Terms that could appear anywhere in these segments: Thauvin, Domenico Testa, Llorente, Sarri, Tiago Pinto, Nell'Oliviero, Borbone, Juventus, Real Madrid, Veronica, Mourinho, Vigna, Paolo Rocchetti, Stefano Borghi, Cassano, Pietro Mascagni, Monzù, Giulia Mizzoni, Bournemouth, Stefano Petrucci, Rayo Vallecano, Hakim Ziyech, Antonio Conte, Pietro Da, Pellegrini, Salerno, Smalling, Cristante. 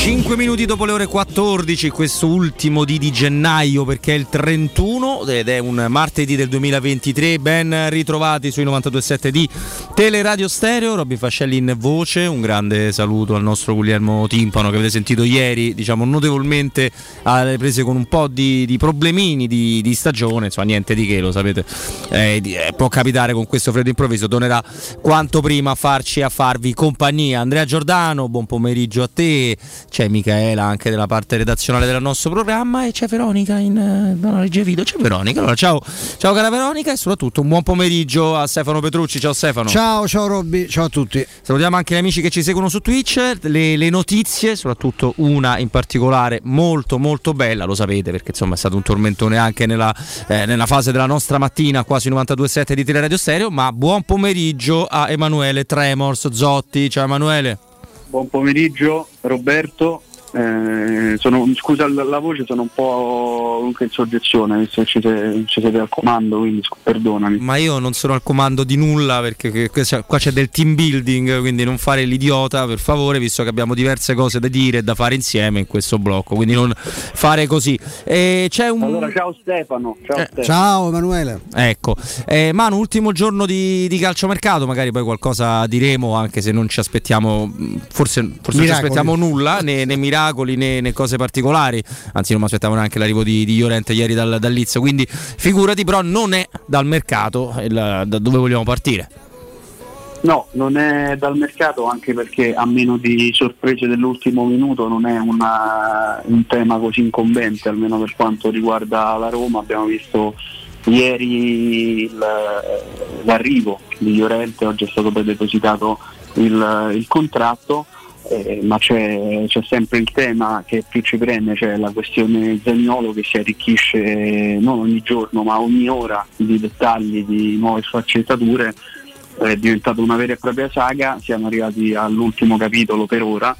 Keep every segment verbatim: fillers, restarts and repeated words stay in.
cinque minuti dopo le ore quattordici, questo ultimo di, di gennaio, perché è il trentuno ed è un martedì del duemilaventitré. Ben ritrovati sui novantadue virgola sette di Teleradio Stereo, Robby Fascelli in voce. Un grande saluto al nostro Guglielmo Timpano, che avete sentito ieri, diciamo notevolmente alle prese con un po' di, di problemini di, di stagione, insomma niente di che, lo sapete, eh, eh, può capitare con questo freddo improvviso. Tornerà quanto prima a farci, a farvi compagnia Andrea Giordano, buon pomeriggio a te. C'è Michela anche della parte redazionale del nostro programma e c'è Veronica in no, regia video, c'è Veronica. Allora, ciao, ciao cara Veronica, e soprattutto un buon pomeriggio a Stefano Petrucci. Ciao Stefano. Ciao, ciao Robby, ciao a tutti. Salutiamo anche gli amici che ci seguono su Twitch, le, le notizie, soprattutto una in particolare molto molto bella, lo sapete perché insomma è stato un tormentone anche nella, eh, nella fase della nostra mattina quasi novantadue virgola sette di Teleradio Stereo, ma buon pomeriggio a Emanuele Tremors Zotti. Ciao Emanuele. Buon pomeriggio Roberto, eh, sono, scusa la, la voce, sono un po' anche in soggezione, visto che ci siete, ci siete al comando, quindi perdonami. Ma io non sono al comando di nulla, perché che, che, cioè, qua c'è del team building, quindi non fare l'idiota per favore, visto che abbiamo diverse cose da dire e da fare insieme in questo blocco, quindi non fare così. Eh, c'è un... Allora ciao Stefano. Ciao, eh, Stefano. Ciao Emanuele. Ecco, eh, Manu, ultimo giorno di, di calciomercato, magari poi qualcosa diremo, anche se non ci aspettiamo... Forse, forse non ci aspettiamo nulla, né, né miracoli né, né cose particolari. Anzi, non mi aspettavo neanche l'arrivo di, di Llorente ieri dal, dal Leeds. Quindi figurati, però non è dal mercato il, da dove vogliamo partire. No, non è dal mercato, anche perché a meno di sorprese dell'ultimo minuto non è una, un tema così incombente, almeno per quanto riguarda la Roma. Abbiamo visto ieri il, l'arrivo di Llorente, oggi è stato poi depositato il, il contratto, eh, ma c'è, c'è sempre il tema che più ci prende, cioè la questione Zaniolo, che si arricchisce non ogni giorno ma ogni ora di dettagli, di nuove sfaccettature. È diventata una vera e propria saga, siamo arrivati all'ultimo capitolo per ora,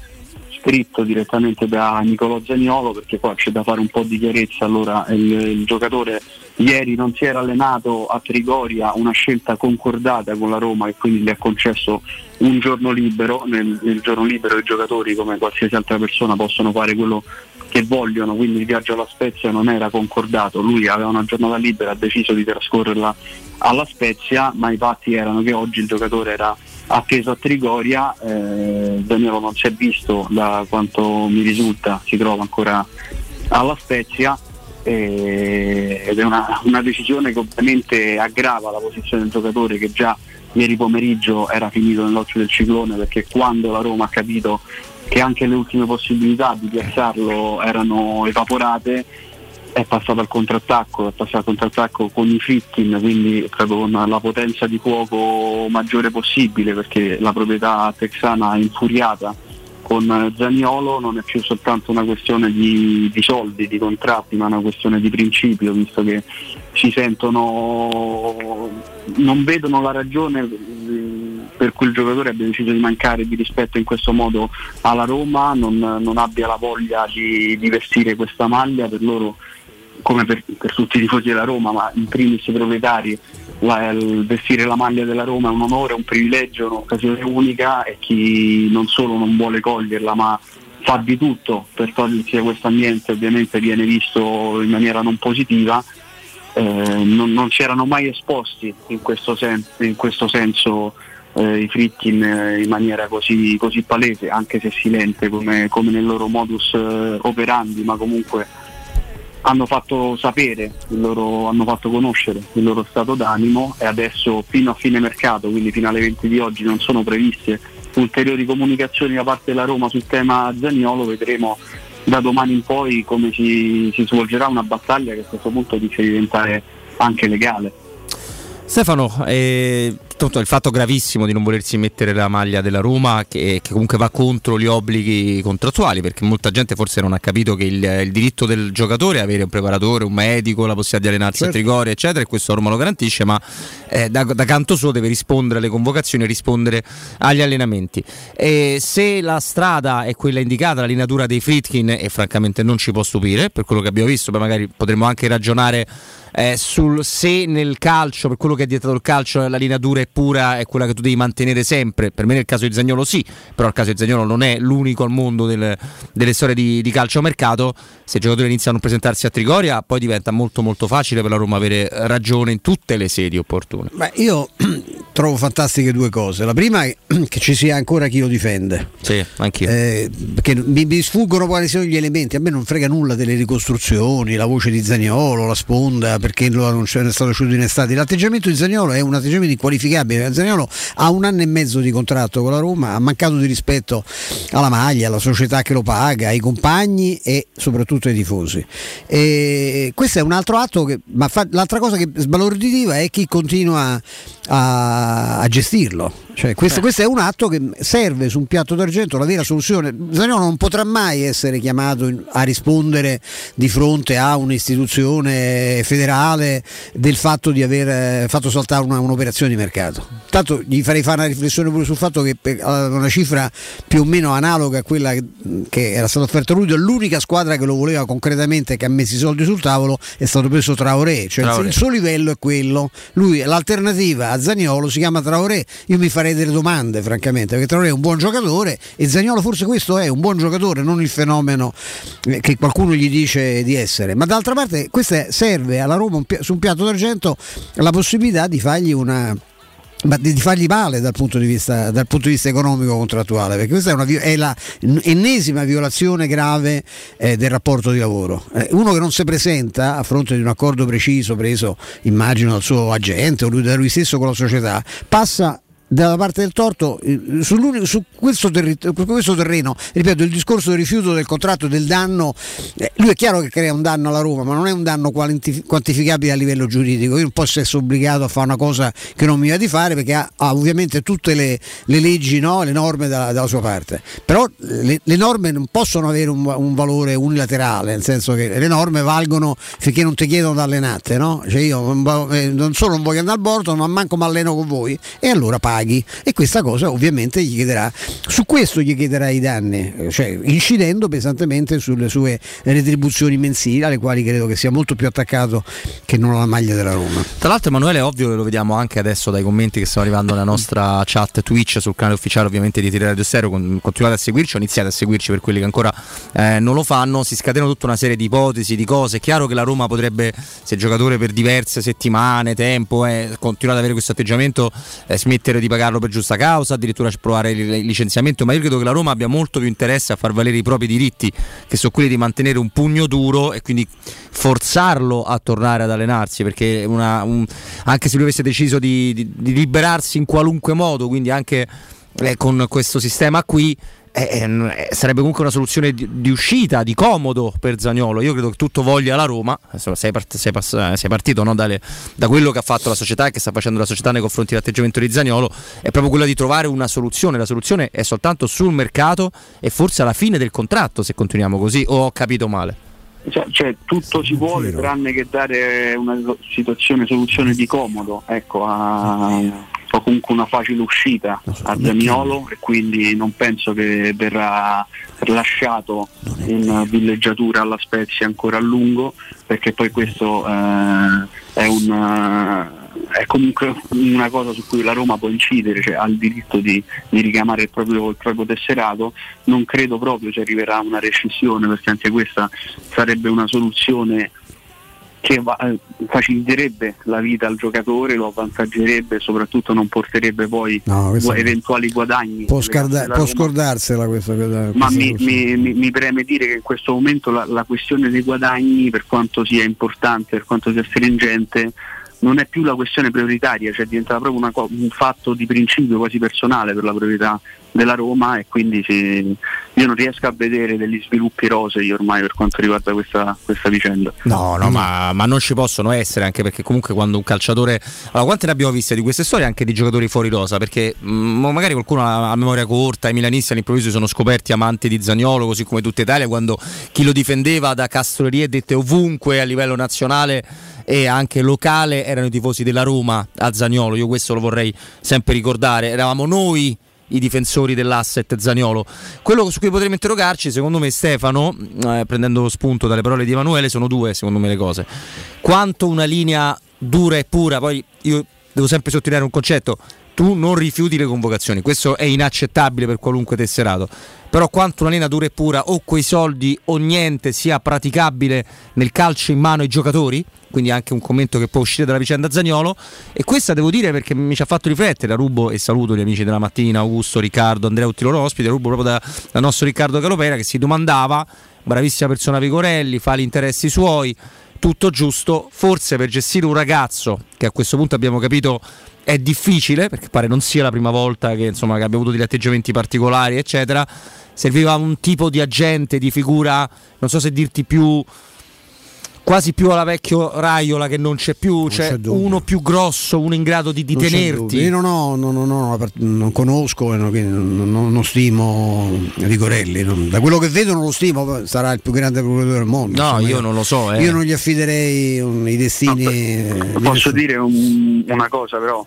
scritto direttamente da Nicolò Zaniolo, perché qua c'è da fare un po' di chiarezza. Allora il, il giocatore ieri non si era allenato a Trigoria, una scelta concordata con la Roma, e quindi gli ha concesso un giorno libero. Nel, nel giorno libero i giocatori, come qualsiasi altra persona, possono fare quello che vogliono, quindi il viaggio alla Spezia non era concordato, lui aveva una giornata libera, ha deciso di trascorrerla alla Spezia, ma i fatti erano che oggi il giocatore era atteso a Trigoria, eh, Daniele non si è visto, da quanto mi risulta si trova ancora alla Spezia, eh, ed è una, una decisione che ovviamente aggrava la posizione del giocatore, che già ieri pomeriggio era finito nell'occhio del ciclone, perché quando la Roma ha capito che anche le ultime possibilità di piazzarlo erano evaporate, è passato al contrattacco, è passato al contrattacco con i Friedkin, quindi con la potenza di fuoco maggiore possibile, perché la proprietà texana è infuriata con Zaniolo. Non è più soltanto una questione di, di soldi, di contratti, ma è una questione di principio, visto che si sentono, non vedono la ragione per cui il giocatore abbia deciso di mancare di rispetto in questo modo alla Roma, non, non abbia la voglia di, di vestire questa maglia. Per loro, come per, per tutti i tifosi della Roma, ma in primis i proprietari, la, il vestire la maglia della Roma è un onore, un privilegio, un'occasione unica, e chi non solo non vuole coglierla ma fa di tutto per togliersi da questo ambiente ovviamente viene visto in maniera non positiva. Eh, non, non si erano mai esposti in questo, sen- in questo senso eh, i Friedkin eh, in maniera così, così palese, anche se silente come, come nel loro modus eh, operandi, ma comunque hanno fatto sapere, il loro, hanno fatto conoscere il loro stato d'animo, e adesso fino a fine mercato, quindi fino alle venti di oggi, non sono previste ulteriori comunicazioni da parte della Roma sul tema Zaniolo. Vedremo da domani in poi come si, si svolgerà una battaglia che a questo punto inizia a diventare anche legale. Stefano, eh, tutto il fatto gravissimo di non volersi mettere la maglia della Roma, che, che comunque va contro gli obblighi contrattuali, perché molta gente forse non ha capito che il, il diritto del giocatore è avere un preparatore, un medico, la possibilità di allenarsi, certo, a Trigoria eccetera, e questo la Roma lo garantisce, ma eh, da, da canto suo deve rispondere alle convocazioni e rispondere agli allenamenti. E se la strada è quella indicata, la linea dura dei Friedkin, e francamente non ci può stupire per quello che abbiamo visto, poi magari potremmo anche ragionare Eh, sul se nel calcio, per quello che è diventato il calcio, la linea dura è pura è quella che tu devi mantenere sempre. Per me nel caso di Zaniolo sì, però il caso di Zaniolo non è l'unico al mondo del, delle storie di, di calcio a mercato. Se il giocatore inizia a non presentarsi a Trigoria, poi diventa molto molto facile per la Roma avere ragione in tutte le sedi opportune. Beh, io trovo fantastiche due cose. La prima è che ci sia ancora chi lo difende. Sì, anch'io. Eh, perché mi, mi sfuggono quali siano gli elementi, a me non frega nulla delle ricostruzioni, la voce di Zaniolo, la sponda, perché non c'è stato sciolto in estate. L'atteggiamento di Zaniolo è un atteggiamento inqualificabile. Zaniolo ha un anno e mezzo di contratto con la Roma, ha mancato di rispetto alla maglia, alla società che lo paga, ai compagni e soprattutto ai tifosi. E questo è un altro atto che, ma fa, l'altra cosa che sbalorditiva è chi continua a, a gestirlo. Cioè, questo, eh. questo è un atto che serve su un piatto d'argento la vera soluzione. Zaniolo non potrà mai essere chiamato in, a rispondere di fronte a un'istituzione federale del fatto di aver fatto saltare una, un'operazione di mercato. Tanto gli farei fare una riflessione pure sul fatto che per una cifra più o meno analoga a quella che, che era stata offerta a luglio, l'unica squadra che lo voleva concretamente, che ha messo i soldi sul tavolo, è stato preso Traoré. Cioè Traoré. Il suo livello è quello. Lui, l'alternativa a Zaniolo si chiama Traoré. Io mi farei delle domande, francamente, perché Traoré è un buon giocatore e Zaniolo forse questo è un buon giocatore, non il fenomeno che qualcuno gli dice di essere. Ma d'altra parte questa serve alla Roma un pi- su un piatto d'argento la possibilità di fargli una ma di fargli male dal punto di vista, dal punto di vista economico contrattuale, perché questa è, una, è la ennesima violazione grave eh, del rapporto di lavoro. Eh, uno che non si presenta a fronte di un accordo preciso preso immagino dal suo agente o lui, da lui stesso con la società, passa dalla parte del torto su questo, terri- su questo terreno. Ripeto, il discorso del rifiuto del contratto, del danno, eh, lui è chiaro che crea un danno alla Roma, ma non è un danno quantif- quantificabile a livello giuridico. Io non posso essere obbligato a fare una cosa che non mi va di fare, perché ha, ha ovviamente tutte le, le leggi, no? Le norme da, dalla sua parte, però le, le norme non possono avere un, un valore unilaterale, nel senso che le norme valgono finché non ti chiedono dalle natte, no? Cioè io non solo non voglio andare al bordo, ma manco mi alleno con voi, e allora paghi. E questa cosa ovviamente gli chiederà, su questo gli chiederà i danni, cioè incidendo pesantemente sulle sue retribuzioni mensili, alle quali credo che sia molto più attaccato che non alla maglia della Roma. Tra l'altro, Emanuele, è ovvio che lo vediamo anche adesso dai commenti che stanno arrivando nella nostra chat Twitch, sul canale ufficiale ovviamente di Teleradio Stereo. Continuate a seguirci, iniziate a seguirci per quelli che ancora eh, non lo fanno. Si scatenano tutta una serie di ipotesi, di cose. È chiaro che la Roma potrebbe, se il giocatore per diverse settimane, tempo, eh, continua ad avere questo atteggiamento, eh, smettere di pagarlo per giusta causa, addirittura provare il licenziamento, ma io credo che la Roma abbia molto più interesse a far valere i propri diritti, che sono quelli di mantenere un pugno duro e quindi forzarlo a tornare ad allenarsi, perché una, un, anche se lui avesse deciso di, di, di liberarsi in qualunque modo, quindi anche eh, con questo sistema qui, Eh, eh, sarebbe comunque una soluzione di, di uscita, di comodo per Zaniolo. Io credo che tutto voglia la Roma. Insomma, sei, part- sei, pass- sei partito no? Dalle, da quello che ha fatto la società e che sta facendo la società nei confronti dell'atteggiamento di Zaniolo, è proprio quella di trovare una soluzione. La soluzione è soltanto sul mercato e forse alla fine del contratto, se continuiamo così, o ho capito male? Cioè, cioè tutto si vuole tranne che dare una situazione, soluzione di comodo, ecco, a... o comunque una facile uscita a Zaniolo, e quindi non penso che verrà lasciato in villeggiatura alla Spezia ancora a lungo, perché poi questo eh, è un è comunque una cosa su cui la Roma può incidere, cioè ha il diritto di, di richiamare il proprio, il proprio tesserato. Non credo proprio ci arriverà una rescissione, perché anche questa sarebbe una soluzione che va, faciliterebbe la vita al giocatore, lo avvantaggerebbe, soprattutto non porterebbe poi no, eventuali guadagni. Può, scarda- può scordarsela questa, questa ma mi, mi, mi preme dire che in questo momento la, la questione dei guadagni, per quanto sia importante, per quanto sia stringente, non è più la questione prioritaria, cioè diventa proprio una co- un fatto di principio quasi personale per la priorità della Roma, e quindi si... io non riesco a vedere degli sviluppi rosei ormai per quanto riguarda questa, questa vicenda. No, no, ma, ma non ci possono essere, anche perché comunque quando un calciatore... Allora, quante ne abbiamo viste di queste storie anche di giocatori fuori rosa? Perché mh, magari qualcuno ha, ha memoria corta, i milanisti all'improvviso sono scoperti amanti di Zaniolo, così come tutta Italia, quando chi lo difendeva da castronerie dette ovunque a livello nazionale e anche locale erano i tifosi della Roma a Zaniolo. Io questo lo vorrei sempre ricordare, eravamo noi i difensori dell'asset Zaniolo. Quello su cui potremmo interrogarci, secondo me, Stefano, eh, prendendo spunto dalle parole di Emanuele, sono due, secondo me, le cose: quanto una linea dura e pura. Poi io devo sempre sottolineare un concetto: tu non rifiuti le convocazioni, questo è inaccettabile per qualunque tesserato, però quanto una lena dura e pura, o quei soldi o niente, sia praticabile nel calcio in mano ai giocatori, quindi anche un commento che può uscire dalla vicenda Zaniolo. E questa devo dire perché mi ci ha fatto riflettere, la rubo e saluto gli amici della mattina, Augusto, Riccardo, Andrea Utti loro ospite, rubo proprio da, dal nostro Riccardo Calopera che si domandava, bravissima persona Vigorelli, fa gli interessi suoi, tutto giusto, forse per gestire un ragazzo che a questo punto abbiamo capito è difficile, perché pare non sia la prima volta che, insomma, che abbiamo avuto degli atteggiamenti particolari eccetera, serviva un tipo di agente, di figura, non so se dirti più, quasi più alla vecchio Raiola che non c'è più, cioè c'è uno più grosso, uno in grado di, di tenerti. Io non ho, non, non, ho, non conosco e non, non, non stimo Vigorelli, non, da quello che vedo non lo stimo, sarà il più grande procuratore del mondo. No, insomma, io non lo so. Eh. Io non gli affiderei un, i destini. No, per, posso dire un, una cosa però?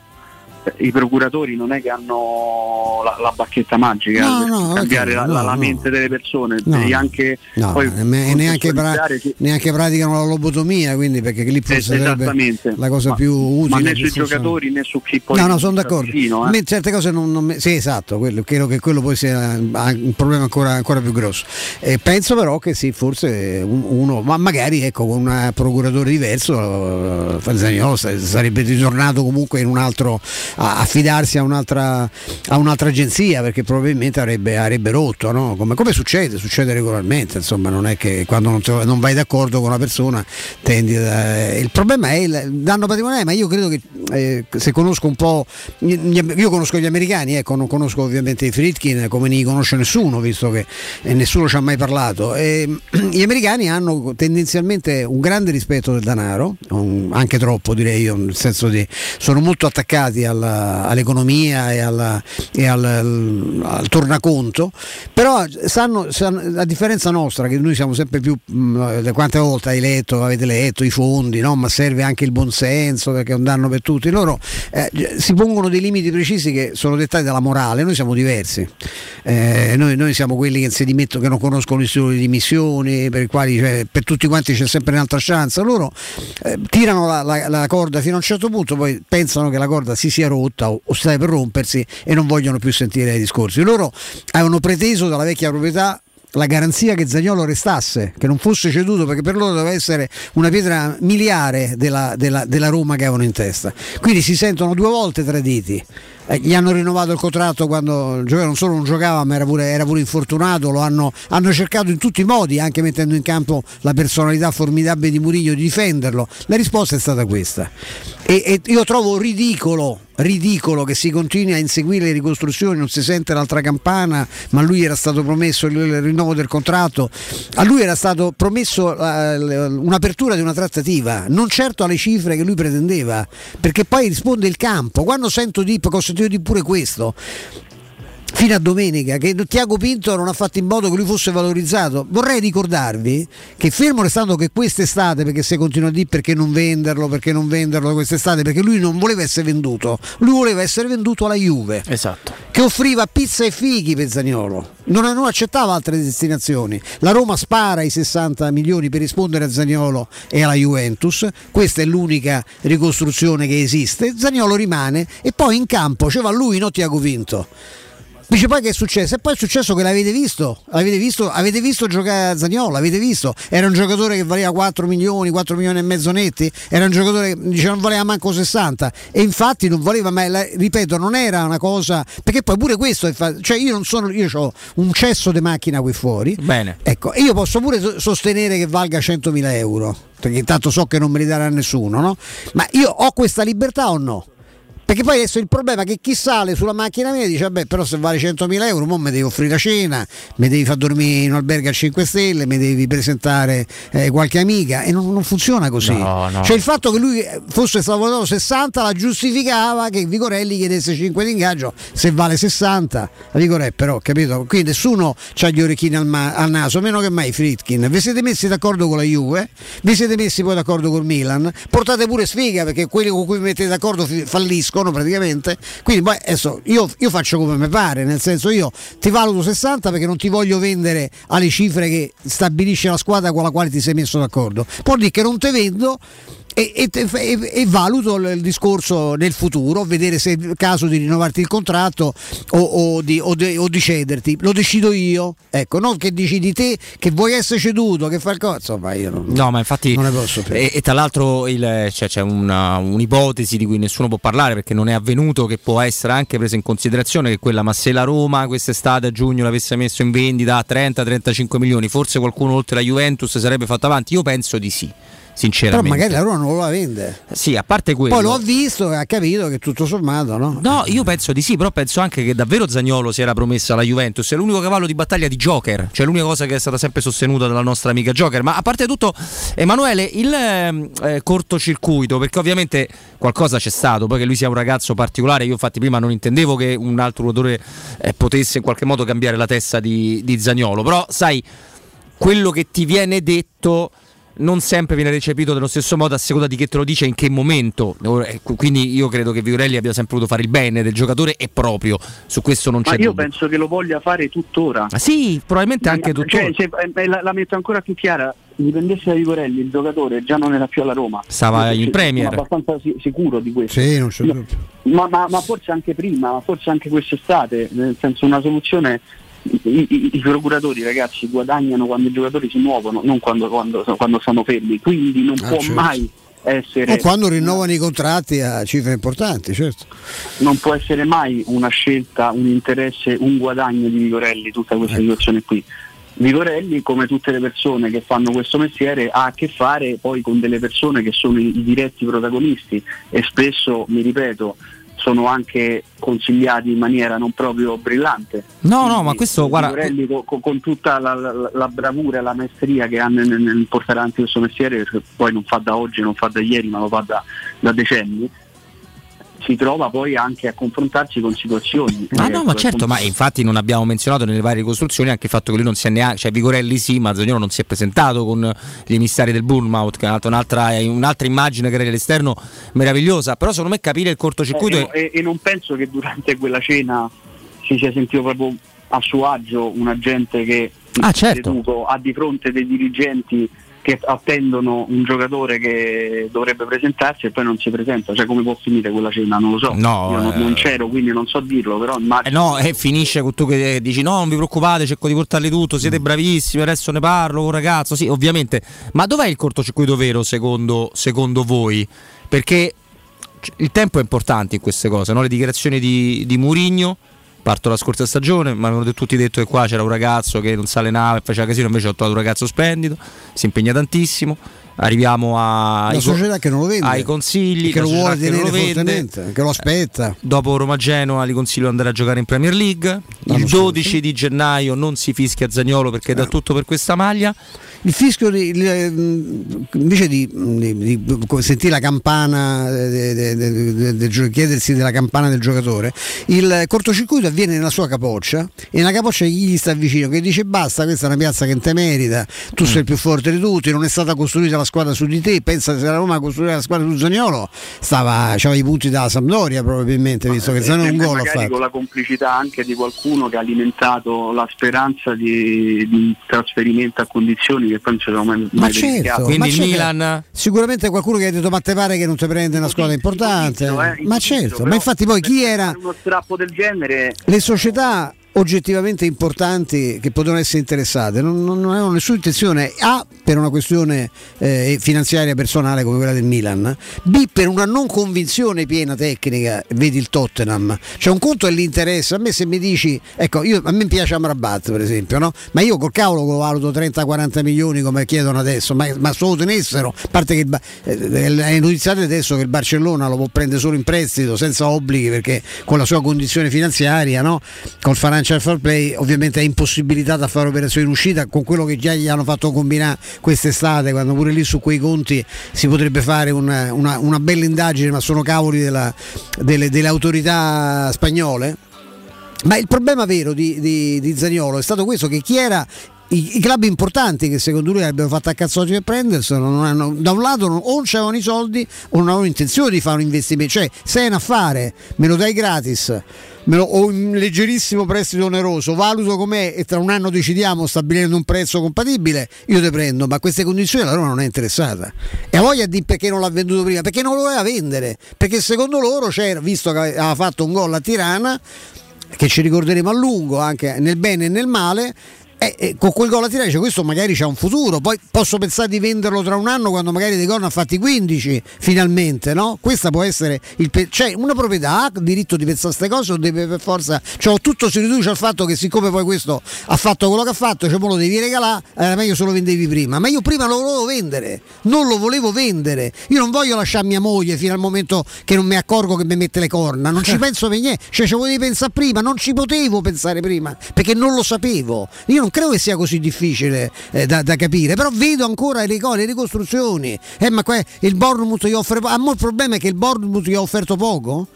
I procuratori non è che hanno la, la bacchetta magica, no, per no, cambiare okay, la, no, la, la mente no. delle persone, no, neanche, no, poi ne, neanche, pra, che... neanche praticano la lobotomia, quindi, perché lì forse sarebbe la cosa ma, più utile. Ma né sui giocatori né su chi poi. No, no, sono d'accordo. Vicino, eh. Certe cose non, non sì, esatto, quello, credo che quello poi sia un problema ancora, ancora più grosso. Eh, penso però che sì, forse uno, ma magari ecco, con un procuratore diverso, Zaniolo sarebbe ritornato comunque in un altro. A affidarsi a un'altra, a un'altra agenzia, perché probabilmente avrebbe, avrebbe rotto, no? Come, come succede? Succede regolarmente, insomma, non è che quando non, te, non vai d'accordo con una persona tendi a, il problema è il danno patrimoniale, ma io credo che eh, se conosco un po', io conosco gli americani, ecco, non conosco ovviamente i Friedkin come ne conosce nessuno, visto che nessuno ci ha mai parlato, e gli americani hanno tendenzialmente un grande rispetto del denaro, anche troppo direi io, nel senso di sono molto attaccati al all'economia e, alla, e al, al, al tornaconto, però sanno, sanno, a differenza nostra che noi siamo sempre più mh, quante volte hai letto, avete letto i fondi, no? Ma serve anche il buonsenso perché è un danno per tutti, loro eh, si pongono dei limiti precisi che sono dettati dalla morale, noi siamo diversi, eh, noi, noi siamo quelli che si dimettono, che non conoscono istituti di missioni, per i quali cioè, per tutti quanti c'è sempre un'altra chance, loro eh, tirano la, la, la corda fino a un certo punto, poi pensano che la corda si sia rotta o, o stai per rompersi e non vogliono più sentire i discorsi. Loro avevano preteso dalla vecchia proprietà la garanzia che Zaniolo restasse, che non fosse ceduto, perché per loro doveva essere una pietra miliare della, della, della Roma che avevano in testa, quindi si sentono due volte traditi. Eh, gli hanno rinnovato il contratto quando non solo non giocava ma era pure, era pure infortunato, lo hanno, hanno cercato in tutti i modi, anche mettendo in campo la personalità formidabile di Mourinho, di difenderlo, la risposta è stata questa e, e io trovo ridicolo ridicolo che si continui a inseguire le ricostruzioni, non si sente l'altra campana, ma lui era stato promesso il, il rinnovo del contratto, a lui era stato promesso eh, un'apertura di una trattativa, non certo alle cifre che lui pretendeva, perché poi risponde il campo. Quando sento di io di pure questo fino a domenica che Tiago Pinto non ha fatto in modo che lui fosse valorizzato, vorrei ricordarvi che fermo restando che quest'estate, perché se continua a dire perché non venderlo, perché non venderlo quest'estate, perché lui non voleva essere venduto, lui voleva essere venduto alla Juve, esatto, che offriva pizza e fighi per Zaniolo, non, non accettava altre destinazioni, la Roma spara i sessanta milioni per rispondere a Zaniolo e alla Juventus, questa è l'unica ricostruzione che esiste, Zaniolo rimane e poi in campo c'era lui, no Tiago Pinto. Dice poi che è successo? E poi è successo che l'avete visto, l'avete visto, avete visto giocare Zaniolo, l'avete visto, era un giocatore che valeva quattro milioni, quattro milioni e mezzo netti, era un giocatore che dice, non valeva manco sessanta e infatti non valeva, ma la, ripeto, non era una cosa, perché poi pure questo, cioè io non sono, io ho un cesso di macchina qui fuori, bene, ecco, e io posso pure sostenere che valga centomila euro, perché intanto so che non me li darà nessuno, no? Ma io ho questa libertà o no? Perché poi adesso il problema è che chi sale sulla macchina mia dice vabbè, però se vale centomila euro mo mi devi offrire la cena, mi devi far dormire in un albergo a cinque stelle, mi devi presentare eh, qualche amica e non, non funziona così, no, no. Cioè il fatto che lui fosse stato votato sessanta la giustificava che Vigorelli chiedesse cinque di ingaggio, se vale sessanta la Vigorelli, però capito, qui nessuno c'ha gli orecchini al, ma- al naso, meno che mai Friedkin, vi siete messi d'accordo con la Juve, vi siete messi poi d'accordo con Milan, portate pure sfiga perché quelli con cui vi mettete d'accordo falliscono. escono praticamente. Quindi beh, adesso io, io faccio come mi pare, nel senso io ti valuto sessanta perché non ti voglio vendere alle cifre che stabilisce la squadra con la quale ti sei messo d'accordo. Può dire che non te vendo E, e, e, e valuto il discorso nel futuro, vedere se è il caso di rinnovarti il contratto o, o, di, o, de, o di cederti. Lo decido io, ecco, non che decidi te che vuoi essere ceduto, che fa il cazzo. Insomma, io non, no, ma infatti non ne posso più. E, e tra l'altro il, cioè, c'è una, un'ipotesi di cui nessuno può parlare perché non è avvenuto, che può essere anche presa in considerazione, che quella, ma se la Roma quest'estate a giugno l'avesse messo in vendita a trenta trentacinque milioni, forse qualcuno oltre la Juventus sarebbe fatto avanti? Io penso di sì, sinceramente. Però magari la Roma non lo la vende. Sì, a parte quello. Poi lo ha visto e ha capito che tutto sommato, no? No, io penso di sì, però penso anche che davvero Zaniolo si era promessa alla Juventus, è l'unico cavallo di battaglia di Joker, cioè l'unica cosa che è stata sempre sostenuta dalla nostra amica Joker. Ma a parte tutto, Emanuele, il eh, cortocircuito, perché ovviamente qualcosa c'è stato, poi che lui sia un ragazzo particolare, io infatti prima non intendevo che un altro giocatore eh, potesse in qualche modo cambiare la testa di, di Zaniolo, però sai, quello che ti viene detto non sempre viene recepito dello stesso modo a seconda di che te lo dice e in che momento. Quindi io credo che Vigorelli abbia sempre voluto fare il bene del giocatore, e proprio su questo non c'è ma io dubbio. Penso che lo voglia fare tuttora. Ah, sì, probabilmente anche tuttora. Cioè, se, la, la metto ancora più chiara: dipendesse da Vigorelli il giocatore già non era più alla Roma, stava in Premier. Sono abbastanza sicuro di questo. Sì, non c'è dubbio. Ma, ma, ma forse anche prima, ma forse anche quest'estate, nel senso, una soluzione. I, i, I procuratori, ragazzi, guadagnano quando i giocatori si muovono, non quando, quando, quando sono fermi, quindi non ah, può certo. mai essere. O quando rinnovano i contratti a cifre importanti, certo. Non può essere mai una scelta, un interesse, un guadagno di Vigorelli, tutta questa ecco. situazione qui. Vigorelli, come tutte le persone che fanno questo mestiere, ha a che fare poi con delle persone che sono i, i diretti protagonisti, e spesso, mi ripeto, sono anche consigliati in maniera non proprio brillante. No, quindi, no, ma questo guarda, con, con tutta la, la, la bravura e la maestria che hanno nel, nel portare avanti questo mestiere, perché poi non fa da oggi, non fa da ieri, ma lo fa da, da decenni, si trova poi anche a confrontarsi con situazioni. Ma no, ma certo, ma infatti non abbiamo menzionato nelle varie ricostruzioni anche il fatto che lui non si è neanche, cioè Vigorelli sì, ma Zaniolo non si è presentato con gli emissari del Bournemouth, che è un'altra, un'altra immagine che era all'esterno meravigliosa. Però secondo me capire il cortocircuito eh, è... e, e non penso che durante quella cena si sia sentito proprio a suo agio un agente che ah, certo. ha di fronte dei dirigenti che attendono un giocatore che dovrebbe presentarsi e poi non si presenta. Cioè, come può finire quella cena? Non lo so. No, Io non, eh... non c'ero, quindi non so dirlo, però immagino... eh no, e eh, finisce con tu che dici no, non vi preoccupate, cerco di portarli tutto, siete bravissimi, adesso ne parlo con un ragazzo. Sì, ovviamente. Ma dov'è il cortocircuito vero secondo, secondo voi? Perché il tempo è importante in queste cose, no? Le dichiarazioni di, di Mourinho, parto la scorsa stagione, ma avevano tutti detto che qua c'era un ragazzo che non sa le navi, faceva casino, invece ho trovato un ragazzo splendido, si impegna tantissimo. Arriviamo a la società che non lo vende, ai consigli che lo vuole tenere, che lo, vende, che lo aspetta. Dopo Roma Genoa gli consiglio di andare a giocare in Premier League. Il dodici di gennaio non si fischia Zaniolo perché dà tutto per questa maglia. Il fischio di, invece di, di, di sentire la campana, de, de, de, de, de, chiedersi della campana del giocatore, il cortocircuito avviene nella sua capoccia, e nella capoccia gli sta vicino che dice basta, questa è una piazza che non te merita, tu sei il più forte di tutti, non è stata costruita la squadra su di te, pensa se la Roma costruiva la squadra su Zaniolo, stava aveva i punti dalla Sampdoria probabilmente, visto che Zaniolo un gol ha fatto, con la complicità anche di qualcuno che ha alimentato la speranza di, di trasferimento a condizioni che poi non ci sono mai, mai certo, quindi il Milan sicuramente qualcuno che ha detto ma te pare che non ti prende una squadra importante, eh, ma certo, ma infatti poi chi era uno strappo del genere, le società oggettivamente importanti che potevano essere interessate non, non, non avevano nessuna intenzione A per una questione eh, finanziaria personale come quella del Milan, B per una non convinzione piena tecnica, vedi il Tottenham, cioè un conto è l'interesse, a me se mi dici ecco, io, a me piace Amrabat per esempio, no? Ma io col cavolo lo valuto trenta quaranta milioni come chiedono adesso, ma, ma se lo tenessero, a parte che eh, è notiziato adesso che il Barcellona lo può prendere solo in prestito senza obblighi perché con la sua condizione finanziaria, no? Col Faran c'è il fair play, ovviamente è impossibilitata a fare operazioni in uscita con quello che già gli hanno fatto combinare quest'estate, quando pure lì su quei conti si potrebbe fare una, una, una bella indagine, ma sono cavoli della, delle, delle autorità spagnole. Ma il problema vero di, di, di Zaniolo è stato questo, che chi era i, i club importanti che secondo lui abbiano fatto a cazzotti per prenderselo non hanno, da un lato non, o non c'erano i soldi o non avevano intenzione di fare un investimento, cioè se è un affare me lo dai gratis, me lo, ho un leggerissimo prestito oneroso, valuto com'è e tra un anno decidiamo stabilendo un prezzo compatibile, io te prendo, ma a queste condizioni la Roma non è interessata. E ha voglia di perché non l'ha venduto prima, perché non lo voleva vendere, perché secondo loro c'era, visto che aveva fatto un gol a Tirana che ci ricorderemo a lungo anche nel bene e nel male, eh, eh, con quel gol a Tirana dice questo magari c'ha un futuro, poi posso pensare di venderlo tra un anno quando magari dei gol ne ha fatti quindici finalmente, no? Questa può essere il pe- cioè una proprietà ha il diritto di pensare a queste cose o deve per forza, cioè tutto si riduce al fatto che siccome poi questo ha fatto quello che ha fatto, cioè lo devi regalare, era meglio se lo vendevi prima, ma io prima lo volevo vendere, non lo volevo vendere, io non voglio lasciare mia moglie fino al momento che non mi accorgo che mi mette le corna, non ci penso per niente, cioè ci volevi pensare prima, non ci potevo pensare prima perché non lo sapevo, io non credo che sia così difficile eh, da, da capire, però vedo ancora le, le ricostruzioni, eh, ma qua il Bournemouth gli offre, a mo il problema è che il Bournemouth gli ha offerto poco?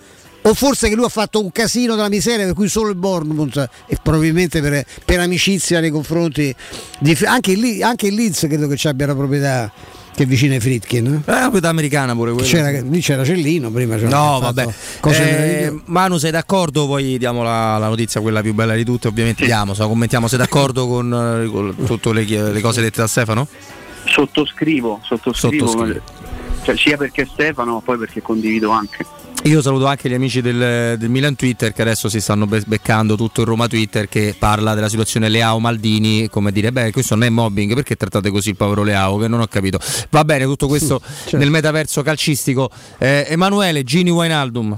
O forse che lui ha fatto un casino della miseria per cui solo il Bournemouth e probabilmente per, per amicizia nei confronti di, anche, il, anche il Leeds credo che ci abbia la proprietà che è vicino ai Friedkin, eh? È una proprietà americana pure quella. C'era, lì c'era Cellino prima. C'era no, vabbè. Eh, Manu, sei d'accordo? Poi diamo la, la notizia, quella più bella di tutte, ovviamente. Diamo, so, commentiamo. Sei d'accordo con, con tutte le, le cose dette da Stefano? Sottoscrivo, sottoscrivo. sottoscrivo. Cioè, sia perché Stefano, poi perché condivido anche. Io saluto anche gli amici del, del Milan Twitter che adesso si stanno beccando tutto il Roma Twitter che parla della situazione Leao Maldini, come dire, beh questo non è mobbing, perché trattate così il povero Leao, che non ho capito. Va bene, tutto questo sì, certo. Nel metaverso calcistico. eh, Emanuele, Gini Wijnaldum.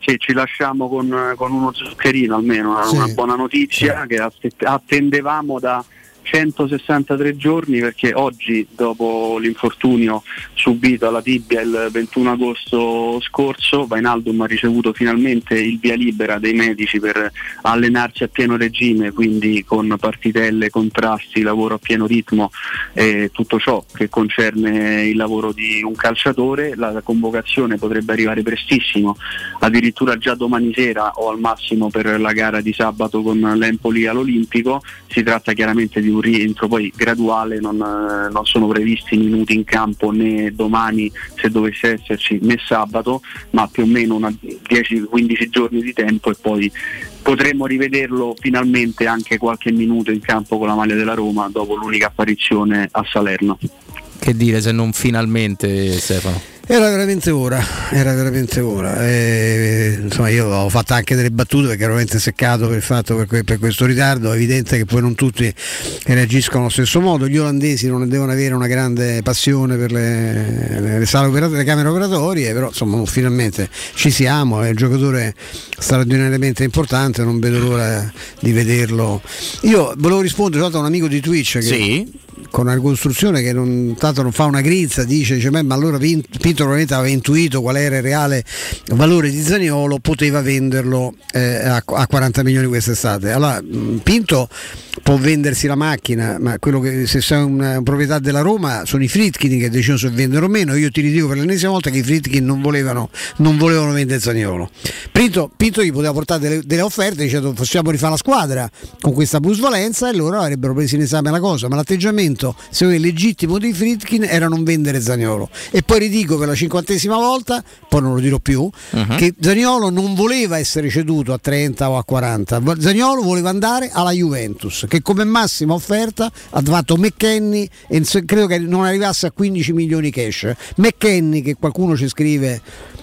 Sì, ci lasciamo con, con uno zuccherino almeno, una, sì. una buona notizia sì. che attendevamo da centosessantatré giorni, perché oggi, dopo l'infortunio subito alla tibia il ventuno agosto scorso, Wijnaldum ha ricevuto finalmente il via libera dei medici per allenarsi a pieno regime, quindi con partitelle, contrasti, lavoro a pieno ritmo e tutto ciò che concerne il lavoro di un calciatore. La convocazione potrebbe arrivare prestissimo, addirittura già domani sera o al massimo per la gara di sabato con l'Empoli all'Olimpico. Si tratta chiaramente di un rientro poi graduale, non, non sono previsti minuti in campo né domani se dovesse esserci né sabato, ma più o meno una dieci quindici giorni di tempo e poi potremmo rivederlo finalmente anche qualche minuto in campo con la maglia della Roma dopo l'unica apparizione a Salerno. Che dire se non finalmente, Stefano? Era veramente ora, era veramente ora. E, insomma, io ho fatto anche delle battute perché ero veramente seccato per, il fatto, per, que, per questo ritardo. È evidente che poi non tutti reagiscono allo stesso modo. Gli olandesi non devono avere una grande passione per le, le, le, sale operat- le camere operatorie, però insomma finalmente ci siamo. È un giocatore straordinariamente importante, non vedo l'ora di vederlo. Io volevo rispondere a un amico di Twitch che sì. con una ricostruzione che non, tanto non fa una grinza, dice, dice ma allora Pinto probabilmente aveva intuito qual era il reale valore di Zaniolo, poteva venderlo eh, a, a quaranta milioni quest'estate. Allora Pinto può vendersi la macchina, ma quello che se sei una, una proprietà della Roma sono i Friedkin che decidono se vendere o meno. Io ti ridico per l'ennesima volta che i Friedkin non volevano non volevano vendere Zaniolo. Pinto, Pinto gli poteva portare delle, delle offerte dicendo possiamo rifare la squadra con questa plusvalenza e loro avrebbero preso in esame la cosa, ma l'atteggiamento secondo il legittimo di Friedkin era non vendere Zaniolo. E poi ridico per la cinquantesima volta, poi non lo dirò più, uh-huh. che Zaniolo non voleva essere ceduto a trenta o a quaranta. Zaniolo voleva andare alla Juventus, che come massima offerta ha fatto McKennie e credo che non arrivasse a quindici milioni cash. McKennie, che qualcuno ci scrive,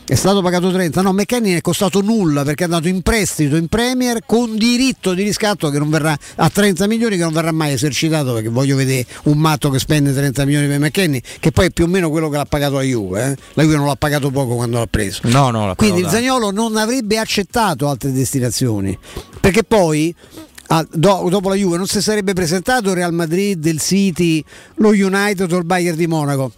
è stato pagato trenta. No, McKennie è costato nulla perché è andato in prestito in Premier con diritto di riscatto che non verrà a trenta milioni, che non verrà mai esercitato, perché voglio vedere un matto che spende trenta milioni per McKennie, che poi è più o meno quello che l'ha pagato la Juve, eh? La Juve non l'ha pagato poco quando l'ha preso. No, no, l'ha quindi il Zaniolo non avrebbe accettato altre destinazioni, perché poi Ah, do, dopo la Juve non si sarebbe presentato il Real Madrid, il City, lo United o il Bayern di Monaco.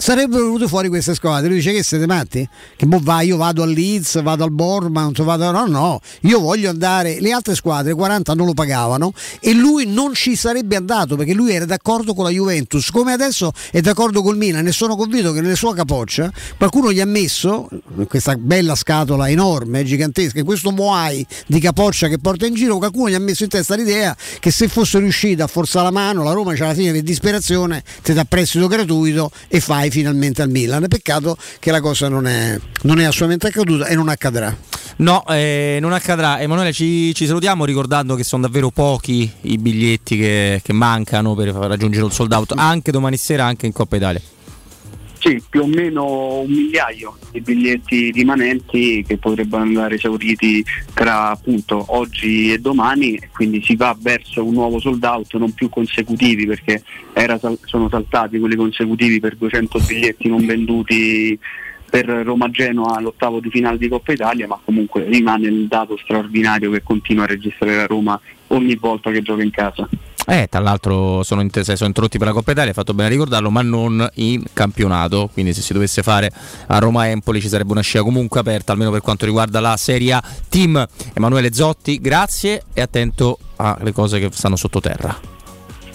sarebbero venute fuori queste squadre. Lui dice: che siete matti? Che boh, va, io vado al Leeds, vado al Bournemouth, vado a... no no, io voglio andare. Le altre squadre quaranta non lo pagavano e lui non ci sarebbe andato perché lui era d'accordo con la Juventus, come adesso è d'accordo col Milan, e sono convinto che nelle sua capoccia qualcuno gli ha messo questa bella scatola enorme, gigantesca, e questo moai di capoccia che porta in giro, qualcuno gli ha messo in testa l'idea che se fosse riuscito a forzare la mano, la Roma c'è la fine per disperazione, ti dà prestito gratuito e fai finalmente al Milan. Peccato che la cosa non è, non è assolutamente accaduta e non accadrà. No, eh, non accadrà. Emanuele, ci, ci salutiamo ricordando che sono davvero pochi i biglietti che, che mancano per raggiungere il sold out, anche domani sera, anche in Coppa Italia. Sì, più o meno un migliaio di biglietti rimanenti che potrebbero andare esauriti tra appunto oggi e domani, quindi si va verso un nuovo sold out, non più consecutivi, perché era, sono saltati quelli consecutivi per duecento biglietti non venduti per Roma-Genoa all'ottavo di finale di Coppa Italia, ma comunque rimane il dato straordinario che continua a registrare la Roma ogni volta che gioca in casa. Eh, tra l'altro sono, inter- sono introdotti per la Coppa Italia, è fatto bene a ricordarlo, ma non in campionato, quindi se si dovesse fare a Roma-Empoli ci sarebbe una scia comunque aperta, almeno per quanto riguarda la Serie A. Team Emanuele Zotti, grazie e attento alle cose che stanno sottoterra.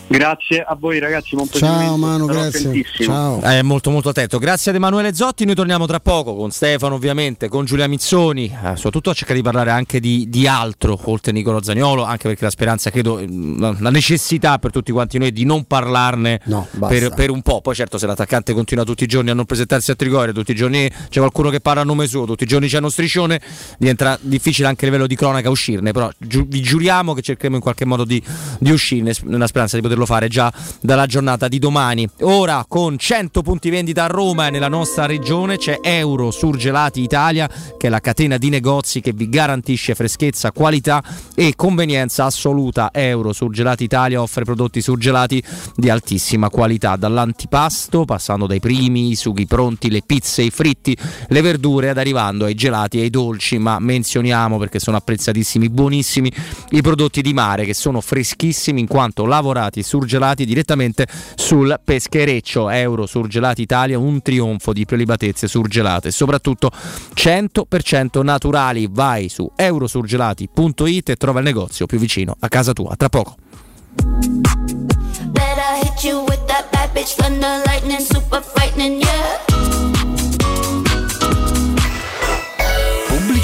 Grazie a voi ragazzi, molto ciao Manu, grazie, ciao. Eh, molto molto attento, grazie ad Emanuele Zotti. Noi torniamo tra poco con Stefano, ovviamente con Giulia Mizzoni, eh, soprattutto a cercare di parlare anche di, di altro oltre Nicolò Zaniolo, anche perché la speranza, credo, la necessità per tutti quanti noi di non parlarne, no, per, per un po'. Poi certo, se l'attaccante continua tutti i giorni a non presentarsi a Trigoria, tutti i giorni c'è qualcuno che parla a nome suo, tutti i giorni c'è uno striscione, diventa difficile anche a livello di cronaca uscirne, però gi- vi giuriamo che cercheremo in qualche modo di, di uscirne, nella speranza di poter lo fare già dalla giornata di domani. Ora con cento punti vendita a Roma e nella nostra regione c'è Euro Surgelati Italia, che è la catena di negozi che vi garantisce freschezza, qualità e convenienza assoluta. Euro Surgelati Italia offre prodotti surgelati di altissima qualità, dall'antipasto passando dai primi, i sughi pronti, le pizze, i fritti, le verdure, ad arrivando ai gelati e ai dolci. Ma menzioniamo, perché sono apprezzatissimi, buonissimi, i prodotti di mare, che sono freschissimi in quanto lavorati surgelati direttamente sul peschereccio. Euro Surgelati Italia, un trionfo di prelibatezze surgelate, soprattutto cento per cento naturali. Vai su eurosurgelati punto it e trova il negozio più vicino a casa tua. Tra poco.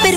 Per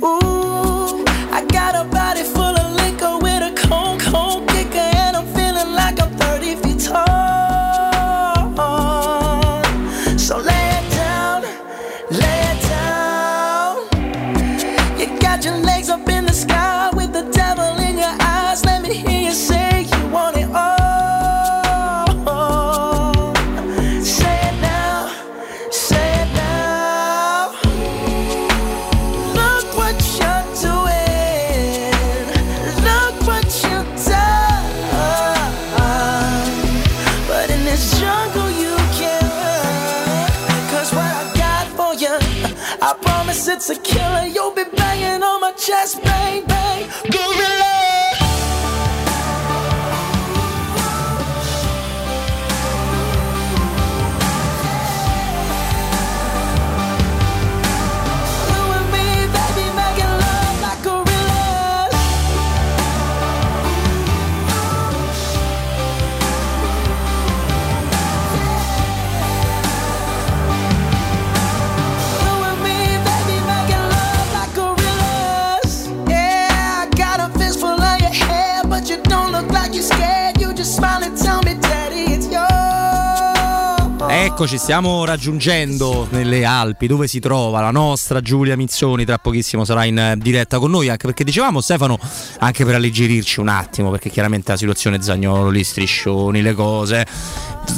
Ooh, I got a body full of liquor with a cold, cold kicker and I'm feeling like I'm thirty feet tall. So lay it down, lay it down. Your legs up in the sky with the devil in your eyes. Let me hear you say you want it all. Say it now, say it now. Look what you're doing, look what you've done. But in this jungle you can't run, 'cause what I got for you, I promise it's a killer. You'll be banging on my chest, bang, bang, gorilla. Eccoci, stiamo raggiungendo nelle Alpi, dove si trova la nostra Giulia Mizzoni. Tra pochissimo sarà in diretta con noi, anche perché dicevamo, Stefano, anche per alleggerirci un attimo, perché chiaramente la situazione Zaniolo, gli striscioni, le cose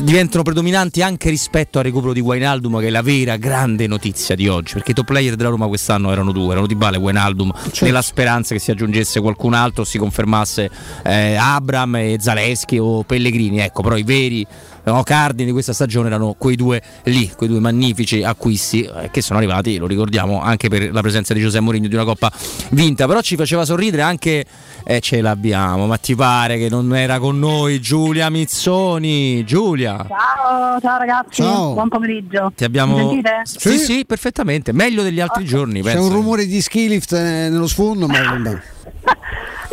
diventano predominanti anche rispetto al recupero di Wijnaldum, che è la vera grande notizia di oggi, perché i top player della Roma quest'anno erano due, erano Dybala e Wijnaldum, certo. Nella speranza che si aggiungesse qualcun altro, si confermasse eh, Abraham e Zalewski o Pellegrini, ecco, però i veri no, cardini di questa stagione erano quei due lì, quei due magnifici acquisti eh, che sono arrivati, lo ricordiamo, anche per la presenza di José Mourinho, di una coppa vinta. Però ci faceva sorridere anche eh, ce l'abbiamo, ma ti pare che non era con noi Giulia Mizzoni. Giulia, ciao, ciao ragazzi, ciao. Buon pomeriggio. Ti abbiamo... Mi sentite? Sì, sì, sì, perfettamente, meglio degli altri okay. giorni. C'è penso. Un rumore di ski lift eh, nello sfondo, ma...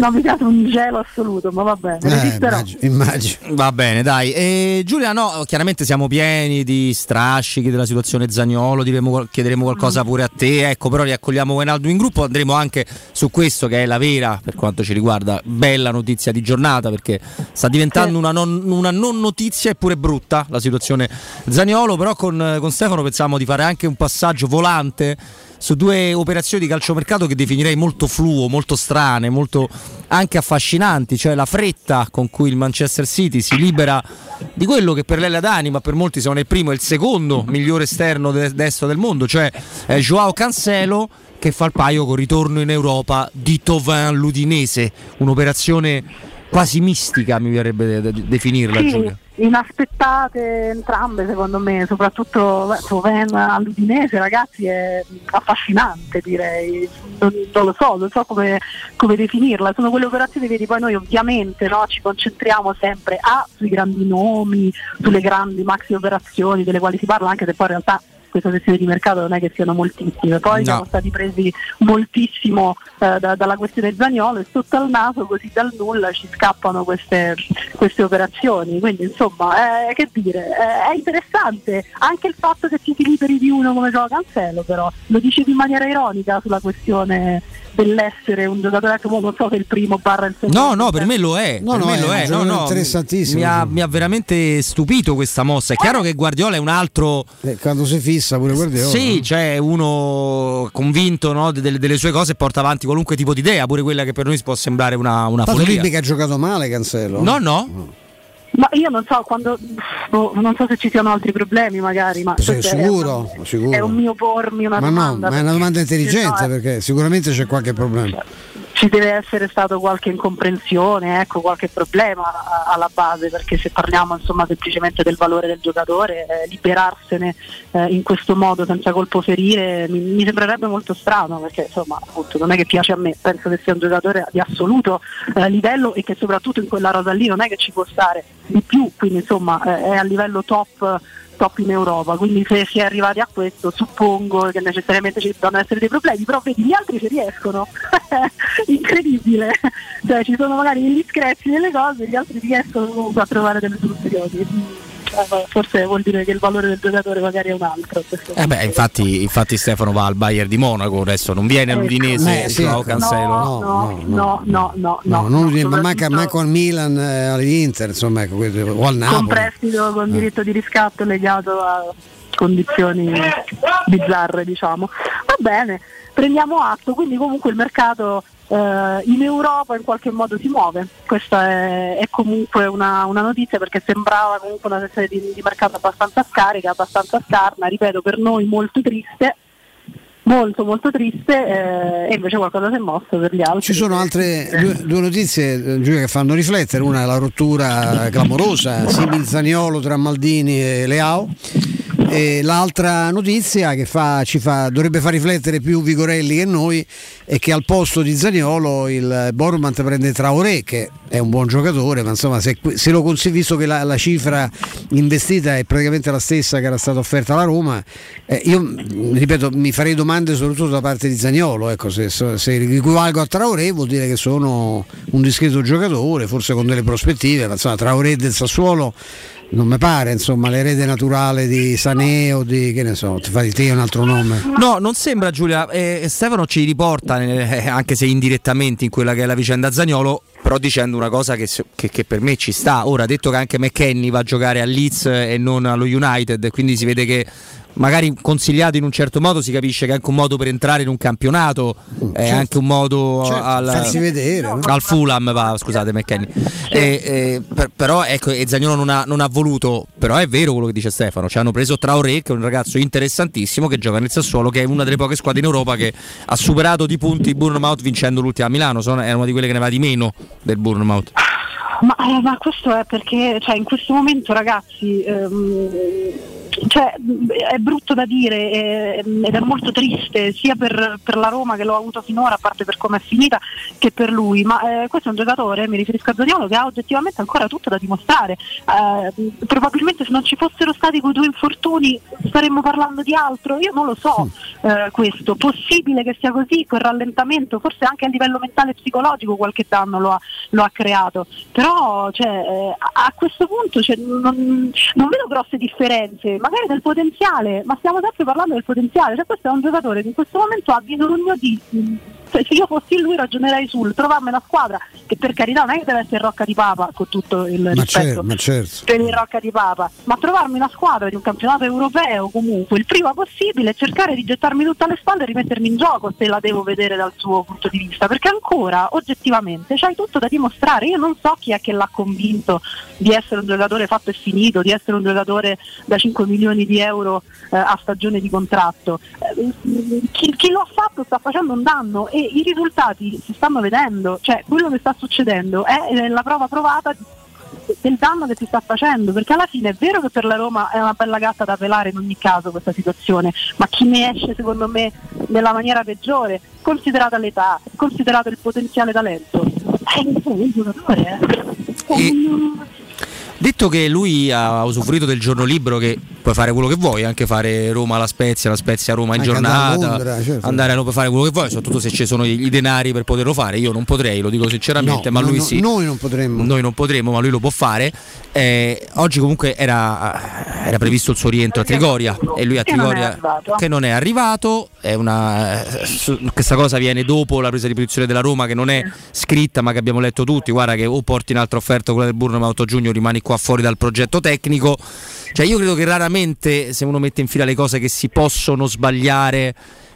nominato un gelo assoluto, ma va bene, eh, immagino, immagino. Va bene, dai. E Giulia, no, chiaramente siamo pieni di strascichi della situazione Zaniolo, diremo, chiederemo qualcosa pure a te, ecco, però riaccogliamo Wijnaldum in gruppo, andremo anche su questo che è la vera, per quanto ci riguarda, bella notizia di giornata, perché sta diventando eh. una, non, una non notizia eppure brutta la situazione Zaniolo, però con, con Stefano pensiamo di fare anche un passaggio volante su due operazioni di calciomercato che definirei molto fluo, molto strane, molto anche affascinanti, cioè la fretta con cui il Manchester City si libera di quello che per Lella Dani, ma per molti sono il primo e il secondo migliore esterno de- destro del mondo, cioè eh, Joao Cancelo, che fa il paio col ritorno in Europa di Thauvin all'Udinese, un'operazione quasi mistica mi verrebbe de- de- definirla, sì. Giulia. Inaspettate entrambe, secondo me, soprattutto Thauvin all'Udinese, ragazzi, è affascinante, direi, non, non lo so, non so come, come definirla. Sono quelle operazioni, vedi, poi noi ovviamente, no, ci concentriamo sempre a sui grandi nomi, sulle grandi maxi operazioni delle quali si parla, anche se poi in realtà questa sessione di mercato non è che siano moltissime, poi no. siamo stati presi moltissimo eh, da, dalla questione Zaniolo e sotto al naso, così dal nulla, ci scappano queste, queste operazioni, quindi insomma eh, che dire, eh, è interessante anche il fatto che ci si liberi di uno come Joao Cancelo, però lo dicevi in maniera ironica sulla questione dell'essere un giocatore, ecco, non so se il primo barra il secondo. No, no, per me lo è, no, per no, me è lo è, no, no, interessantissimo. Mi ha, mi ha veramente stupito questa mossa. È chiaro che Guardiola è un altro, eh, quando si fissa pure Guardiola. Sì, c'è cioè uno convinto, no, delle, delle sue cose, porta avanti qualunque tipo di idea, pure quella che per noi può sembrare una una follia. Che ha giocato male Cancelo. No, no. no. Ma io non so quando boh, non so se ci siano altri problemi magari, ma sì, sicuro, è, sicuro. È un mio pormi una ma domanda. No, ma è una domanda intelligente, no, perché sicuramente c'è qualche problema. Ci deve essere stato qualche incomprensione, ecco, qualche problema alla base, perché se parliamo insomma semplicemente del valore del giocatore, eh, liberarsene eh, in questo modo senza colpo ferire mi, mi sembrerebbe molto strano, perché insomma appunto non è che piace a me, penso che sia un giocatore di assoluto eh, livello e che soprattutto in quella rosa lì non è che ci può stare di più, quindi insomma eh, è a livello top top in Europa, quindi se si è arrivati a questo suppongo che necessariamente ci devono essere dei problemi, però vedi gli altri ci riescono incredibile, cioè ci sono magari degli screzi delle cose, gli altri riescono comunque a trovare delle soluzioni. Forse vuol dire che il valore del giocatore magari è un altro. Eh beh, infatti, infatti Stefano va al Bayern di Monaco, adesso non viene all'Udinese, eh, sì. no, Cancelo. No, no, no, no, no, no, no, no ma manca manco al Milan, eh, all'Inter, insomma, ecco, o al Napoli. Con prestito, con diritto di riscatto legato a condizioni bizzarre, diciamo. Va bene, prendiamo atto, quindi comunque il mercato Uh, in Europa in qualche modo si muove, questa è, è comunque una, una notizia, perché sembrava comunque una sessione di, di mercato abbastanza scarica, abbastanza scarna, ripeto, per noi molto triste, molto molto triste, eh, e invece qualcosa si è mosso per gli altri. Ci sono altre due, due notizie, Giulia, che fanno riflettere. Una è la rottura clamorosa simil Zaniolo tra Maldini e Leao, e l'altra notizia che fa, ci fa, dovrebbe far riflettere più Vigorelli che noi, è che al posto di Zaniolo il Bournemouth prende Traoré, che è un buon giocatore, ma insomma se, se lo consigli, visto che la, la cifra investita è praticamente la stessa che era stata offerta alla Roma, eh, io ripeto mi farei domande soprattutto da parte di Zaniolo, ecco, se, se equivalgo a Traoré vuol dire che sono un discreto giocatore, forse con delle prospettive, ma insomma Traoré del Sassuolo non mi pare, insomma, l'erede naturale di Sané o di, che ne so, ti fa di te un altro nome. No, non sembra, Giulia, eh, Stefano ci riporta, eh, anche se indirettamente, in quella che è la vicenda Zaniolo, però dicendo una cosa che, che, che per me ci sta. Ora, detto che anche McKennie va a giocare a Leeds e non allo United, quindi si vede che magari consigliato in un certo modo, si capisce che è anche un modo per entrare in un campionato, certo. È anche un modo, certo, al, farsi vedere, al, no? al Fulham va, scusate McKennie, certo. e, e, però ecco, e Zaniolo non ha, non ha voluto, però è vero quello che dice Stefano, ci hanno preso Traoré, che è un ragazzo interessantissimo che gioca nel Sassuolo, che è una delle poche squadre in Europa che ha superato di punti Bournemouth vincendo l'ultima a Milano, sono, era una di quelle che ne aveva di meno del Bournemouth. Ma, ma questo è perché, cioè, in questo momento ragazzi ehm, cioè, è brutto da dire eh, ed è molto triste sia per, per la Roma che l'ho avuto finora, a parte per come è finita, che per lui, ma eh, questo è un giocatore, mi riferisco a Zaniolo, che ha oggettivamente ancora tutto da dimostrare. Eh, probabilmente se non ci fossero stati quei due infortuni staremmo parlando di altro, io non lo so, eh, questo, possibile che sia così, quel rallentamento, forse anche a livello mentale e psicologico qualche danno lo ha, lo ha creato, però cioè, eh, a, a questo punto cioè, non, non vedo grosse differenze, magari del potenziale, ma stiamo sempre parlando del potenziale, cioè questo è un giocatore che in questo momento ha bisogno di, se io fossi lui ragionerei sul trovarmi una squadra che, per carità, non è che deve essere Rocca di Papa, con tutto il ma rispetto cer- certo. per il Rocca di Papa, ma trovarmi una squadra di un campionato europeo comunque il prima possibile, cercare di gettarmi tutto alle spalle e rimettermi in gioco se la devo vedere dal suo punto di vista, perché ancora oggettivamente c'hai tutto da dimostrare. Io non so chi è che l'ha convinto di essere un giocatore fatto e finito, di essere un giocatore da cinque milioni di euro eh, a stagione di contratto, eh, chi, chi lo ha fatto sta facendo un danno e i risultati si stanno vedendo, cioè quello che sta succedendo è la prova provata del danno che si sta facendo, perché alla fine è vero che per la Roma è una bella gatta da pelare in ogni caso questa situazione, ma chi ne esce secondo me nella maniera peggiore, considerata l'età, considerato il potenziale talento, è un giocatore eh. e... Detto che lui ha usufruito del giorno libero, che puoi fare quello che vuoi, anche fare Roma alla Spezia, la Spezia a Roma in anche giornata, andare a Londra, certo. andare a Roma, fare quello che vuoi, soprattutto se ci sono i denari per poterlo fare. Io non potrei, lo dico sinceramente, no, ma no, lui no, sì. Noi non potremmo. Noi non potremmo, ma lui lo può fare. Eh, oggi comunque era, era previsto il suo rientro a Trigoria e lui a Trigoria che non è arrivato. È una, questa cosa viene dopo la presa di posizione della Roma, che non è scritta ma che abbiamo letto tutti. Guarda che o porti un'altra offerta, quella del Bournemouth, ma otto giugno rimani qua fuori dal progetto tecnico. Cioè io credo che raramente, se uno mette in fila le cose che si possono sbagliare,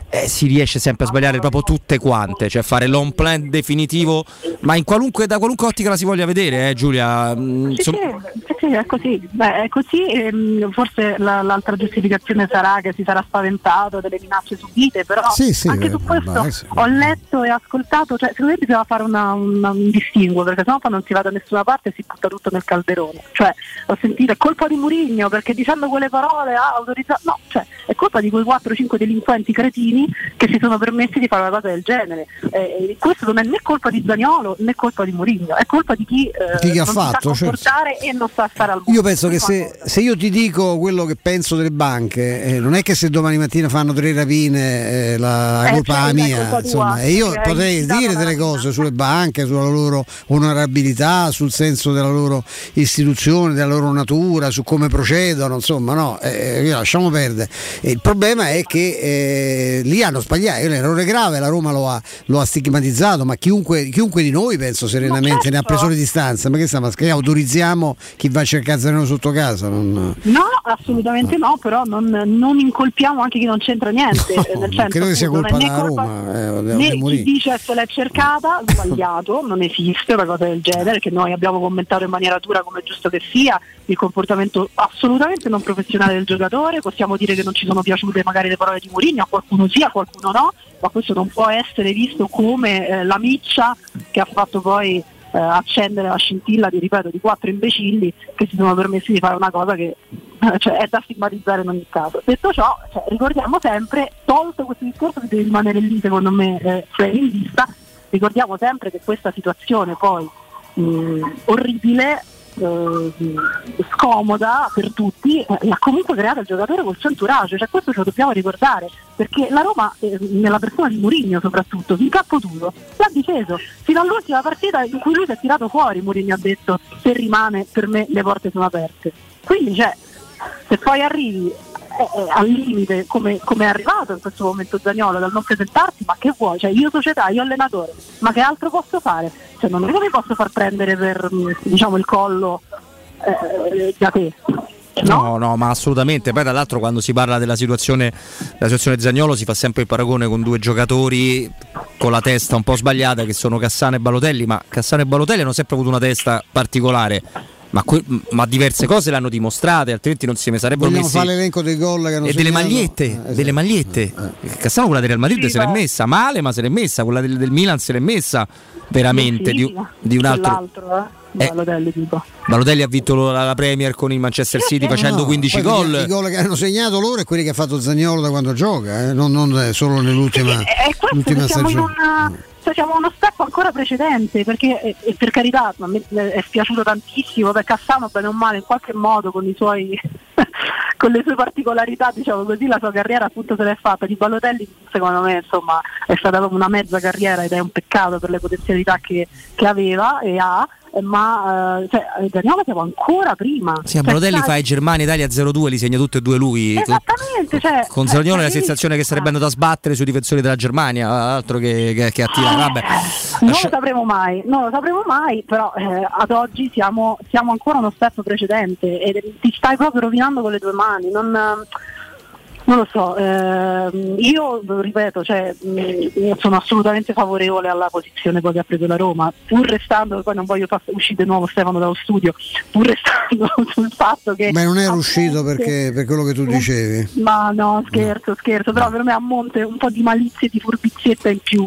eh, si riesce sempre a sbagliare proprio tutte quante, cioè fare l'on plan definitivo, ma in qualunque, da qualunque ottica la si voglia vedere, eh, Giulia. Mm, sì, so- sì, sì, è così. Beh, è così. Ehm, forse la, l'altra giustificazione sarà che si sarà spaventato delle minacce subite, però sì, sì, anche eh, su questo beh, sì, ho letto e ascoltato, cioè secondo me bisogna fare una, una, un distinguo, perché sennò poi non si va da nessuna parte e si butta tutto nel calderone. Cioè, ho sentito è colpa di Mourinho perché dicendo quelle parole ha autorizzato. No, cioè è colpa di quei quattro cinque delinquenti cretini che si sono permessi di fare una cosa del genere. Eh, questo non è né colpa di Zaniolo né colpa di Mourinho, è colpa di chi, eh, chi non ha fatto, sa comportare, certo. e non sa stare al mondo. Io penso che se, se io ti dico quello che penso delle banche, eh, non è che se domani mattina fanno tre rapine eh, la eh, colpa cioè, è mia, colpa insomma, e io potrei dire delle cose sulle banche, sulla loro onorabilità, sul senso della loro istituzione, della loro natura, su come procedono, insomma, no, eh, lasciamo perdere. E il problema è che eh, lì hanno sbagliato, è un errore grave, la Roma lo ha, lo ha stigmatizzato, ma chiunque, chiunque di noi penso serenamente certo. ne ha preso le distanze, ma che stiamo, che autorizziamo chi va a cercare Zaniolo sotto casa? Non... No, assolutamente no, no però non, non incolpiamo anche chi non c'entra niente, no, nel senso, credo che sia colpa della Roma, eh, né chi dice se l'è cercata, sbagliato, non esiste una cosa del genere, che noi abbiamo commentato in maniera dura come è giusto che sia, il comportamento assolutamente non professionale del giocatore, possiamo dire che non ci sono piaciute magari le parole di Mourinho, a qualcuno sì, a qualcuno no, ma questo non può essere visto come eh, la miccia che ha fatto poi eh, accendere la scintilla di, ripeto, di quattro imbecilli che si sono permessi di fare una cosa che cioè, è da stigmatizzare in ogni caso. Detto ciò, cioè, ricordiamo sempre, tolto questo discorso che deve rimanere lì secondo me eh, cioè in vista, ricordiamo sempre che questa situazione poi mh, orribile, Eh, scomoda per tutti, eh, l'ha comunque creata il giocatore col suo entourage, cioè questo ce lo dobbiamo ricordare, perché la Roma eh, nella persona di Mourinho soprattutto finché ha potuto l'ha difeso fino all'ultima partita in cui lui si è tirato fuori. Mourinho ha detto se rimane per me le porte sono aperte, quindi cioè se poi arrivi eh, eh, al limite come, come è arrivato in questo momento Zaniolo dal non presentarsi, ma che vuoi, cioè io società, io allenatore, ma che altro posso fare? Cioè non mi posso far prendere per diciamo il collo eh, da te. No? no, no, ma assolutamente. Poi, tra l'altro, quando si parla della situazione, della situazione Zaniolo, si fa sempre il paragone con due giocatori con la testa un po' sbagliata, che sono Cassano e Balotelli. Ma Cassano e Balotelli hanno sempre avuto una testa particolare. Ma, que- ma diverse cose l'hanno dimostrate, altrimenti non si ne sarebbero messi. Vogliamo fare l'elenco dei gol che hanno e delle magliette, eh, esatto. delle magliette. Cassano quella del Real Madrid sì, se l'è messa male, ma se l'è messa, quella del, del Milan se l'è messa veramente sì, di, di un altro. Eh. Balotelli, tipo. Balotelli ha vinto la Premier con il Manchester City facendo no, quindici gol. I gol che hanno segnato loro e quelli che ha fatto Zaniolo da quando gioca, eh? non, non solo nell'ultima, e, e l'ultima stagione. In una... siamo uno step ancora precedente, perché eh, per carità a me è piaciuto tantissimo, perché Assano bene o male in qualche modo con i suoi con le sue particolarità, diciamo così, la sua carriera appunto se l'è fatta. Di Balotelli secondo me insomma è stata proprio una mezza carriera ed è un peccato per le potenzialità che, che aveva e ha, ma eh, cioè Zaniolo siamo ancora prima. Sì, Balotelli fa i Germania Italia zero due, li segna tutti e due lui. Esattamente, cioè, con Zaniolo è la sensazione che sarebbe andato a sbattere sui difensori della Germania, altro che, che, che attira. Vabbè. Non lo sapremo mai, non lo sapremo mai, però eh, ad oggi siamo, siamo ancora uno step precedente e ti stai proprio rovinando con le tue mani. Non Non lo so, ehm, io ripeto, cioè, mh, sono assolutamente favorevole alla posizione poi che ha preso la Roma, pur restando, poi non voglio far uscire di nuovo Stefano dallo studio, pur restando sul fatto che... Ma non era uscito perché, per quello che tu dicevi. Ma no, scherzo, no. scherzo, però per me a monte un po' di malizia e di furbizietta in più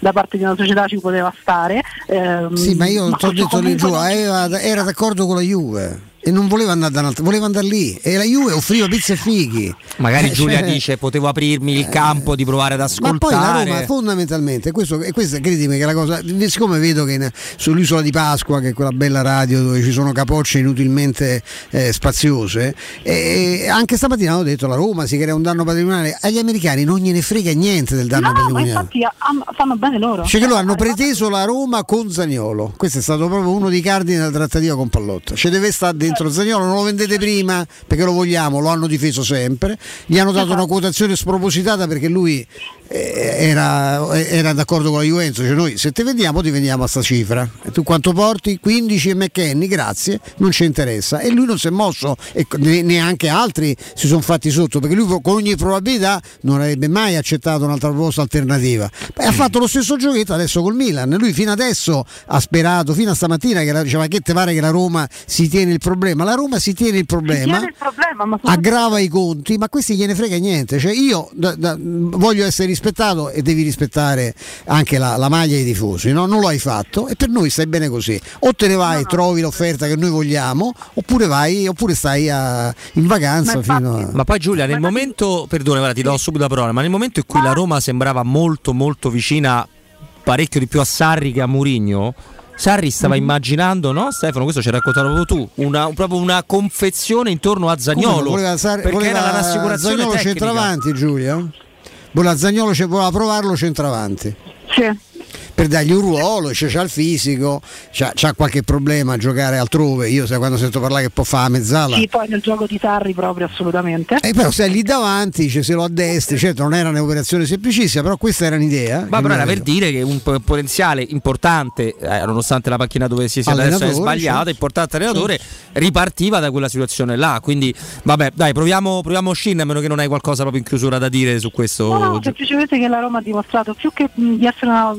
da parte di una società ci poteva stare. Ehm, sì, ma io ti ho detto lì giù, era, era d'accordo con la Juve. E non voleva andare da un'altra, voleva andare lì e la Juve offriva pizza e fighi. Magari eh, Giulia cioè, dice potevo aprirmi il campo eh, di provare ad ascoltare. Ma poi la Roma fondamentalmente, questo, e questa credimi che è la cosa, siccome vedo che in, sull'isola di Pasqua, che è quella bella radio dove ci sono capocce inutilmente eh, spaziose, e anche stamattina ho detto la Roma si crea un danno patrimoniale, agli americani non gliene frega niente del danno no, patrimoniale. Ma infatti am- fanno bene loro. Cioè che loro hanno preteso la Roma con Zaniolo. Questo è stato proprio uno dei cardini della trattativa con Pallotta. Ci deve stare dentro Zaniolo, non lo vendete prima perché lo vogliamo, lo hanno difeso sempre, gli hanno dato una quotazione spropositata perché lui era, era d'accordo con la Juventus, cioè noi se te vendiamo ti vendiamo a sta cifra, e tu quanto porti? quindici e McKennie, grazie, non ci interessa, e lui non si è mosso e neanche altri si sono fatti sotto, perché lui con ogni probabilità non avrebbe mai accettato un'altra proposta alternativa. Beh, ha fatto lo stesso giochetto adesso col Milan, lui fino adesso ha sperato, fino a stamattina che diceva che te pare che la Roma si tiene il problema. La Roma si tiene il problema, tiene il problema ma sono... aggrava i conti, ma questi gliene frega niente. Cioè io da, da, voglio essere rispettato e devi rispettare anche la, la maglia dei tifosi, no? Non lo hai fatto e per noi stai bene così. O te ne vai no, no. trovi l'offerta che noi vogliamo, oppure vai, oppure stai a, in vacanza. Ma, fino a... ma poi Giulia, nel ma momento, perdone, guarda, ti do subito la parola, ma nel momento in cui la Roma sembrava molto molto vicina, parecchio di più a Sarri che a Mourinho. Sarri stava immaginando, no Stefano, questo ce raccontavi tu, una, proprio una confezione intorno a Zaniolo. Voleva Sarri, perché voleva era l'assicurazione Zaniolo tecnica. Centravanti, Giulio. Voleva Zaniolo, cioè, voleva provarlo centravanti. Sì. Per dargli un ruolo, cioè, c'ha il fisico, c'ha, c'ha qualche problema a giocare altrove. Io sai, quando sento parlare che può fare a mezzala. Sì, poi nel gioco di Sarri proprio assolutamente. E però stai lì davanti, cioè, se lo addestri, certo non era un'operazione semplicissima, però questa era un'idea. Ma però era per dire che un potenziale importante, eh, nonostante la panchina dove si sia adesso è sbagliata, sì. Importante allenatore, sì. Ripartiva da quella situazione là. Quindi vabbè, dai, proviamo proviamo a scindere, a meno che non hai qualcosa proprio in chiusura da dire su questo. No, no, semplicemente che la Roma ha dimostrato più che di essere una.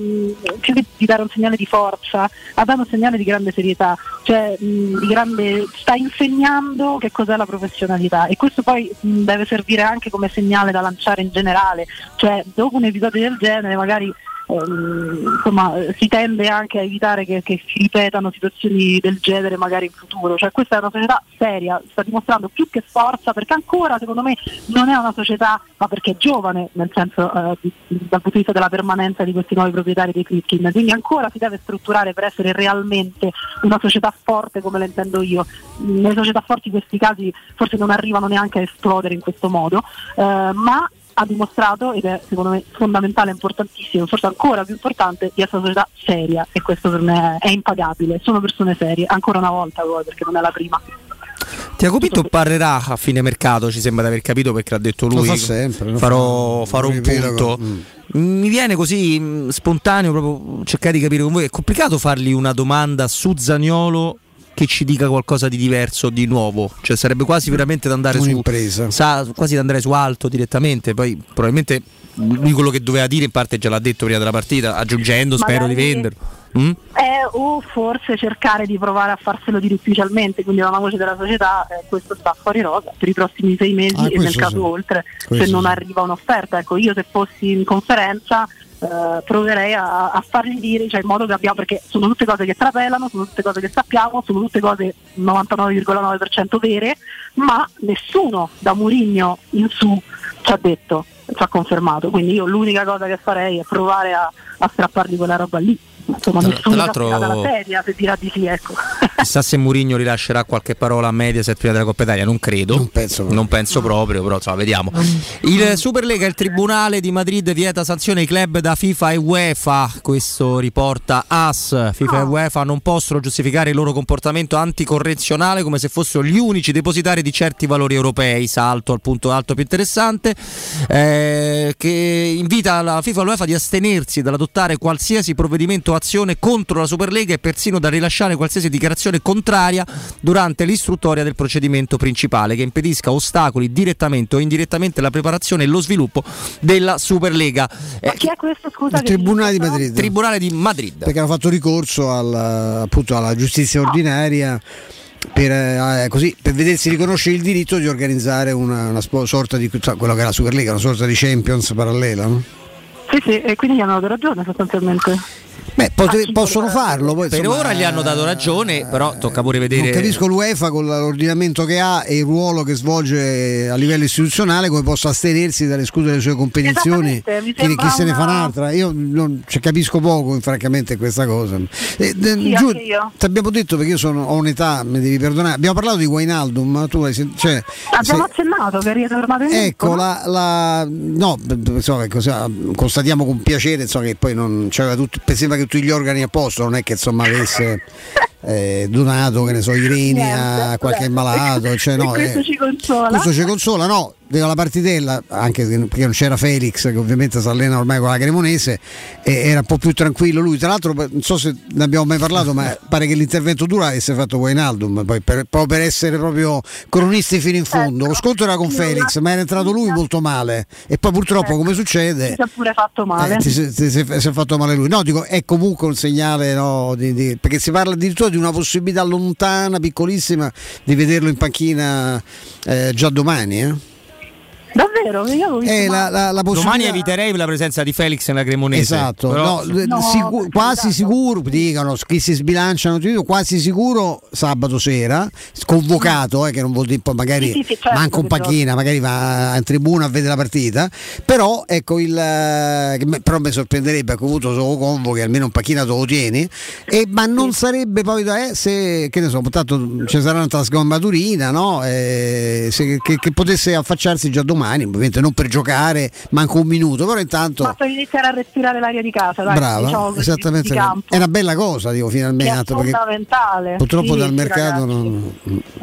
Più che di dare un segnale di forza, ha dato un segnale di grande serietà, cioè mh, di grande, sta insegnando che cos'è la professionalità, e questo poi mh, deve servire anche come segnale da lanciare in generale, cioè dopo un episodio del genere magari ehm, insomma si tende anche a evitare che, che si ripetano situazioni del genere magari in futuro, cioè questa è una società seria, sta dimostrando più che forza, perché ancora secondo me non è una società, ma perché è giovane, nel senso eh, di, dal punto di vista della permanenza di questi nuovi proprietari dei Friedkin, quindi ancora si deve strutturare per essere realmente una società forte come la intendo io. Le società forti in questi casi forse non arrivano neanche a esplodere in questo modo, eh, ma ha dimostrato, ed è secondo me fondamentale, importantissimo, forse ancora più importante, di essere una società seria, e questo per me è impagabile, sono persone serie ancora una volta, perché non è la prima. Tiago Pinto parlerà a fine mercato, ci sembra di aver capito, perché l'ha detto lui, lo fa sempre, farò, farò un punto. Mi viene così spontaneo proprio cercare di capire con voi, è complicato fargli una domanda su Zaniolo che ci dica qualcosa di diverso, di nuovo, cioè sarebbe quasi veramente da andare su, sa, quasi da andare su alto direttamente, poi probabilmente lui quello che doveva dire in parte già l'ha detto prima della partita, aggiungendo magari, spero di venderlo. mm? eh, o forse cercare di provare a farselo dire ufficialmente, quindi da una voce della società, eh, questo sta fuori rosa per i prossimi sei mesi ah, e nel caso sì. oltre questo se non sì. arriva un'offerta. Ecco, io se fossi in conferenza eh, proverei a, a fargli dire, cioè in modo che abbiamo, perché sono tutte cose che trapelano, sono tutte cose che sappiamo, sono tutte cose novantanove virgola nove per cento vere, ma nessuno da Mourinho in su ci ha detto, ci ha confermato, quindi io l'unica cosa che farei è provare a, a strappargli quella roba lì. Insomma, nessuno tra l'altro dalla sedia se dirà di sì, ecco. Chissà se Mourinho rilascerà qualche parola a Mediaset prima della Coppa Italia, non credo, non penso, non penso proprio, però insomma vediamo. Il Superlega, il Tribunale di Madrid vieta sanzione ai club da FIFA e UEFA, questo riporta AS. FIFA no. e UEFA non possono giustificare il loro comportamento anticorrezionale come se fossero gli unici depositari di certi valori europei. Salto al punto alto più interessante, eh, che invita la FIFA e l'UEFA di astenersi dall'adottare qualsiasi provvedimento azione contro la Superlega e persino da rilasciare qualsiasi dichiarazione contraria durante l'istruttoria del procedimento principale che impedisca ostacoli direttamente o indirettamente la preparazione e lo sviluppo della Superlega. Ma chi è questo, scusa? Il Tribunale di Madrid. Tribunale di Madrid. Perché hanno fatto ricorso alla, appunto alla giustizia ordinaria per, eh, così, per vedersi riconoscere il diritto di organizzare una, una sorta di quello che è la Superlega, una sorta di Champions parallela, no? Sì, sì, e quindi gli hanno dato ragione sostanzialmente. Beh, pot- possono farlo poi, insomma, per ora gli hanno dato ragione, però tocca pure vedere. Non capisco l'UEFA con l'ordinamento che ha e il ruolo che svolge a livello istituzionale come possa astenersi dalle scuse delle sue competizioni. Chi, chi se ne fa un'altra? Io non cioè, capisco poco francamente questa cosa. E, sì, giù, ti abbiamo detto perché io sono, ho un'età, mi devi perdonare, abbiamo parlato di Wijnaldum, ma tu hai cioè, abbiamo se, accennato che è tornato in ecco la, la no insomma, cosa, constatiamo con piacere insomma, che poi non c'aveva cioè, tutto pensava che tutti gli organi a posto, non è che insomma avesse eh, donato che ne so i reni a qualche malato, cioè, no, questo, eh, ci consola. questo ci consola no la partitella, anche perché non c'era Felix che ovviamente si allena ormai con la Cremonese e era un po' più tranquillo lui, tra l'altro non so se ne abbiamo mai parlato ma pare che l'intervento duro avesse fatto Wijnaldum poi per, proprio per essere proprio cronisti fino in fondo, lo scontro era con Felix ma era entrato lui molto male e poi purtroppo come succede si è pure fatto male, eh, ti, ti, ti, si è fatto male lui, no dico è comunque un segnale no, di, di, perché si parla addirittura di una possibilità lontana, piccolissima di vederlo in panchina eh, già domani eh davvero io visto eh, la, la, la possibilità... domani eviterei la presenza di Felix nella Cremonese, esatto però... no, no, sicur- quasi esatto. sicuro dicono chi si sbilanciano quasi sicuro sabato sera sconvocato eh, che non vuol dire poi magari sì, sì, certo, manca un panchina magari va in tribuna a vedere la partita però ecco il però mi sorprenderebbe ecco, avuto solo convochi almeno un panchina te lo tieni e, ma non sì. sarebbe poi eh, se che ne so tanto ci sarà una trasgombaturina no eh, se, che, che potesse affacciarsi già domani domani, ovviamente non per giocare, manco un minuto, però intanto basta iniziare a respirare l'aria di casa, dai, brava, diciamo, esattamente di campo. È una bella cosa, dico finalmente, perché fondamentale. Purtroppo sì, dal mercato non...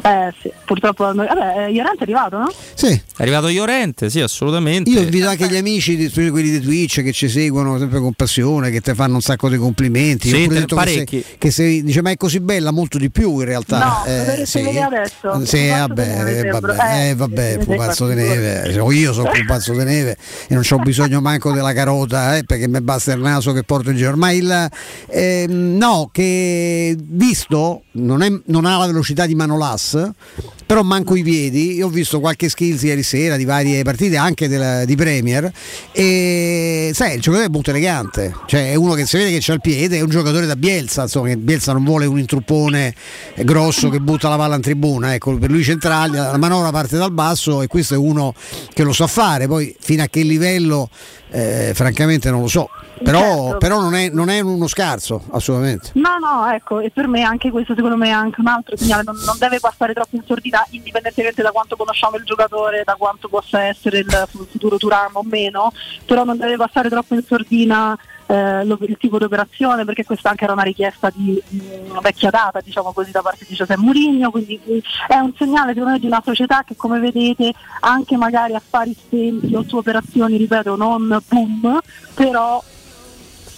Eh sì, purtroppo dal mercato. Vabbè, Llorente è arrivato, no? Sì, è arrivato Llorente, sì, assolutamente. Io invito anche gli amici di quelli di Twitch che ci seguono sempre con passione, che te fanno un sacco di complimenti, sì, detto parecchi. Che, sei, che sei, dice "Ma è così bella, molto di più in realtà". No, eh, sì. adesso. Sì, vabbè, eh, vabbè, eh, vabbè, eh, pupazzo di neve. Io sono un pazzo di neve e non ho bisogno manco della carota eh, perché mi basta il naso che porto in giro ormai il, eh, no che visto non, è, non ha la velocità di Manolas però manco i piedi, io ho visto qualche skills ieri sera di varie partite anche della, di Premier e sai il giocatore è molto elegante, cioè è uno che si vede che c'ha il piede, è un giocatore da Bielsa insomma, che Bielsa non vuole un intruppone grosso che butta la palla in tribuna ecco, per lui centrale, la manovra parte dal basso e questo è uno che lo sa fare, poi fino a che livello eh, francamente non lo so però, certo. però non, è, non è uno scarso assolutamente no no ecco e per me anche questo secondo me è anche un altro segnale, non, non deve passare troppo in sordina indipendentemente da quanto conosciamo il giocatore, da quanto possa essere il futuro Thuram o meno, però non deve passare troppo in sordina eh, il tipo di operazione perché questa anche era una richiesta di mh, vecchia data diciamo così da parte di Giuseppe Mourinho, quindi è un segnale secondo me di una società che come vedete anche magari affari spenti o sue operazioni ripeto non boom però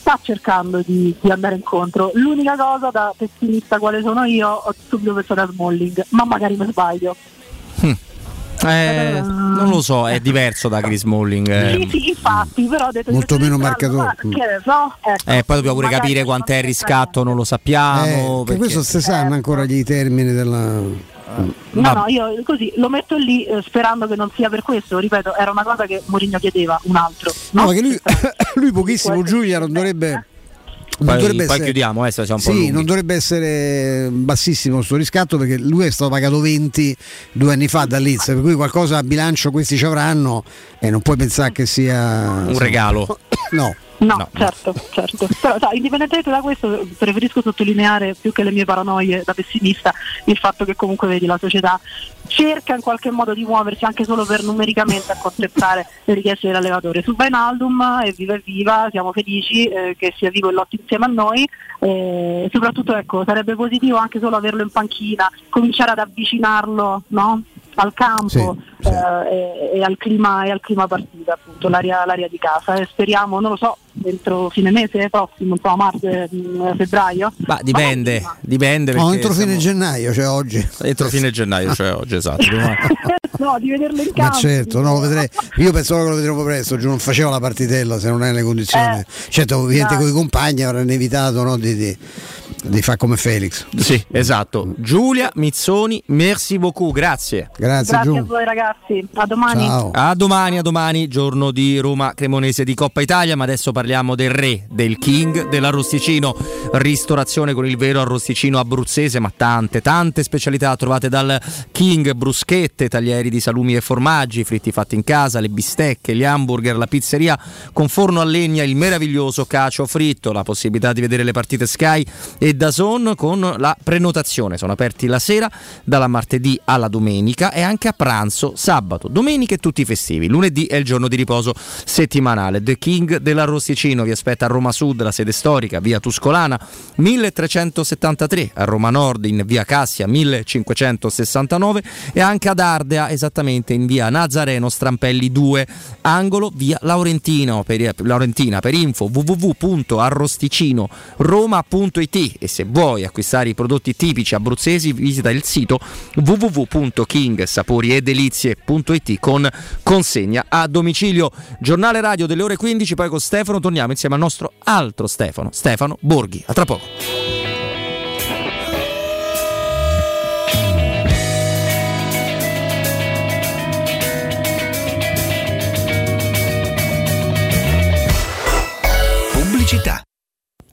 sta cercando di, di andare incontro. L'unica cosa da pessimista quale sono io ho subito pensato a Smalling ma magari mi sbaglio. Mm. Eh, eh, non lo so, è diverso da Chris Smalling. Eh. Sì, sì, infatti, però ho detto molto meno marcatore. So, ecco. eh, poi dobbiamo pure magari capire quant'è il riscatto, non lo sappiamo. Eh, perché questo si sanno ancora gli termini della. No, no, io così lo metto lì eh, sperando che non sia per questo. Ripeto, era una cosa che Mourinho chiedeva, un altro. No, no, che lui, lui pochissimo, Giulia, non dovrebbe. Non poi, poi essere, chiudiamo, eh, siamo un po' sì, lunghi. Non dovrebbe essere bassissimo il suo riscatto, perché lui è stato pagato venti due anni fa da Leeds, per cui qualcosa a bilancio questi ci avranno e non puoi pensare che sia un regalo. No. No, no, certo, no. certo. Però, so, indipendentemente da questo, preferisco sottolineare, più che le mie paranoie da pessimista, il fatto che comunque vedi la società cerca in qualche modo di muoversi anche solo per numericamente accontentare le richieste dell'allevatore. Su Wijnaldum, evviva evviva, siamo felici eh, che sia vivo e lotti insieme a noi, eh, soprattutto ecco, sarebbe positivo anche solo averlo in panchina, cominciare ad avvicinarlo, no? Al campo, sì, sì. Eh, e, e al clima e al clima partita, appunto, l'aria, l'aria di casa, e speriamo, non lo so, dentro fine mese prossimo, insomma marzo, febbraio. Ma dipende, ma dipende perché no, entro siamo... fine gennaio, cioè oggi. Entro fine gennaio, cioè oggi, esatto. No, di vederlo in campo. Ma certo, no, lo vedrei. Io pensavo che lo vedremo presto, non faceva la partitella se non è nelle condizioni. Eh, certo, ovviamente no. Con i compagni avranno evitato, no, di, di, di fare come Felix. Sì, esatto. Giulia Mizzoni, merci beaucoup, grazie. Grazie, grazie a voi ragazzi, a domani. Ciao. A domani, a domani, giorno di Roma Cremonese di Coppa Italia, ma adesso parliamo del re, del king, dell'arrosticino. Ristorazione con il vero arrosticino abruzzese, ma tante, tante specialità trovate dal king: bruschette, taglieri di salumi e formaggi, fritti fatti in casa, le bistecche, gli hamburger, la pizzeria con forno a legna, il meraviglioso cacio fritto, la possibilità di vedere le partite Sky e DAZN con la prenotazione. Sono aperti la sera dalla martedì alla domenica e anche a pranzo sabato, domenica e tutti i festivi. Lunedì è il giorno di riposo settimanale. The King dell'Arrosticino vi aspetta a Roma Sud, la sede storica, via Tuscolana milletrecentosettantatré, a Roma Nord in via Cassia millecinquecentosessantanove e anche ad Ardea, esattamente in via Nazareno Strampelli due, angolo via Laurentino, per, Laurentina. Per info w w w punto arrosticinoroma punto i t e se vuoi acquistare i prodotti tipici abruzzesi visita il sito w w w punto king saporiedelizie punto i t con consegna a domicilio. Giornale radio delle ore quindici, poi con Stefano torniamo insieme al nostro altro Stefano, Stefano Borghi. A tra poco. Pubblicità.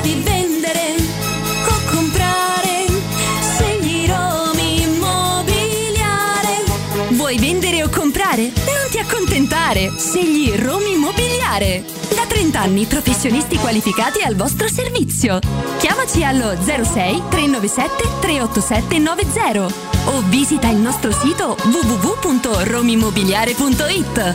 Devi vendere o comprare. Segni Romi Immobiliare. Vuoi vendere o comprare? Non ti accontentare. Segli Romi Immobiliare. Da trenta anni professionisti qualificati al vostro servizio. Chiamaci allo zero sei trecentonovantasette trecentoottantasette novanta o visita il nostro sito w w w punto romimmobiliare punto i t.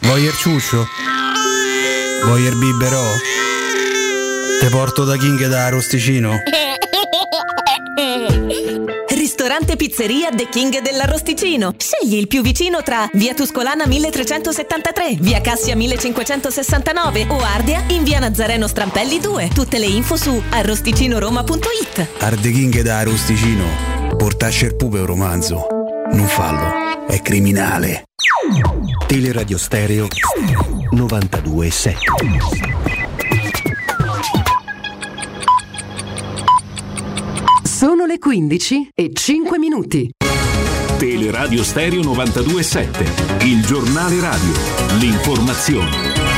Voyer ciuccio? Voyer biberò? Te porto da King e da Arrosticino? Ristorante Pizzeria The King dell'Arrosticino. Scegli il più vicino tra via Tuscolana milletrecentosettantatré, via Cassia millecinquecentosessantanove o Ardea in via Nazareno Strampelli due. Tutte le info su arrosticinoroma punto it. Arde King e da Arrosticino. Portasce il pupo è un romanzo. Non fallo, è criminale. Teleradio Stereo novantadue sette. Sono le quindici e cinque minuti. Teleradio Stereo novantadue sette, il giornale radio, l'informazione.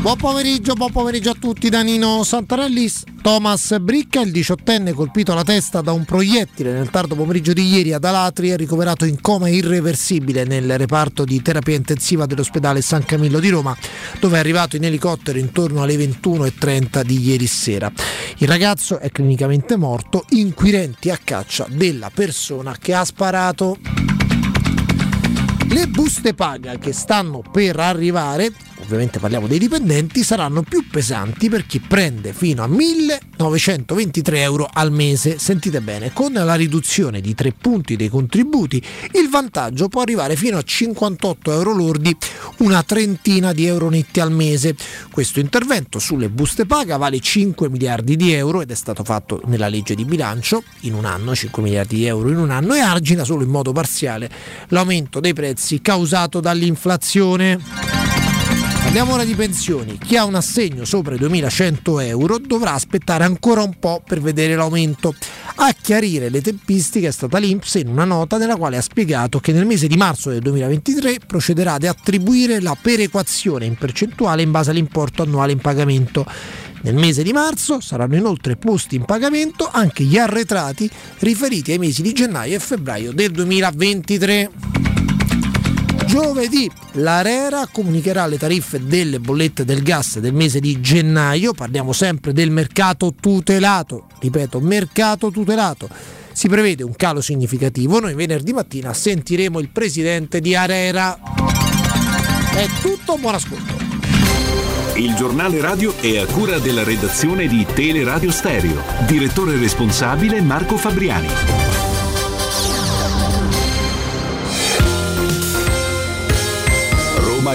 Buon pomeriggio, buon pomeriggio a tutti da Nino Santarelli. Thomas Bricca, il diciottenne colpito alla testa da un proiettile nel tardo pomeriggio di ieri ad Alatri, è ricoverato in coma irreversibile nel reparto di terapia intensiva dell'ospedale San Camillo di Roma, dove è arrivato in elicottero intorno alle ventuno e trenta di ieri sera. Il ragazzo è clinicamente morto, inquirenti a caccia della persona che ha sparato. Le buste paga che stanno per arrivare, ovviamente parliamo dei dipendenti, saranno più pesanti per chi prende fino a millenovecentoventitré euro al mese. Sentite bene, con la riduzione di tre punti dei contributi, il vantaggio può arrivare fino a cinquantotto euro lordi, una trentina di euro netti al mese. Questo intervento sulle buste paga vale cinque miliardi di euro ed è stato fatto nella legge di bilancio in un anno, cinque miliardi di euro in un anno, e argina solo in modo parziale l'aumento dei prezzi causato dall'inflazione. Parliamo ora di pensioni. Chi ha un assegno sopra i duemilacento euro dovrà aspettare ancora un po' per vedere l'aumento. A chiarire le tempistiche è stata l'I N P S in una nota nella quale ha spiegato che nel mese di marzo del duemilaventitré procederà ad attribuire la perequazione in percentuale in base all'importo annuale in pagamento. Nel mese di marzo saranno inoltre posti in pagamento anche gli arretrati riferiti ai mesi di gennaio e febbraio del duemilaventitré. Giovedì l'ARERA comunicherà le tariffe delle bollette del gas del mese di gennaio. Parliamo sempre del mercato tutelato, ripeto, mercato tutelato. Si prevede un calo significativo. Noi venerdì mattina sentiremo il presidente di ARERA. È tutto, buon ascolto. Il giornale radio è a cura della redazione di Teleradio Stereo. Direttore responsabile Marco Fabriani. Roma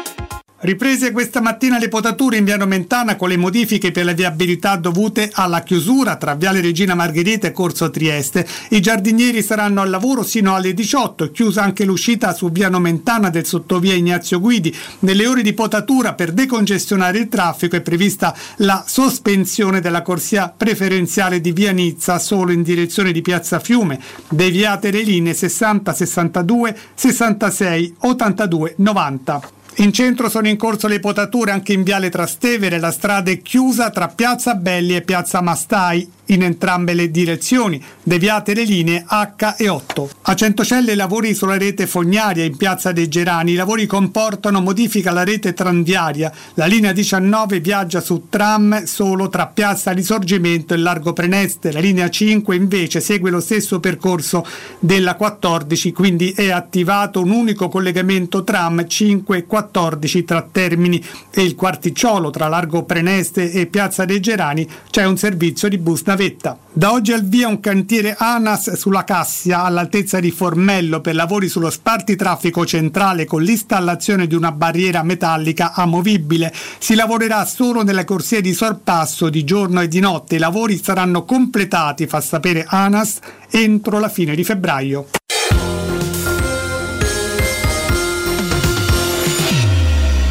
Riprese questa mattina le potature in via Nomentana con le modifiche per la viabilità dovute alla chiusura tra viale Regina Margherita e Corso Trieste. I giardinieri saranno al lavoro sino alle diciotto, chiusa anche l'uscita su via Nomentana del sottovia Ignazio Guidi. Nelle ore di potatura per decongestionare il traffico è prevista la sospensione della corsia preferenziale di via Nizza solo in direzione di piazza Fiume, deviate le linee sessanta, sessantadue, sessantasei, ottantadue, novanta. In centro sono in corso le potature anche in viale Trastevere, la strada è chiusa tra piazza Belli e piazza Mastai. in entrambe le direzioni, deviate le linee acca e otto. A Centocelle lavori sulla rete fognaria in piazza dei Gerani. I lavori comportano modifica alla rete tranviaria. La linea diciannove viaggia su tram solo tra piazza Risorgimento e Largo Preneste. La linea cinque invece segue lo stesso percorso della quattordici, quindi è attivato un unico collegamento tram cinque quattordici tra Termini e il Quarticciolo. Tra Largo Preneste e piazza dei Gerani c'è un servizio di bus navetta. Da oggi al via un cantiere ANAS sulla Cassia all'altezza di Formello per lavori sullo spartitraffico centrale con l'installazione di una barriera metallica amovibile. Si lavorerà solo nelle corsie di sorpasso di giorno e di notte. I lavori saranno completati, fa sapere ANAS, entro la fine di febbraio.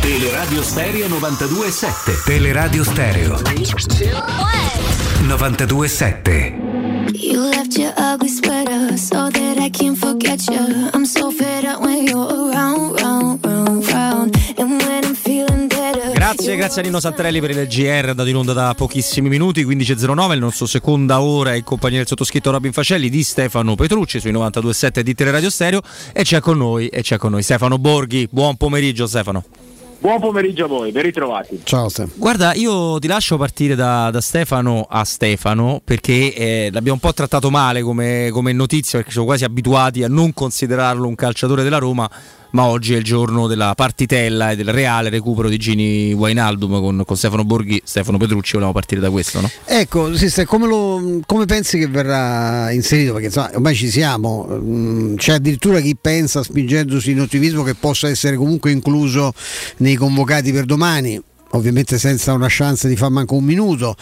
Teleradio Stereo novantadue virgola sette. Teleradio Stereo novantadue virgola sette. You left your ugly sweater so that I can't forget you. I'm so fed up when you're around, round, round, round. And when I'm feeling better. Grazie, grazie a Nino Santarelli per il G R da in onda da pochissimi minuti, quindici e zero nove, il nostro seconda ora in compagnia del sottoscritto Robin Facelli di Stefano Petrucci sui novantadue virgola sette di Teleradio Stereo, e c'è con noi e c'è con noi Stefano Borghi. Buon pomeriggio Stefano. Buon pomeriggio a voi, ben ritrovati. Ciao Stefano. Guarda, io ti lascio partire da, da Stefano a Stefano perché eh, l'abbiamo un po' trattato male come, come notizia, perché siamo quasi abituati a non considerarlo un calciatore della Roma, ma oggi è il giorno della partitella e del reale recupero di Gini Wijnaldum con, con Stefano Borghi, Stefano Petrucci. Volevamo partire da questo, no? Ecco, sì, come, lo, come pensi che verrà inserito? Perché insomma, ormai ci siamo, mh, c'è addirittura chi pensa, spingendosi in ottimismo, che possa essere comunque incluso nei i convocati per domani, ovviamente senza una chance di far manco un minuto.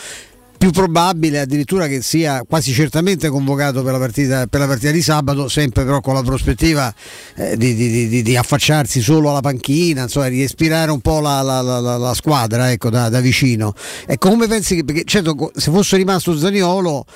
Più probabile addirittura che sia quasi certamente convocato per la partita, per la partita di sabato, sempre però con la prospettiva eh, di, di, di, di affacciarsi solo alla panchina, insomma di respirare un po' la, la, la, la squadra, ecco, da, da vicino. Ecco, come pensi che, perché certo, se fosse rimasto Zaniolo,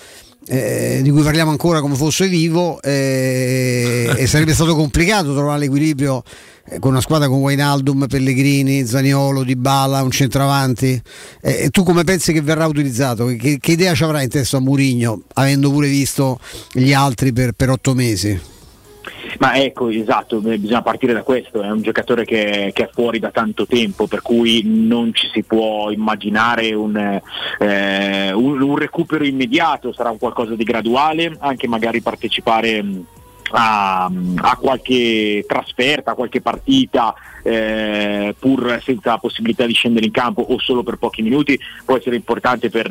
Eh, di cui parliamo ancora come fosse vivo, eh, e sarebbe stato complicato trovare l'equilibrio eh, con una squadra con Wijnaldum, Pellegrini, Zaniolo, Dybala, un centravanti. Eh, e tu come pensi che verrà utilizzato? Che, che idea ci avrà in testa Mourinho, avendo pure visto gli altri per, per otto mesi? Ma ecco, esatto, bisogna partire da questo. È un giocatore che, che è fuori da tanto tempo, per cui non ci si può immaginare un, eh, un, un recupero immediato. Sarà un qualcosa di graduale, anche magari partecipare a, a qualche trasferta, a qualche partita, eh, pur senza la possibilità di scendere in campo o solo per pochi minuti, può essere importante per,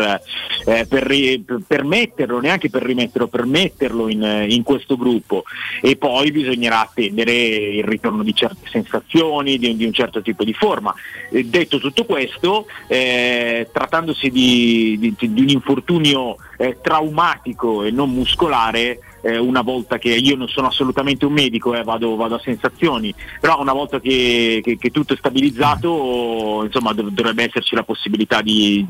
eh, per, ri, per, per metterlo, neanche per rimetterlo, per metterlo in, in questo gruppo. E poi bisognerà attendere il ritorno di certe sensazioni, di, di un certo tipo di forma. E detto tutto questo, eh, trattandosi di, di, di un infortunio eh, traumatico e non muscolare, eh, una volta che, io non sono assolutamente un medico, eh, vado, vado a sensazioni, però una volta che Che, che tutto è stabilizzato, insomma, dov- dovrebbe esserci la possibilità di,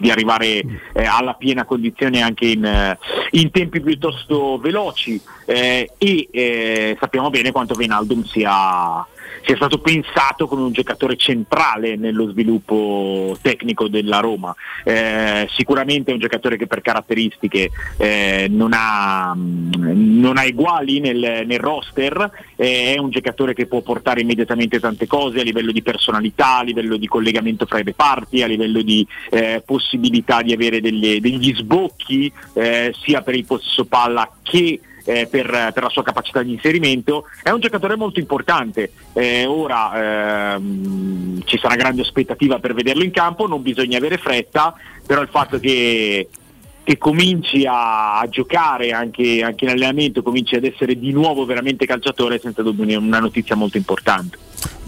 di arrivare eh, alla piena condizione anche in, eh, in tempi piuttosto veloci, eh, e eh, sappiamo bene quanto Wijnaldum sia, sia stato pensato come un giocatore centrale nello sviluppo tecnico della Roma. Eh, sicuramente è un giocatore che per caratteristiche eh, non ha non ha uguali nel, nel roster, eh, è un giocatore che può portare immediatamente tante cose a livello di personalità, a livello di collegamento fra i reparti, a livello di eh, possibilità di avere delle, degli sbocchi eh, sia per il possesso palla che Eh, per, per la sua capacità di inserimento. È un giocatore molto importante. Eh, ora ehm, ci sarà grande aspettativa per vederlo in campo, non bisogna avere fretta, però il fatto che, che cominci a, a giocare anche, anche in allenamento, cominci ad essere di nuovo veramente calciatore, è senza dubbio una notizia molto importante.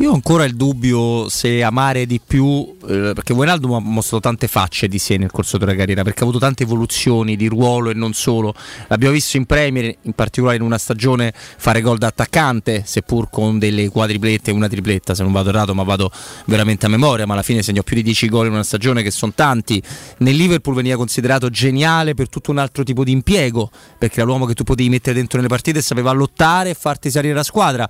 Io ho ancora il dubbio se amare di più, eh, perché Wijnaldum ha mostrato tante facce di sé nel corso della carriera, perché ha avuto tante evoluzioni di ruolo e non solo. L'abbiamo visto in Premier, in particolare in una stagione, fare gol da attaccante, seppur con delle quadriplette e una tripletta, se non vado errato, ma vado veramente a memoria, ma alla fine segnò più di dieci gol in una stagione, che sono tanti. Nel Liverpool veniva considerato geniale per tutto un altro tipo di impiego, perché era l'uomo che tu potevi mettere dentro nelle partite e sapeva lottare e farti salire la squadra.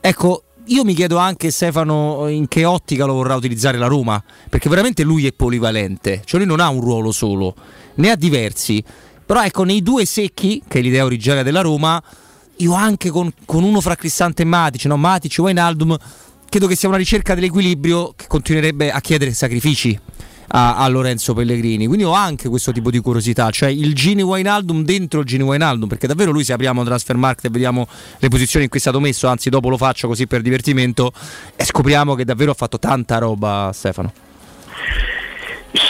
Ecco, io mi chiedo anche, Stefano, in che ottica lo vorrà utilizzare la Roma, perché veramente lui è polivalente, cioè lui non ha un ruolo solo, ne ha diversi, Però ecco, nei due secchi, che è l'idea originaria della Roma, io anche con, con uno fra Cristante e Matic, no? Matic e Wijnaldum, credo che sia una ricerca dell'equilibrio che continuerebbe a chiedere sacrifici a, a Lorenzo Pellegrini. Quindi ho anche questo tipo di curiosità, cioè il Gini Wijnaldum dentro il Gini Wijnaldum, perché davvero lui, se apriamo Transfermarkt e vediamo le posizioni in cui è stato messo, anzi dopo lo faccio così per divertimento, e scopriamo che davvero ha fatto tanta roba, Stefano.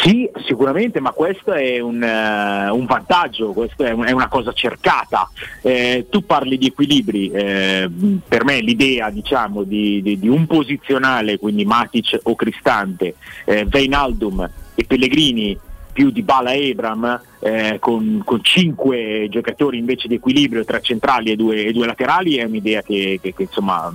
Sì, sicuramente, ma questo è un, uh, un vantaggio, questo è, un, è una cosa cercata. Eh, tu parli di equilibri, eh, per me l'idea, diciamo, di, di, di un posizionale, quindi Matic o Cristante, eh, Wijnaldum e Pellegrini più Dybala e Ebram, eh, con, con cinque giocatori invece di equilibrio tra centrali e due, e due laterali, è un'idea che, che, che insomma... ha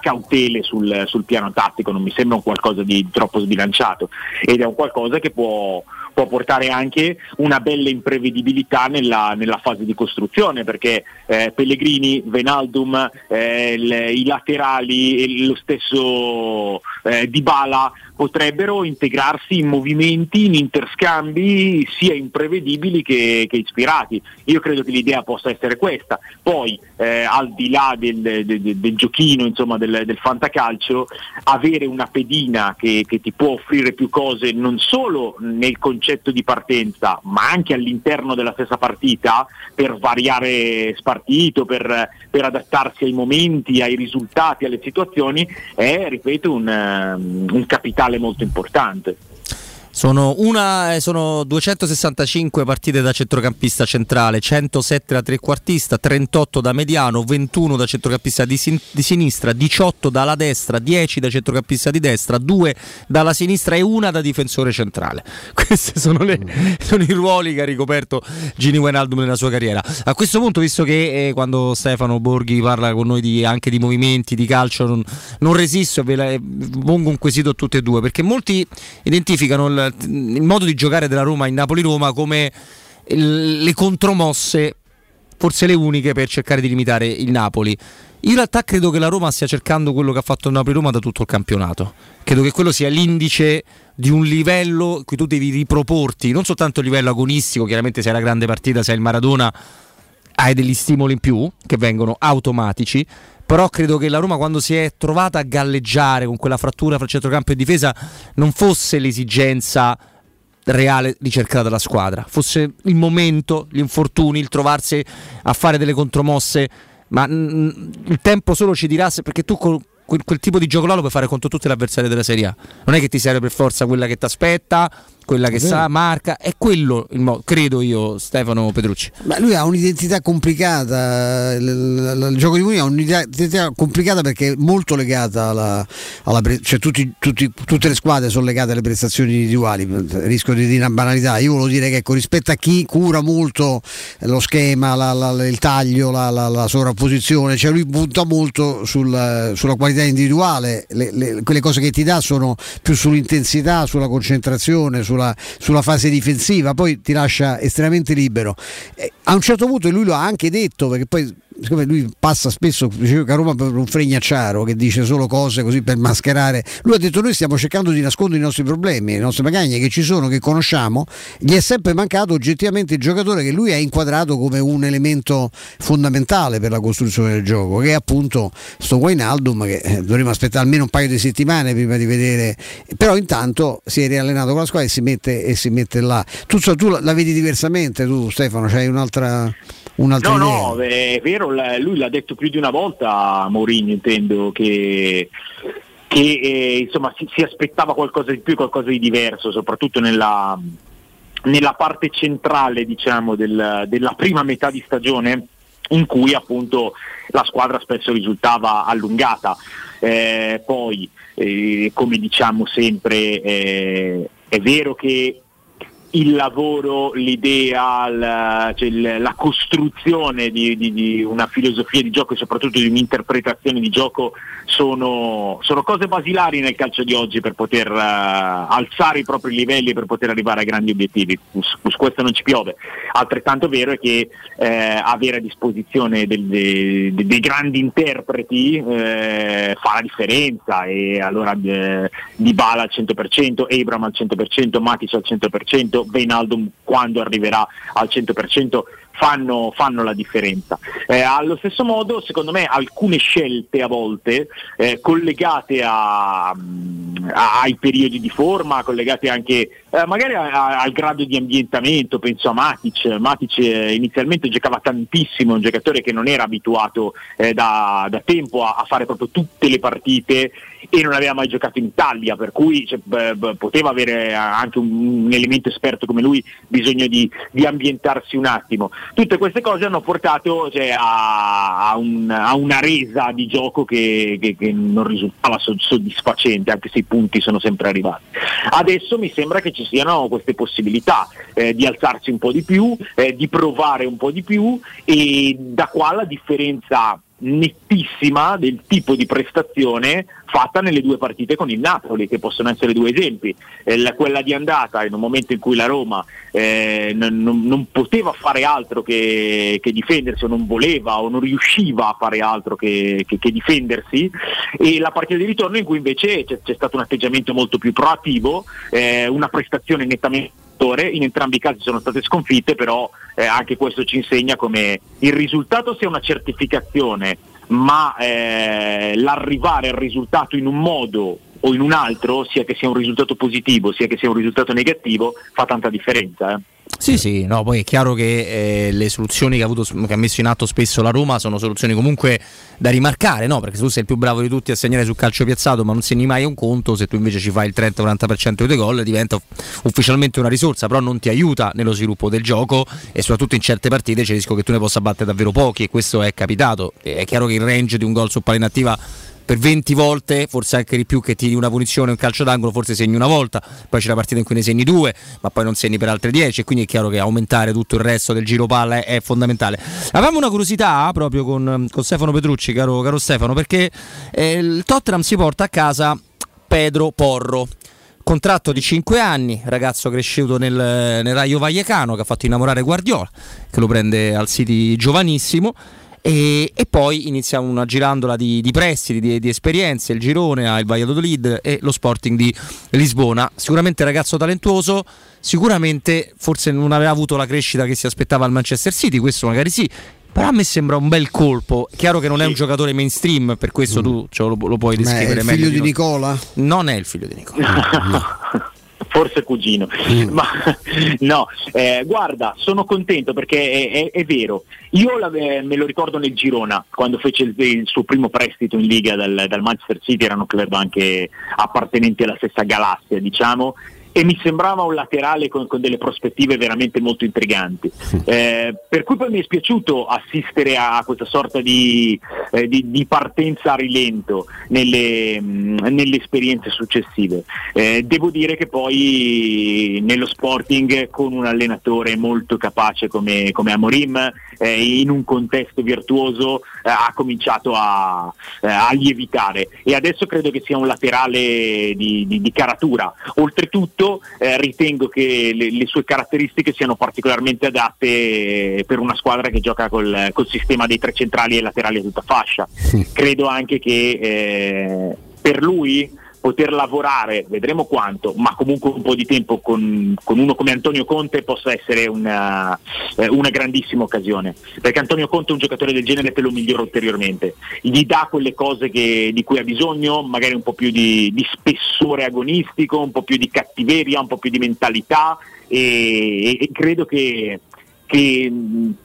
cautele sul, sul piano tattico, non mi sembra un qualcosa di troppo sbilanciato, ed è un qualcosa che può, può portare anche una bella imprevedibilità nella, nella fase di costruzione, perché eh, Pellegrini, Wijnaldum, eh, le, i laterali e lo stesso eh, Dybala potrebbero integrarsi in movimenti, in interscambi sia imprevedibili che, che ispirati. Io credo che l'idea possa essere questa. Poi eh, al di là del, del, del giochino, insomma, del, del fantacalcio, avere una pedina che, che ti può offrire più cose non solo nel concetto di partenza, ma anche all'interno della stessa partita, per variare spartito, per, per adattarsi ai momenti, ai risultati, alle situazioni, è, ripeto, un, un capitale molto importante. Sono una sono duecentosessantacinque partite da centrocampista centrale, centosette da trequartista, trentotto da mediano, ventuno da centrocampista di, sin- di sinistra, diciotto dalla destra, dieci da centrocampista di destra, due dalla sinistra e una da difensore centrale. Questi sono, le, sono i ruoli che ha ricoperto Gini Wijnaldum nella sua carriera. A questo punto, visto che eh, quando Stefano Borghi parla con noi di, anche di movimenti, di calcio, non, non resisto, ve la, eh, pongo un quesito a tutti e due, perché molti identificano il il modo di giocare della Roma in Napoli-Roma come le contromosse, forse le uniche, per cercare di limitare il Napoli. In realtà credo che la Roma stia cercando quello che ha fatto il Napoli-Roma da tutto il campionato. Credo che quello sia l'indice di un livello in cui tu devi riproporti, non soltanto a livello agonistico, chiaramente se è la grande partita, se è il Maradona, hai degli stimoli in più che vengono automatici, però credo che la Roma, quando si è trovata a galleggiare con quella frattura fra centrocampo e difesa, non fosse l'esigenza reale ricercata dalla squadra, fosse il momento, gli infortuni, il trovarsi a fare delle contromosse, ma mh, il tempo solo ci dirà se, perché tu con quel, quel tipo di gioco là lo puoi fare contro tutti gli avversari della Serie A, non è che ti serve per forza quella che ti aspetta, quella che sa, marca, è quello il modo, credo io, Stefano Petrucci. Ma lui ha un'identità complicata, il, il, il gioco di Mourinho ha un'identità complicata perché è molto legata alla, alla pre- cioè tutti, tutti, tutte le squadre sono legate alle prestazioni individuali, rischio di dire una banalità, io volevo dire che ecco, rispetto a chi cura molto lo schema, la, la, il taglio, la, la, la sovrapposizione, cioè lui punta molto sul, sulla qualità individuale, le, le, quelle cose che ti dà sono più sull'intensità, sulla concentrazione, sulla Sulla, sulla fase difensiva, poi ti lascia estremamente libero. Eh, a un certo punto, lui lo ha anche detto, perché poi siccome lui passa spesso, dicevo che a Roma, per un fregnacciaro che dice solo cose così per mascherare, lui ha detto noi stiamo cercando di nascondere i nostri problemi, le nostre magagne che ci sono, che conosciamo. Gli è sempre mancato oggettivamente il giocatore che lui ha inquadrato come un elemento fondamentale per la costruzione del gioco, che è appunto sto Wijnaldum, che eh, dovremmo aspettare almeno un paio di settimane prima di vedere, però intanto si è riallenato con la squadra e si mette, e si mette là. Tu, tu la, la vedi diversamente tu, Stefano, c'hai un'altra... Un'altra no, idea. No, è vero, lui l'ha detto più di una volta, Mourinho intendo, che, che eh, insomma si, si aspettava qualcosa di più, qualcosa di diverso, soprattutto nella, nella parte centrale, diciamo, del, della prima metà di stagione, in cui appunto la squadra spesso risultava allungata. Eh, poi, eh, come diciamo sempre, eh, è vero che il lavoro, l'idea, la, cioè la costruzione di, di, di una filosofia di gioco e soprattutto di un'interpretazione di gioco sono, sono cose basilari nel calcio di oggi per poter uh, alzare i propri livelli e per poter arrivare a grandi obiettivi. Su, su questo non ci piove. Altrettanto vero è che eh, avere a disposizione del, de, de, dei grandi interpreti eh, fa la differenza, e allora eh, Dybala al cento per cento, Abraham al cento per cento, Matic al cento per cento, Wijnaldum quando arriverà al cento per cento fanno, fanno la differenza. Eh, allo stesso modo, secondo me, alcune scelte a volte eh, collegate a, a, ai periodi di forma, collegate anche eh, magari a, a, al grado di ambientamento, penso a Matic. Matic eh, inizialmente giocava tantissimo, un giocatore che non era abituato eh, da, da tempo a, a fare proprio tutte le partite e non aveva mai giocato in Italia, per cui cioè, b- b- poteva avere anche un, un elemento esperto come lui bisogno di, di ambientarsi un attimo. Tutte queste cose hanno portato cioè, a, a, un, a una resa di gioco che, che, che non risultava soddisfacente, anche se i punti sono sempre arrivati. Adesso mi sembra che ci siano queste possibilità eh, di alzarsi un po' di più, eh, di provare un po' di più, e da qua la differenza nettissima del tipo di prestazione fatta nelle due partite con il Napoli, che possono essere due esempi. Eh, la, quella di andata, in un momento in cui la Roma eh, non, non, non poteva fare altro che, che difendersi, o non voleva o non riusciva a fare altro che, che, che difendersi, e la partita di ritorno in cui invece c'è, c'è stato un atteggiamento molto più proattivo, eh, una prestazione nettamente. In entrambi i casi sono state sconfitte, però eh, anche questo ci insegna come il risultato sia una certificazione, ma eh, l'arrivare al risultato in un modo o in un altro, sia che sia un risultato positivo sia che sia un risultato negativo, fa tanta differenza. eh. Sì, sì, no, poi è chiaro che eh, le soluzioni che ha, avuto, che ha messo in atto spesso la Roma sono soluzioni comunque da rimarcare, no? Perché se tu sei il più bravo di tutti a segnare sul calcio piazzato ma non segni mai un conto, se tu invece ci fai il trenta quaranta per cento dei tuoi gol diventa ufficialmente una risorsa, però non ti aiuta nello sviluppo del gioco, e soprattutto in certe partite c'è il rischio che tu ne possa battere davvero pochi, e questo è capitato. È chiaro che il range di un gol su palla inattiva per venti volte, forse anche di più, che tiri una punizione, un calcio d'angolo, forse segni una volta, poi c'è la partita in cui ne segni due, ma poi non segni per altre dieci, e quindi è chiaro che aumentare tutto il resto del giro palla è, è fondamentale. Avevamo una curiosità proprio con, con Stefano Petrucci, caro, caro Stefano, perché eh, il Tottenham si porta a casa Pedro Porro, contratto di cinque anni, ragazzo cresciuto nel, nel Rayo Vallecano, che ha fatto innamorare Guardiola, che lo prende al City giovanissimo. E, e poi iniziamo una girandola di, di prestiti, di, di esperienze. Il girone ha il Valladolid e lo Sporting di Lisbona. Sicuramente ragazzo talentuoso, sicuramente forse non aveva avuto la crescita che si aspettava al Manchester City, questo magari sì, però a me sembra un bel colpo. Chiaro che non è un giocatore mainstream, per questo tu cioè, lo, lo puoi descrivere meglio. Ma è il figlio di Nicola? Non è il figlio di Nicola. Forse cugino, mm. ma no, eh, guarda, sono contento perché è, è, è vero, io la, eh, me lo ricordo nel Girona, quando fece il, il suo primo prestito in Liga dal, dal Manchester City, erano club anche appartenenti alla stessa galassia, diciamo, e mi sembrava un laterale con, con delle prospettive veramente molto intriganti, eh, per cui poi mi è piaciuto assistere a questa sorta di, eh, di, di partenza a rilento nelle, mh, nelle esperienze successive. Eh, devo dire che poi nello Sporting, con un allenatore molto capace come, come Amorim, eh, in un contesto virtuoso, eh, ha cominciato a, eh, a lievitare, e adesso credo che sia un laterale di, di, di caratura. Oltretutto Eh, ritengo che le, le sue caratteristiche siano particolarmente adatte per una squadra che gioca col, col sistema dei tre centrali e laterali a tutta fascia. Sì. Credo anche che eh, per lui poter lavorare, vedremo quanto, ma comunque un po' di tempo con, con uno come Antonio Conte possa essere una, eh, una grandissima occasione, perché Antonio Conte un giocatore del genere te lo migliora ulteriormente, gli dà quelle cose che, di cui ha bisogno, magari un po' più di, di spessore agonistico, un po' più di cattiveria, un po' più di mentalità, e, e credo che che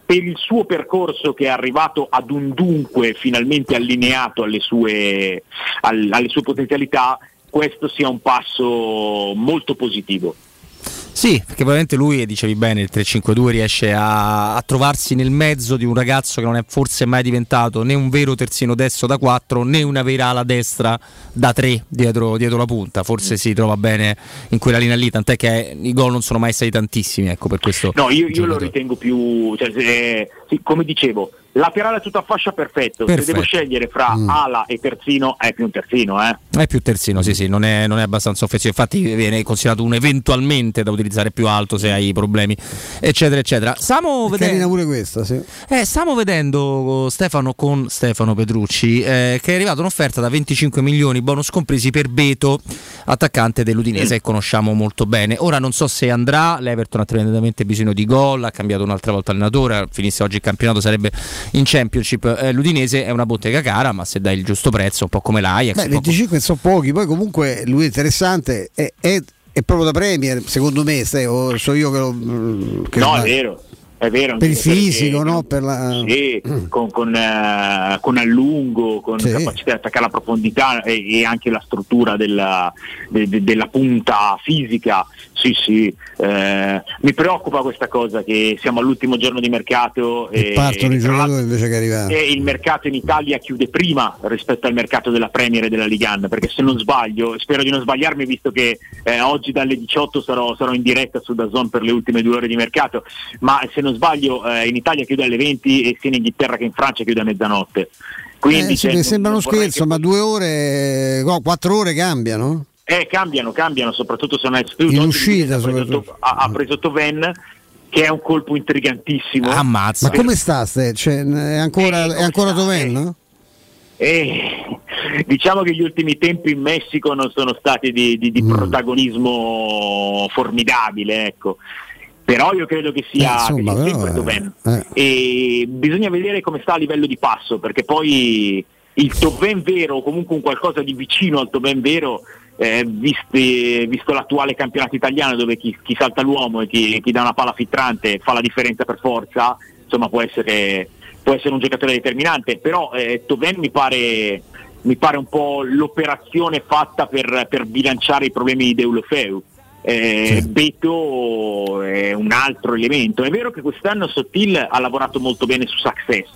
per il suo percorso, che è arrivato ad un dunque finalmente allineato alle sue, alle sue potenzialità, questo sia un passo molto positivo. Sì, perché probabilmente lui, dicevi bene, il tre cinque due riesce a, a trovarsi nel mezzo di un ragazzo che non è forse mai diventato né un vero terzino destro da quattro né una vera ala destra da tre dietro, dietro la punta. Forse si trova bene in quella linea lì, tant'è che i gol non sono mai stati tantissimi, ecco, per questo. No, io, io lo ritengo più, cioè, eh, sì, come dicevo, Laterale a tutta fascia, perfetto. perfetto. Se devo scegliere fra mm. ala e terzino, è più un terzino, eh? È più terzino, sì, sì, non è, non è abbastanza offensivo. Infatti viene considerato un eventualmente da utilizzare più alto se hai problemi, eccetera, eccetera. Stiamo vedendo pure questa, sì. Eh, stiamo vedendo Stefano con Stefano Petrucci, eh, che è arrivata un'offerta da venticinque milioni, bonus compresi, per Beto, attaccante dell'Udinese, mm. che conosciamo molto bene. Ora non so se andrà, l'Everton ha tremendamente bisogno di gol, ha cambiato un'altra volta allenatore, finisse oggi il campionato sarebbe in Championship. eh, l'Udinese è una bottega cara, ma se dai il giusto prezzo, un po' come l'Ajax. Beh, venticinque sono pochi, poi comunque lui è interessante, è, è, è proprio da Premier, secondo me, stai, o so io che lo... Che no, lo... è vero. È vero, per il fisico, perché, no? Per la... sì, mm. con, con, uh, con allungo, con sì. capacità di attaccare la profondità e, e anche la struttura della, de, de, della punta fisica. Sì, sì. Eh, mi preoccupa questa cosa che siamo all'ultimo giorno di mercato e, e partono i giocatori invece che arrivare. E il mercato in Italia chiude prima rispetto al mercato della Premier e della Ligue uno, perché se non sbaglio, spero di non sbagliarmi, visto che eh, oggi dalle diciotto sarò, sarò in diretta su D A Z N per le ultime due ore di mercato, ma se non sbaglio eh, in Italia chiude alle venti e sia in Inghilterra che in Francia chiude a mezzanotte. Quindi eh, sì, mi sembra uno scherzo, che... ma due ore, no, quattro ore cambiano? Eh, cambiano, cambiano, soprattutto se non è in uscita. Ha preso Toven, che è un colpo intrigantissimo. Ammazza. Ma come sta? Cioè, è ancora, eh, è ancora Toven? Eh. No? Eh, diciamo che gli ultimi tempi in Messico non sono stati di, di, di mm. protagonismo formidabile, ecco. Però io credo che sia eh, insomma, che però, Toven. Eh. E bisogna vedere come sta a livello di passo, perché poi il Toven vero, o comunque un qualcosa di vicino al Toven vero, eh, visti, visto l'attuale campionato italiano, dove chi, chi salta l'uomo e chi, chi dà una palla filtrante fa la differenza per forza, insomma, può essere, può essere un giocatore determinante. Però eh, Toven mi pare, mi pare un po' l'operazione fatta per, per bilanciare i problemi di Deulofeu. Eh, sì. Beto è un altro elemento. È vero che quest'anno Sottil ha lavorato molto bene su Success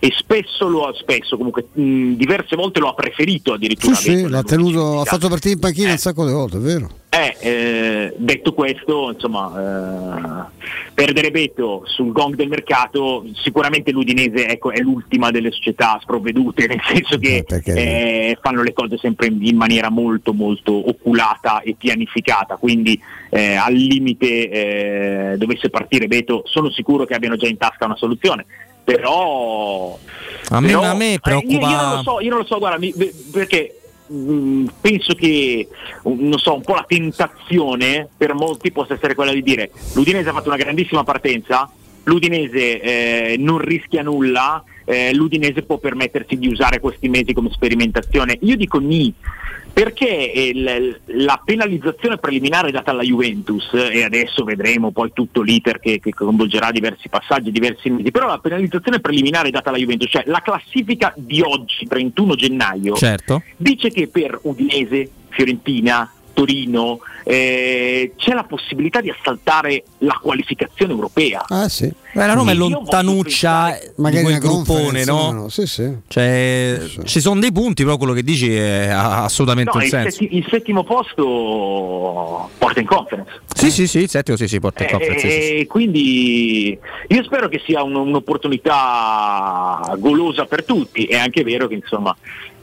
e spesso lo ha, spesso comunque mh, diverse volte lo ha preferito addirittura. Sì, Beto, sì, l'ha tenuto, ha fatto partire in panchina eh. un sacco di volte, è vero. Eh, eh, detto questo, insomma, eh, perdere Beto sul gong del mercato, sicuramente l'Udinese, ecco, è l'ultima delle società sprovvedute, nel senso che eh, fanno le cose sempre in, in maniera molto molto oculata e pianificata, quindi eh, al limite eh, dovesse partire Beto, sono sicuro che abbiano già in tasca una soluzione. Però a me, però, a me preoccupa, eh, io, io non lo so, io non lo so, guarda, mi, perché penso che, non so, un po' la tentazione per molti possa essere quella di dire: l'Udinese ha fatto una grandissima partenza, l'Udinese eh, non rischia nulla, eh, l'Udinese può permettersi di usare questi mesi come sperimentazione. Io dico ni, perché il, la penalizzazione preliminare data alla Juventus, e adesso vedremo poi tutto l'iter che, che coinvolgerà diversi passaggi, diversi mesi, però la penalizzazione preliminare data alla Juventus, cioè la classifica di oggi, trentuno gennaio, certo, dice che per Udinese, Fiorentina, Torino eh, c'è la possibilità di assaltare la qualificazione europea. Ah sì. Beh, la Roma è lontanuccia magari quel gruppone, no? no? Sì, sì. Cioè, sì, sì. Ci sono dei punti, però quello che dici è, ha assolutamente no, un il senso. Setti, il settimo posto porta in Conference. Sì, eh. sì, sì, il settimo sì, sì, porta in Conference. Eh, sì, sì, sì. Quindi io spero che sia un, un'opportunità golosa per tutti. È anche vero che, insomma,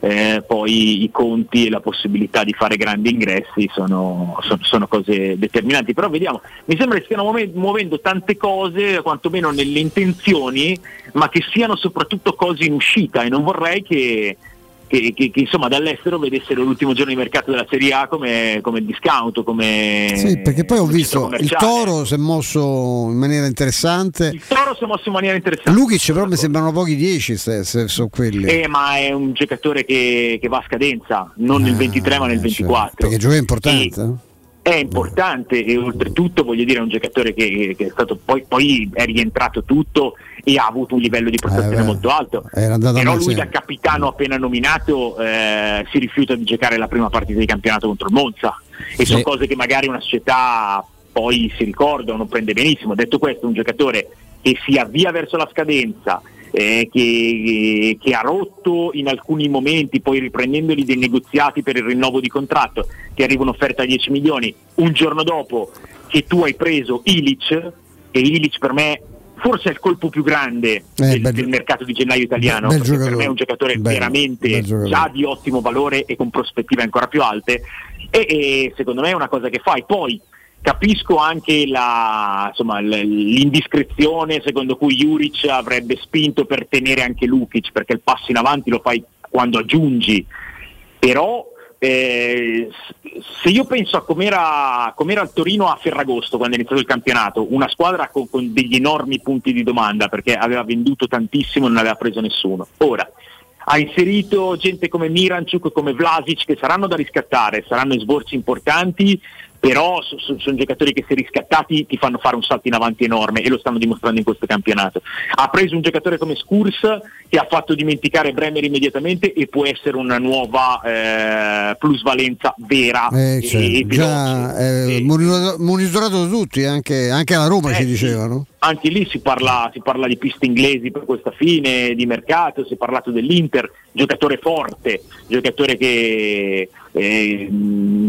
Eh, poi i conti e la possibilità di fare grandi ingressi sono, sono, sono cose determinanti, però vediamo, mi sembra che stiano muove- muovendo tante cose, quantomeno nelle intenzioni, ma che siano soprattutto cose in uscita, e non vorrei che, che, che, che insomma dall'estero vedessero l'ultimo giorno di mercato della Serie A come, come discount, come sì, perché poi ho visto il Toro si è mosso in maniera interessante il Toro si è mosso in maniera interessante Lukic, però mi sembrano pochi dieci, se, se sono quelli eh, ma è un giocatore che, che va a scadenza non ah, nel ventitré ma nel ventiquattro, cioè, perché gioca è importante e, è importante e oltretutto, voglio dire, è un giocatore che, che è stato poi, poi è rientrato tutto e ha avuto un livello di prestazione eh, molto alto. Però lui da capitano appena nominato eh, si rifiuta di giocare la prima partita di campionato contro il Monza e sì. sono cose che magari una società poi si ricorda o non prende benissimo. Detto questo, un giocatore che si avvia verso la scadenza, Eh, che, che ha rotto in alcuni momenti, poi riprendendoli dei negoziati per il rinnovo di contratto, ti arriva un'offerta a dieci milioni un giorno dopo che tu hai preso Ilic, e Ilic per me forse è il colpo più grande eh, del, bel, del mercato di gennaio italiano, bel, bel per me è un giocatore bel, veramente bel già di ottimo valore e con prospettive ancora più alte, e, e secondo me è una cosa che fai. Poi capisco anche la, insomma, l'indiscrezione secondo cui Juric avrebbe spinto per tenere anche Lukic, perché il passo in avanti lo fai quando aggiungi, però eh, se io penso a com'era, com'era il Torino a Ferragosto quando è iniziato il campionato, una squadra con, con degli enormi punti di domanda perché aveva venduto tantissimo e non aveva preso nessuno, ora ha inserito gente come Miranchuk, come Vlasic, che saranno da riscattare, saranno sborsi importanti, però sono, sono giocatori che se riscattati ti fanno fare un salto in avanti enorme e lo stanno dimostrando in questo campionato. Ha preso un giocatore come Skurs che ha fatto dimenticare Bremer immediatamente e può essere una nuova eh, plusvalenza vera eh, e, cioè, e già eh, e... monitorato da tutti, anche, anche alla Roma eh, si dicevano. Anche lì si parla, si parla di piste inglesi per questa fine di mercato, si è parlato dell'Inter, giocatore forte, giocatore che... Eh,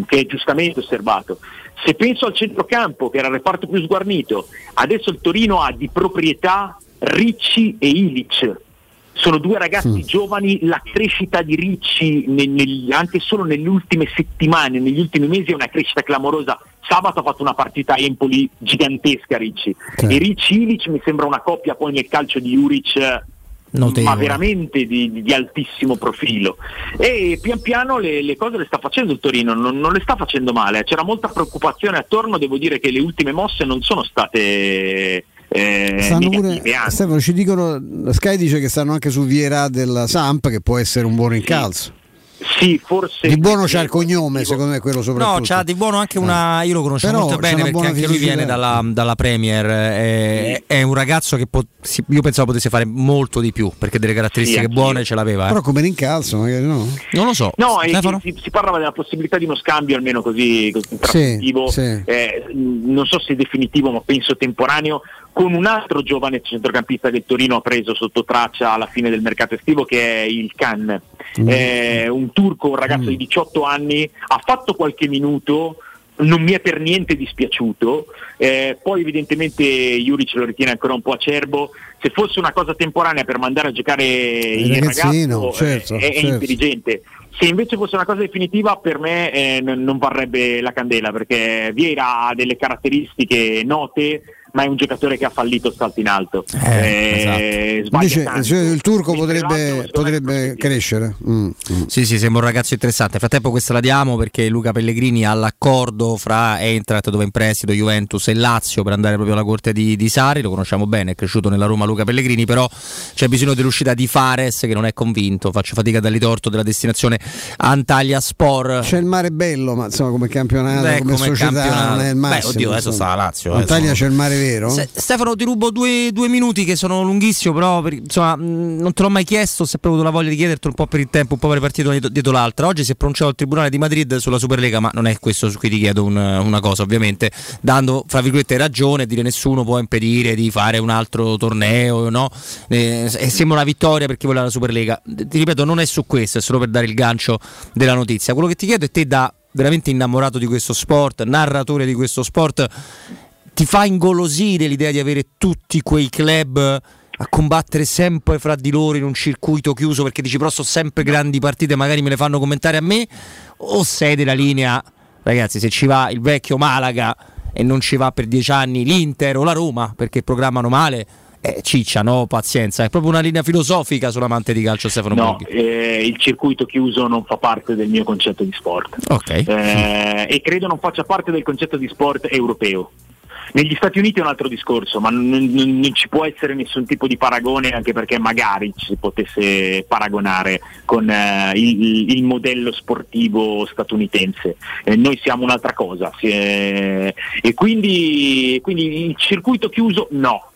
che è giustamente osservato. Se penso al centrocampo, che era il reparto più sguarnito, adesso il Torino ha di proprietà Ricci e Ilic, sono due ragazzi sì. giovani. La crescita di Ricci nel, nel, anche solo nelle ultime settimane, negli ultimi mesi, è una crescita clamorosa. Sabato ha fatto una partita a Empoli gigantesca Ricci sì. e Ricci-Ilic mi sembra una coppia poi nel calcio di Juric notevole, ma veramente di, di altissimo profilo, e pian piano le, le cose le sta facendo il Torino, non, non le sta facendo male. C'era molta preoccupazione attorno, devo dire che le ultime mosse non sono state eh, pure, Stefano, ci dicono, Sky dice che stanno anche su Vieira della Samp, che può essere un buon incalzo. Sì. Sì, forse di buono c'ha il cognome, secondo me, quello soprattutto. No, c'ha di buono anche una, io lo conosco però molto bene perché anche lui viene dalla, dalla Premier, è, è un ragazzo che pot- io pensavo potesse fare molto di più perché delle caratteristiche sì, buone ce l'aveva eh. Però come rincalzo magari no, non lo so. No, si, si parlava della possibilità di uno scambio almeno così, così trattivo, sì, sì. Eh, non so se definitivo, ma penso temporaneo, con un altro giovane centrocampista che il Torino ha preso sotto traccia alla fine del mercato estivo, che è il Can. Mm. Eh, un turco, un ragazzo mm. di diciotto anni, ha fatto qualche minuto, non mi è per niente dispiaciuto, eh, poi evidentemente Juric lo ritiene ancora un po' acerbo. Se fosse una cosa temporanea per mandare a giocare il, il ragazzo, certo, eh, è certo. intelligente. Se invece fosse una cosa definitiva, per me eh, n- non varrebbe la candela, perché Vieira ha delle caratteristiche note, ma è un giocatore che ha fallito salto in alto. Eh, eh, esatto. Invece, cioè, il turco il potrebbe, potrebbe crescere. Mm. Mm. Sì, sì, sembra un ragazzo interessante. Nel frattempo questa la diamo perché Luca Pellegrini ha l'accordo fra Eintracht, dove in prestito, Juventus e Lazio per andare proprio alla corte di, di Sarri. Lo conosciamo bene, è cresciuto nella Roma Luca Pellegrini, però c'è bisogno dell'uscita di Fares, che non è convinto. Faccio fatica dall'Itorto della destinazione Antalyaspor. C'è il mare bello, ma insomma come campionato, beh, come, come società campionato. Non è il massimo. Beh, oddio, adesso sta la Lazio. Antalya c'è il mare. Se, Stefano, ti rubo due, due minuti che sono lunghissimo, però per, insomma, mh, non te l'ho mai chiesto, se ho avuto la voglia di chiederti un po' per il tempo, un po' per le partite dietro, dietro l'altra. Oggi si è pronunciato il Tribunale di Madrid sulla Superlega, ma non è questo su cui ti chiedo un, una cosa, ovviamente, dando fra virgolette ragione, dire nessuno può impedire di fare un altro torneo, no? Eh, sembra una vittoria per chi vuole la Superlega. Ti ripeto, non è su questo, è solo per dare il gancio della notizia. Quello che ti chiedo è, te da veramente innamorato di questo sport, narratore di questo sport, ti fa ingolosire l'idea di avere tutti quei club a combattere sempre fra di loro in un circuito chiuso, perché dici però sono sempre grandi partite, magari me le fanno commentare a me, o sei della linea ragazzi, se ci va il vecchio Malaga e non ci va per dieci anni l'Inter o la Roma perché programmano male, eh, ciccia, no, pazienza. È proprio una linea filosofica sull'amante di calcio Stefano Borghi. No, eh, il circuito chiuso non fa parte del mio concetto di sport, okay. eh, e credo non faccia parte del concetto di sport europeo. Negli Stati Uniti è un altro discorso, ma non, non, non ci può essere nessun tipo di paragone, anche perché magari ci si potesse paragonare con eh, il, il modello sportivo statunitense. Eh, noi siamo un'altra cosa, si è... e quindi, quindi il circuito chiuso no.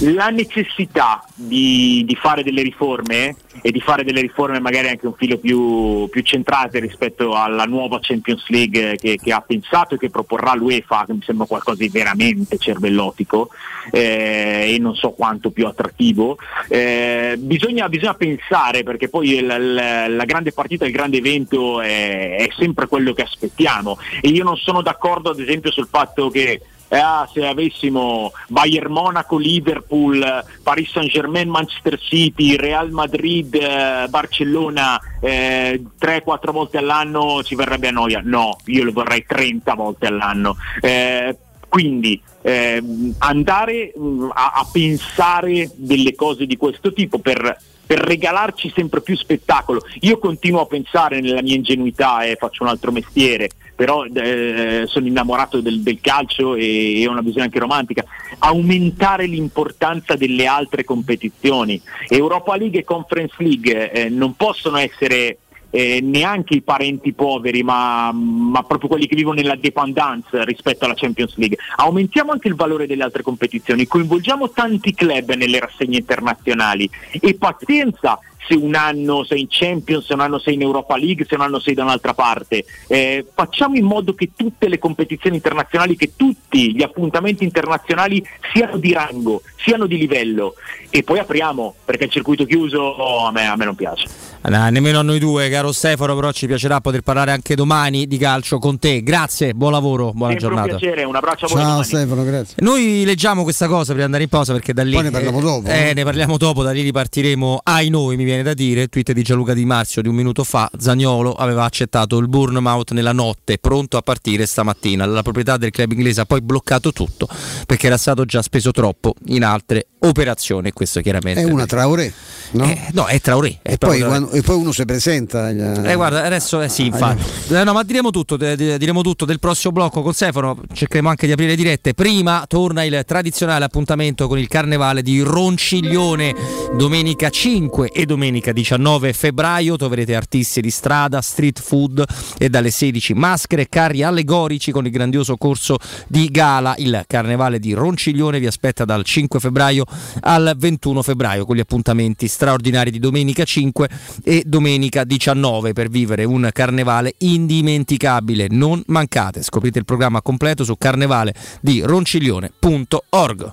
La necessità di, di fare delle riforme e di fare delle riforme magari anche un filo più, più centrate rispetto alla nuova Champions League che, che ha pensato e che proporrà l'UEFA, che mi sembra qualcosa di veramente cervellotico eh, e non so quanto più attrattivo, eh, bisogna, bisogna pensare, perché poi la, la, la grande partita, il grande evento è, è sempre quello che aspettiamo, e io non sono d'accordo ad esempio sul fatto che Ah, se avessimo Bayern Monaco, Liverpool, Paris Saint-Germain, Manchester City, Real Madrid, eh, Barcellona eh, tre quattro volte all'anno ci verrebbe a noia? No, io lo vorrei trenta volte all'anno. Eh, quindi eh, andare a, a pensare delle cose di questo tipo per... per regalarci sempre più spettacolo. Io continuo a pensare nella mia ingenuità, eh, faccio un altro mestiere, però eh, sono innamorato del, del calcio e ho una visione anche romantica. Aumentare l'importanza delle altre competizioni. Europa League e Conference League eh, non possono essere eh, neanche i parenti poveri, ma, ma proprio quelli che vivono nella dependance rispetto alla Champions League. Aumentiamo anche il valore delle altre competizioni, coinvolgiamo tanti club nelle rassegne internazionali e pazienza se un anno sei in Champions, se un anno sei in Europa League, se un anno sei da un'altra parte. Eh, facciamo in modo che tutte le competizioni internazionali, che tutti gli appuntamenti internazionali siano di rango, siano di livello, e poi apriamo, perché il circuito chiuso oh, a, me, a me non piace. Nah, nemmeno a noi due, caro Stefano, però ci piacerà poter parlare anche domani di calcio con te. Grazie, buon lavoro, buona sempre giornata. Un piacere, un abbraccio a voi. Ciao domani. Stefano, grazie. Noi leggiamo questa cosa prima di andare in pausa, perché da lì poi ne parliamo dopo. Eh, eh. Ne parliamo dopo, da lì ripartiremo ai noi, mi viene da dire. Il tweet di Gianluca Di Marzio di un minuto fa: Zaniolo aveva accettato il Bournemouth nella notte, pronto a partire stamattina. La proprietà del club inglese ha poi bloccato tutto perché era stato già speso troppo in altre operazioni. Questo chiaramente è una Traoré, no? Eh, no, è Traoré. È e, poi, Traoré. Quando, e poi uno si presenta. Gli... Eh, guarda, adesso eh, sì, infatti. Eh, no, ma diremo tutto, diremo tutto del prossimo blocco con Stefano. Cercheremo anche di aprire dirette. Prima torna il tradizionale appuntamento con il Carnevale di Ronciglione, domenica cinque e domenica. Domenica diciannove febbraio troverete artisti di strada, street food e dalle sedici maschere e carri allegorici con il grandioso corso di gala. Il Carnevale di Ronciglione vi aspetta dal cinque febbraio al ventuno febbraio con gli appuntamenti straordinari di domenica cinque e domenica diciannove per vivere un carnevale indimenticabile. Non mancate, scoprite il programma completo su carnevale di ronciglione punto org.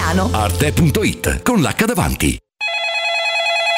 Arte.it con l'H davanti.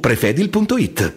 prefedil punto it.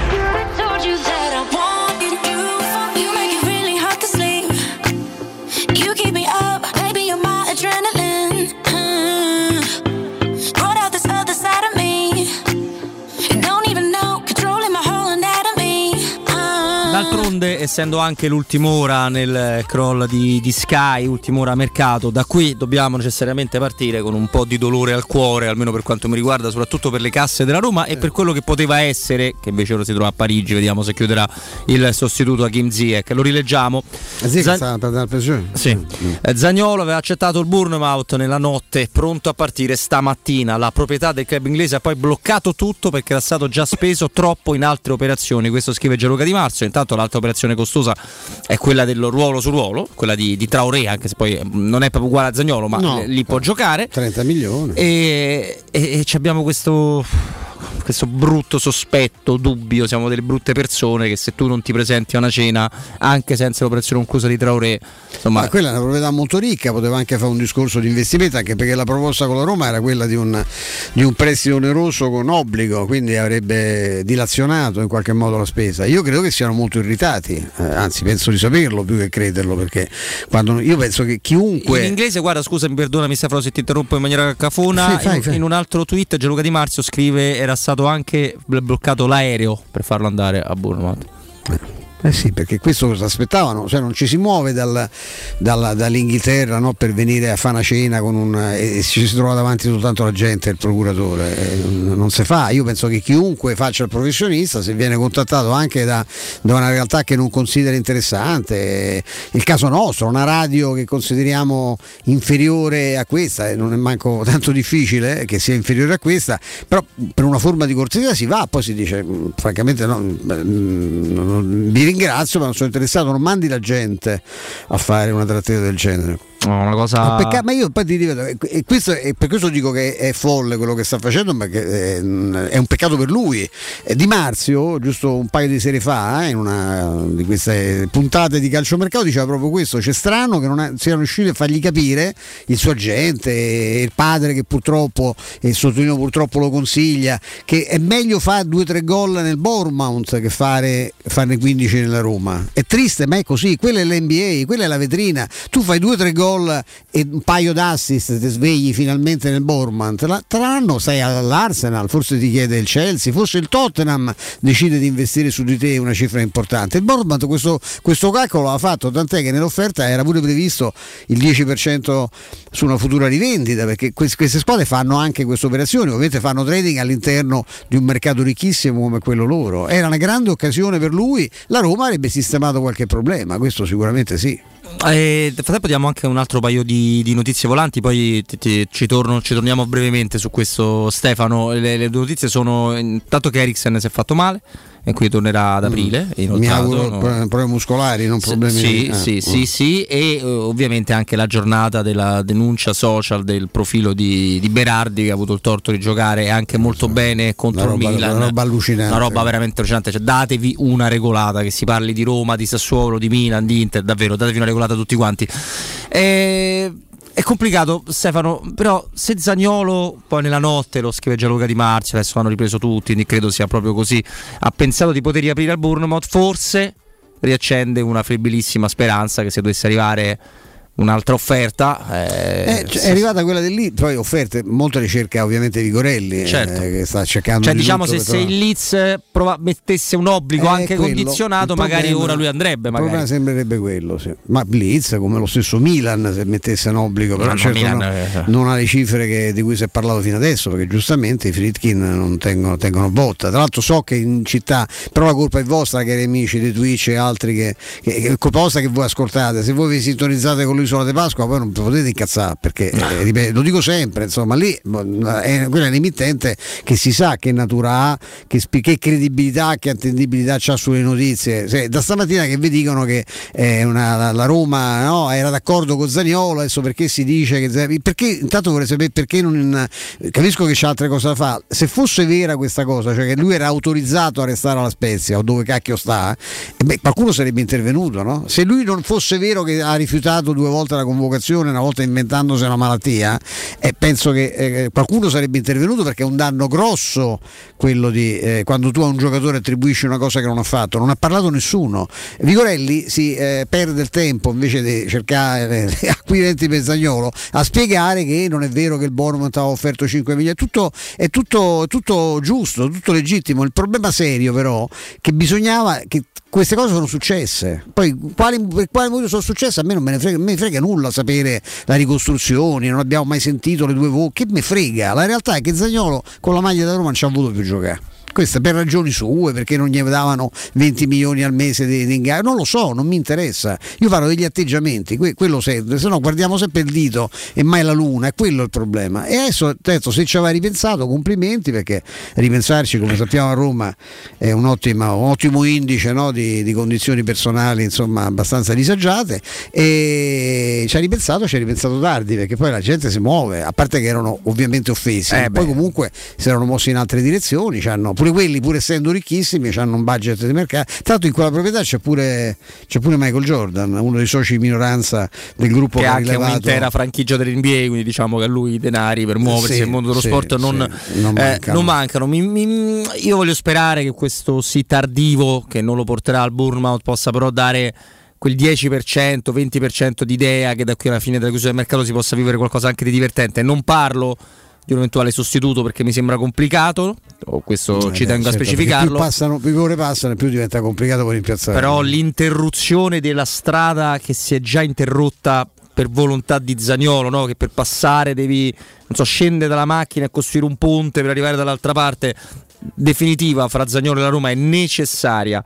D'altronde, essendo anche l'ultima ora nel crawl di, di Sky, ultima ora mercato, da qui dobbiamo necessariamente partire con un po' di dolore al cuore, almeno per quanto mi riguarda, soprattutto per le casse della Roma e per quello che poteva essere, che invece ora si trova a Parigi, vediamo se chiuderà il sostituto Hakim Ziyech. Lo rileggiamo. Zan... Stata sì. mm. Zaniolo aveva accettato il Bournemouth nella notte, pronto a partire stamattina. La proprietà del club inglese ha poi bloccato tutto perché era stato già speso troppo in altre operazioni. Questo scrive Gianluca Di Marzo. Intanto l'altra operazione costosa è quella del ruolo su ruolo, quella di, di Traoré, anche se poi non è proprio uguale a Zaniolo, ma no, li può giocare. trenta milioni. E, e, e abbiamo questo, questo brutto sospetto, dubbio, siamo delle brutte persone che se tu non ti presenti a una cena, anche senza l'operazione conclusa di Traoré, insomma... Ma quella è una proprietà molto ricca, poteva anche fare un discorso di investimento, anche perché la proposta con la Roma era quella di un, di un prestito oneroso con obbligo, quindi avrebbe dilazionato in qualche modo la spesa. Io credo che siano molto irritati, eh, anzi penso di saperlo più che crederlo, perché quando io penso che chiunque... In inglese, guarda, scusa, mi perdonami Stefano se ti interrompo in maniera cafona, sì, fai, in, fai. in un altro tweet Gianluca Di Marzio scrive: era stato anche bloccato l'aereo per farlo andare a Bournemouth. Eh sì, perché questo cosa aspettavano, cioè non ci si muove dal, dal, dall'Inghilterra, no, per venire a fare una cena con un, e, e ci si trova davanti soltanto la gente e il procuratore, e non si fa. Io penso che chiunque faccia il professionista, se viene contattato anche da, da una realtà che non considera interessante, il caso nostro, una radio che consideriamo inferiore a questa, e non è manco tanto difficile che sia inferiore a questa, però per una forma di cortesia si va, poi si dice francamente no, vi ringrazio ma non sono interessato, non mandi la gente a fare una trattativa del genere. No, una cosa... ma, peccato, ma io poi ti ripeto, e questo, e per questo dico che è folle quello che sta facendo, ma che è un peccato per lui. Di Marzio, giusto un paio di sere fa, eh, in una di queste puntate di calciomercato, diceva proprio questo: c'è strano che non siano riusciti a fargli capire, il suo agente e il padre, che purtroppo, e sottolineo purtroppo, lo consiglia, che è meglio fare due o tre gol nel Bournemouth che fare farne quindici nella Roma. È triste ma è così, quella è l'N B A, quella è la vetrina, tu fai due o tre gol gol e un paio d'assist ti svegli finalmente nel Bournemouth, tra l'anno sei all'Arsenal, forse ti chiede il Chelsea, forse il Tottenham decide di investire su di te una cifra importante. Il Bournemouth questo, questo calcolo l'ha fatto, tant'è che nell'offerta era pure previsto il dieci per cento su una futura rivendita, perché queste squadre fanno anche queste operazioni, ovviamente fanno trading all'interno di un mercato ricchissimo come quello loro. Era una grande occasione per lui, la Roma avrebbe sistemato qualche problema, questo sicuramente sì. Eh, nel frattempo diamo anche un altro paio di, di notizie volanti, poi ti, ti, ci, torno, ci torniamo brevemente su questo, Stefano. Le, le due notizie sono intanto che Eriksen si è fatto male e qui tornerà ad aprile, mm. mi auguro, no? Problemi muscolari, non problemi sì, eh. sì, sì, sì, e uh, ovviamente anche la giornata della denuncia social del profilo di, di Berardi, che ha avuto il torto di giocare anche molto sì. bene contro roba, il Milan, una roba allucinante, una roba veramente allucinante, cioè, datevi una regolata, che si parli di Roma, di Sassuolo, di Milan, di Inter, davvero datevi una regolata tutti quanti. E... è complicato, Stefano, però se Zaniolo poi nella notte, lo scrive Gianluca Di Marzio, adesso hanno ripreso tutti, credo sia proprio così, ha pensato di poter riaprire al Bournemouth, forse riaccende una febbrillissima speranza che se dovesse arrivare un'altra offerta eh, eh, cioè, è arrivata quella di lì, poi offerte molto ricerca ovviamente Vigorelli, certo. eh, che sta cercando, cioè di diciamo se, se il Leeds prova- mettesse un obbligo eh, anche quello, condizionato magari problema, ora lui andrebbe, il magari sembrerebbe quello sì. Ma Leeds come lo stesso Milan se mettesse un obbligo, però certo Milan, non, eh. non ha le cifre che, di cui si è parlato fino adesso, perché giustamente i Friedkin non tengono, tengono botta. Tra l'altro so che in città, però la colpa è vostra cari amici di Twitch e altri che, che, che colpa vostra che voi ascoltate, se voi vi sintonizzate con lui Sola di Pasqua poi non potete incazzare, perché eh, ripeto, lo dico sempre, insomma lì è quella emittente che si sa che natura ha, che, che credibilità, che attendibilità c'ha sulle notizie. Se, da stamattina che vi dicono che eh, una, la Roma no, era d'accordo con Zaniolo, adesso perché si dice che, perché intanto vorrei sapere perché non, capisco che c'è altre cose da fare, se fosse vera questa cosa, cioè che lui era autorizzato a restare alla Spezia o dove cacchio sta, eh, beh, qualcuno sarebbe intervenuto, no? Se lui non fosse vero che ha rifiutato due volta la convocazione, una volta inventandosi una malattia, e eh, penso che eh, qualcuno sarebbe intervenuto, perché è un danno grosso quello di eh, quando tu a un giocatore attribuisci una cosa che non ha fatto. Non ha parlato nessuno, Vigorelli si eh, perde il tempo invece di cercare eh, acquirenti per Zaniolo a spiegare che non è vero che il Bournemouth ha offerto cinque milioni, tutto, è tutto, tutto giusto, tutto legittimo. Il problema serio però che bisognava che queste cose sono successe, poi quali, per quale motivo sono successe a me non me ne frega, me frega nulla sapere la ricostruzione, non abbiamo mai sentito le due voci, che me frega, la realtà è che Zaniolo con la maglia da Roma non ci ha voluto più giocare, questa per ragioni sue, perché non gli davano venti milioni al mese di, di ingaggio, non lo so, non mi interessa, io parlo degli atteggiamenti, que- quello serve, se no guardiamo sempre il dito e mai la luna, è quello il problema. E adesso detto, se ci aveva ripensato, complimenti, perché ripensarci come sappiamo a Roma è un ottimo, un ottimo indice, no, di, di condizioni personali insomma abbastanza disagiate, e ci ha ripensato, ci ha ripensato tardi, perché poi la gente si muove, a parte che erano ovviamente offesi, eh poi comunque si erano mossi in altre direzioni, ci hanno pure quelli, pur essendo ricchissimi, hanno un budget di mercato. Tanto in quella proprietà c'è pure, c'è pure Michael Jordan, uno dei soci di minoranza del gruppo, che ha anche un'intera franchigia dell'N B A, quindi diciamo che a lui i denari per muoversi nel sì, mondo dello sì, sport non, sì, non mancano. Eh, non mancano. Mi, mi, io voglio sperare che questo sì tardivo, che non lo porterà al Bournemouth, possa però dare quel dieci per cento, venti per cento di idea che da qui alla fine della chiusura del mercato si possa vivere qualcosa anche di divertente. Non parlo di un eventuale sostituto, perché mi sembra complicato, questo eh ci tengo certo, a specificarlo, più passano, più ore passano più diventa complicato per rimpiazzare, però l'interruzione della strada che si è già interrotta per volontà di Zaniolo, no? Che per passare devi non so scendere dalla macchina e costruire un ponte per arrivare dall'altra parte, definitiva fra Zaniolo e la Roma è necessaria,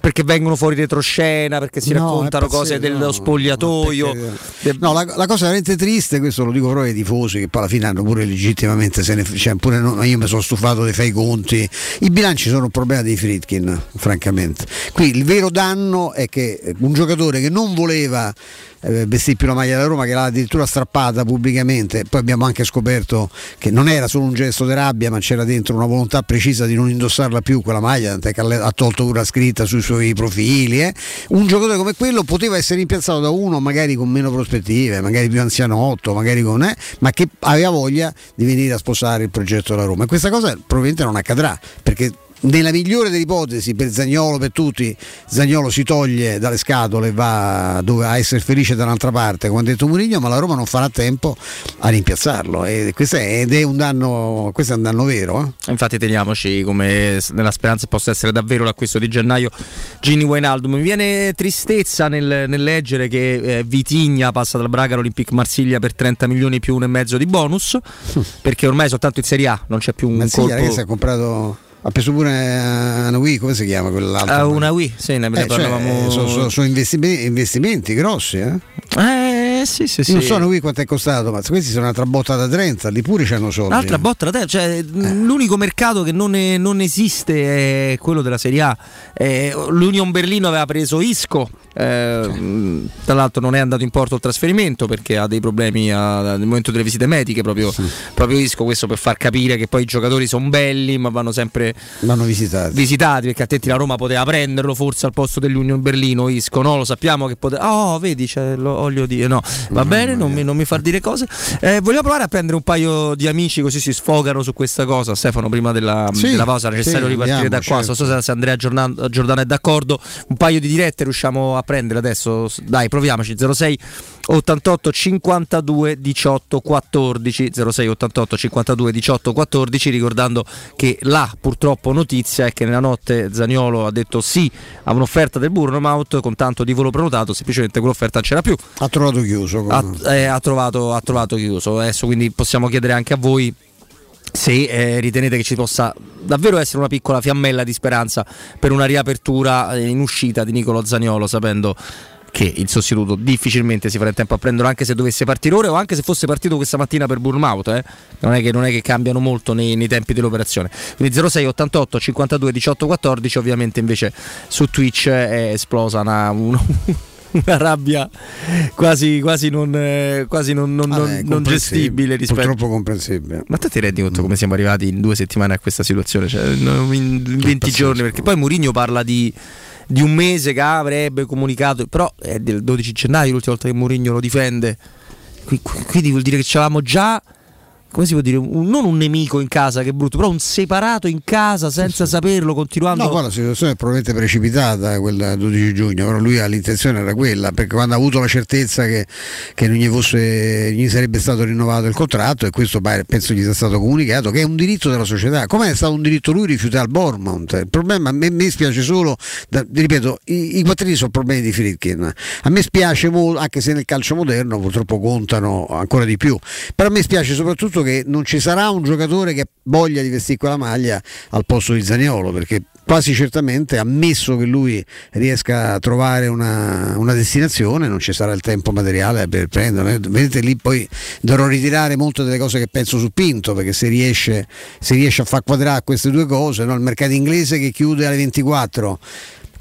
perché vengono fuori retroscena, perché si no, raccontano pazzesco, cose dello no, spogliatoio del... no, la, la cosa veramente triste, questo lo dico proprio ai tifosi, che poi alla fine hanno pure legittimamente se ne, cioè pure non, io mi sono stufato dei fai conti, i bilanci sono un problema dei Friedkin francamente. Qui il vero danno è che un giocatore che non voleva eh, vestir più la maglia da Roma, che l'ha addirittura strappata pubblicamente, poi abbiamo anche scoperto che non era solo un gesto di rabbia, ma c'era dentro una volontà precisa di non indossarla più quella maglia, tant'è che ha tolto pure la scritta sui suoi profili, eh. Un giocatore come quello poteva essere rimpiazzato da uno magari con meno prospettive, magari più anzianotto, magari con eh, ma che aveva voglia di venire a sposare il progetto della Roma, e questa cosa probabilmente non accadrà, perché nella migliore delle ipotesi per Zaniolo, per tutti, Zaniolo si toglie dalle scatole e va dove, a essere felice da un'altra parte, come ha detto Mourinho, ma la Roma non farà tempo a rimpiazzarlo, e questo è, ed è un danno, questo è un danno vero, eh? Infatti teniamoci come nella speranza possa essere davvero l'acquisto di gennaio Gini Wijnaldum. Mi viene tristezza nel, nel leggere che eh, Vitigna passa dal Braga all'Olympique Marsiglia per trenta milioni più uno e mezzo di bonus, perché ormai soltanto in Serie A non c'è più un Marsiglia, colpo. Si è comprato, ha preso pure una Wii, come si chiama quell'altra? Uh, una Wii, sì, ne eh, parlavamo. Cioè, sono so, so investimenti, investimenti grossi, eh? Eh sì, sì, sì. Non so Wii quanto è costato, ma questi sono un'altra botta da Trenza, lì pure c'hanno soldi. Un'altra botta da Trenza, cioè eh. l'unico mercato che non, è, non esiste è quello della Serie A. Eh, L'Union Berlino aveva preso Isco, eh, sì. Tra l'altro non è andato in porto il trasferimento perché ha dei problemi a, nel momento delle visite mediche, proprio, sì. proprio Isco, questo per far capire che poi i giocatori sono belli ma vanno sempre Vanno visitati. visitati perché attenti, la Roma poteva prenderlo forse al posto dell'Union Berlino Isco, no? Lo sappiamo che poteva. Oh, vedi, c'è l'olio di. No, va mm, bene, non mi, non mi far dire cose. Eh, vogliamo provare a prendere un paio di amici così si sfogano su questa cosa. Stefano, prima della, sì, della pausa, era necessario sì, ripartire andiamo, da qua. Certo. So se Andrea Giordano, Giordano è d'accordo. Un paio di dirette riusciamo a prendere adesso. Dai, proviamoci. zero sei ottantotto cinquantadue diciotto quattordici zero sei ottantotto cinquantadue diciotto quattordici, ricordando che la purtroppo notizia è che nella notte Zaniolo ha detto sì a un'offerta del Bournemouth con tanto di volo prenotato, semplicemente quell'offerta non c'era più, ha trovato chiuso ha, eh, ha, trovato, ha trovato chiuso adesso, quindi possiamo chiedere anche a voi se eh, ritenete che ci possa davvero essere una piccola fiammella di speranza per una riapertura in uscita di Nicolò Zaniolo, sapendo che il sostituto difficilmente si farà in tempo a prenderlo, anche se dovesse partire ora o anche se fosse partito questa mattina per Bournemouth, eh? non, è che, non è che cambiano molto nei, nei tempi dell'operazione. Quindi zero sei ottantotto cinquantadue diciotto quattordici. Ovviamente invece su Twitch è esplosa una, una, una rabbia quasi, quasi non, quasi non, non, ah, eh, non gestibile rispetto... Purtroppo comprensibile. Ma te ti rendi conto come siamo arrivati in due settimane a questa situazione, cioè, in venti giorni, perché poi Mourinho parla di di un mese che avrebbe comunicato, però è del dodici gennaio l'ultima volta che Mourinho lo difende, quindi vuol dire che c'avevamo già, come si può dire, un, non un nemico in casa che è brutto, però un separato in casa senza sì, sì. saperlo, continuando. No, qua la situazione è probabilmente precipitata, quella del dodici giugno, però lui l'intenzione era quella, perché quando ha avuto la certezza che, che non gli fosse, gli sarebbe stato rinnovato il contratto, e questo penso gli sia stato comunicato, che è un diritto della società, come è stato un diritto lui rifiutare al Bournemouth. Il problema a me, mi spiace solo, da, ripeto, i, i quattrini sono problemi di Friedkin, a me spiace molto, anche se nel calcio moderno purtroppo contano ancora di più, però a me spiace soprattutto che non ci sarà un giocatore che voglia di vestire quella maglia al posto di Zaniolo, perché quasi certamente, ammesso che lui riesca a trovare una, una destinazione, non ci sarà il tempo materiale per prenderlo. Vedete, lì poi dovrò ritirare molte delle cose che penso su Pinto, perché se riesce, se riesce a far quadrare queste due cose, no? Il mercato inglese che chiude alle ventiquattro,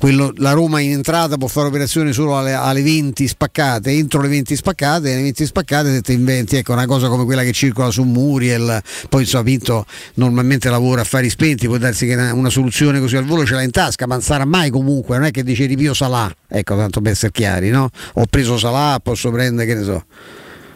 quello, la Roma in entrata può fare operazioni solo alle, alle venti spaccate, entro le venti spaccate, e le venti spaccate se te inventi, ecco, una cosa come quella che circola su Muriel, poi insomma Pinto normalmente lavora a fari spenti, può darsi che una, una soluzione così al volo ce l'ha in tasca, ma non sarà mai comunque, non è che dice ripio Salà, ecco, tanto per essere chiari, no? Ho preso Salà, posso prendere, che ne so,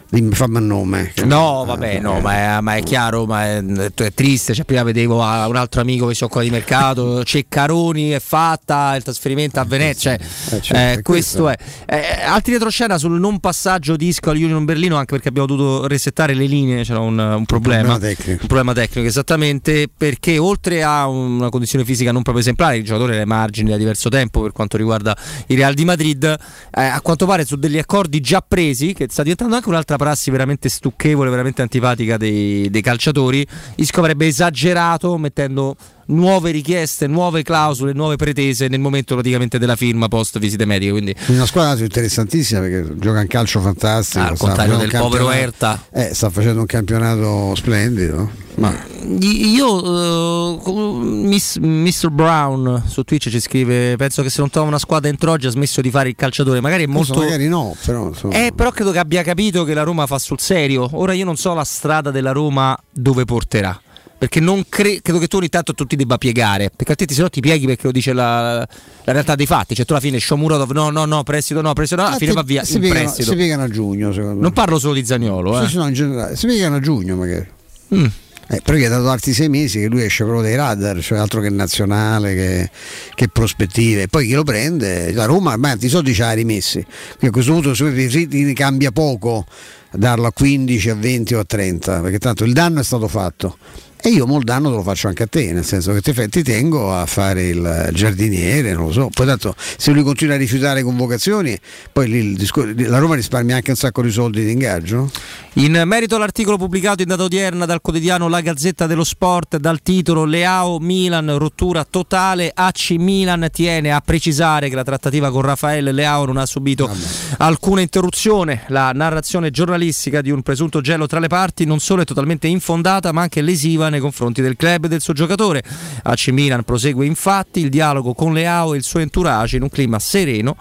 fammi un nome. No, vabbè, no, ma è, ma è chiaro, ma è, è triste, cioè, prima vedevo a un altro amico che si occupa di mercato, Ceccaroni è fatta, il trasferimento a Venezia, cioè, eh, certo, eh, questo, questo è. Eh, altri retroscena sul non passaggio di Isco all'Union Berlino, anche perché abbiamo dovuto resettare le linee, c'era un, un problema, un problema tecnico. Un problema tecnico, esattamente, perché oltre a una condizione fisica non proprio esemplare, il giocatore era ai margini da diverso tempo per quanto riguarda il Real di Madrid, eh, a quanto pare su degli accordi già presi, che sta diventando anche un'altra prassi veramente stucchevole, veramente antipatica dei, dei calciatori. Isco avrebbe esagerato mettendo nuove richieste, nuove clausole, nuove pretese nel momento praticamente della firma post visite mediche, quindi una squadra interessantissima perché gioca un calcio fantastico, ah, al contrario del povero Hertha, eh, sta facendo un campionato splendido. Ma io uh, miss, mister Brown su Twitch ci scrive, penso che se non trova una squadra entro oggi ha smesso di fare il calciatore, magari è molto, penso magari no, però, so... eh, però credo che abbia capito che la Roma fa sul serio. Ora io non so la strada della Roma dove porterà, perché non cre- credo che tu ogni tanto tu ti debba piegare, perché altrimenti se no ti pieghi, perché lo dice la, la realtà dei fatti, cioè tu alla fine Shomurodov no no no prestito no prestito no alla fine va via si piegano, si piegano a giugno, secondo me. Non parlo solo di Zaniolo, eh. Sì, sì, no, in generale si piegano a giugno magari. mm. Eh, però gli ha dato altri sei mesi che lui esce proprio dai radar, cioè altro che nazionale, che, che prospettive. Poi chi lo prende? La Roma, ma i soldi ce l'ha rimessi, quindi a questo punto si cambia poco darlo a quindici, a venti o a trenta, perché tanto il danno è stato fatto. E io molto danno te lo faccio anche a te, nel senso che te, ti tengo a fare il giardiniere, non lo so. Poi tanto se lui continua a rifiutare convocazioni, poi lì il discor- la Roma risparmia anche un sacco di soldi di ingaggio. In merito all'articolo pubblicato in data odierna dal quotidiano La Gazzetta dello Sport dal titolo Leao Milan rottura totale, A C Milan tiene a precisare che la trattativa con Raffaele Leao non ha subito Vabbè. alcuna interruzione. La narrazione giornalistica di un presunto gelo tra le parti non solo è totalmente infondata, ma anche lesiva nei confronti del club e del suo giocatore. A C Milan prosegue infatti il dialogo con Leao e il suo entourage in un clima sereno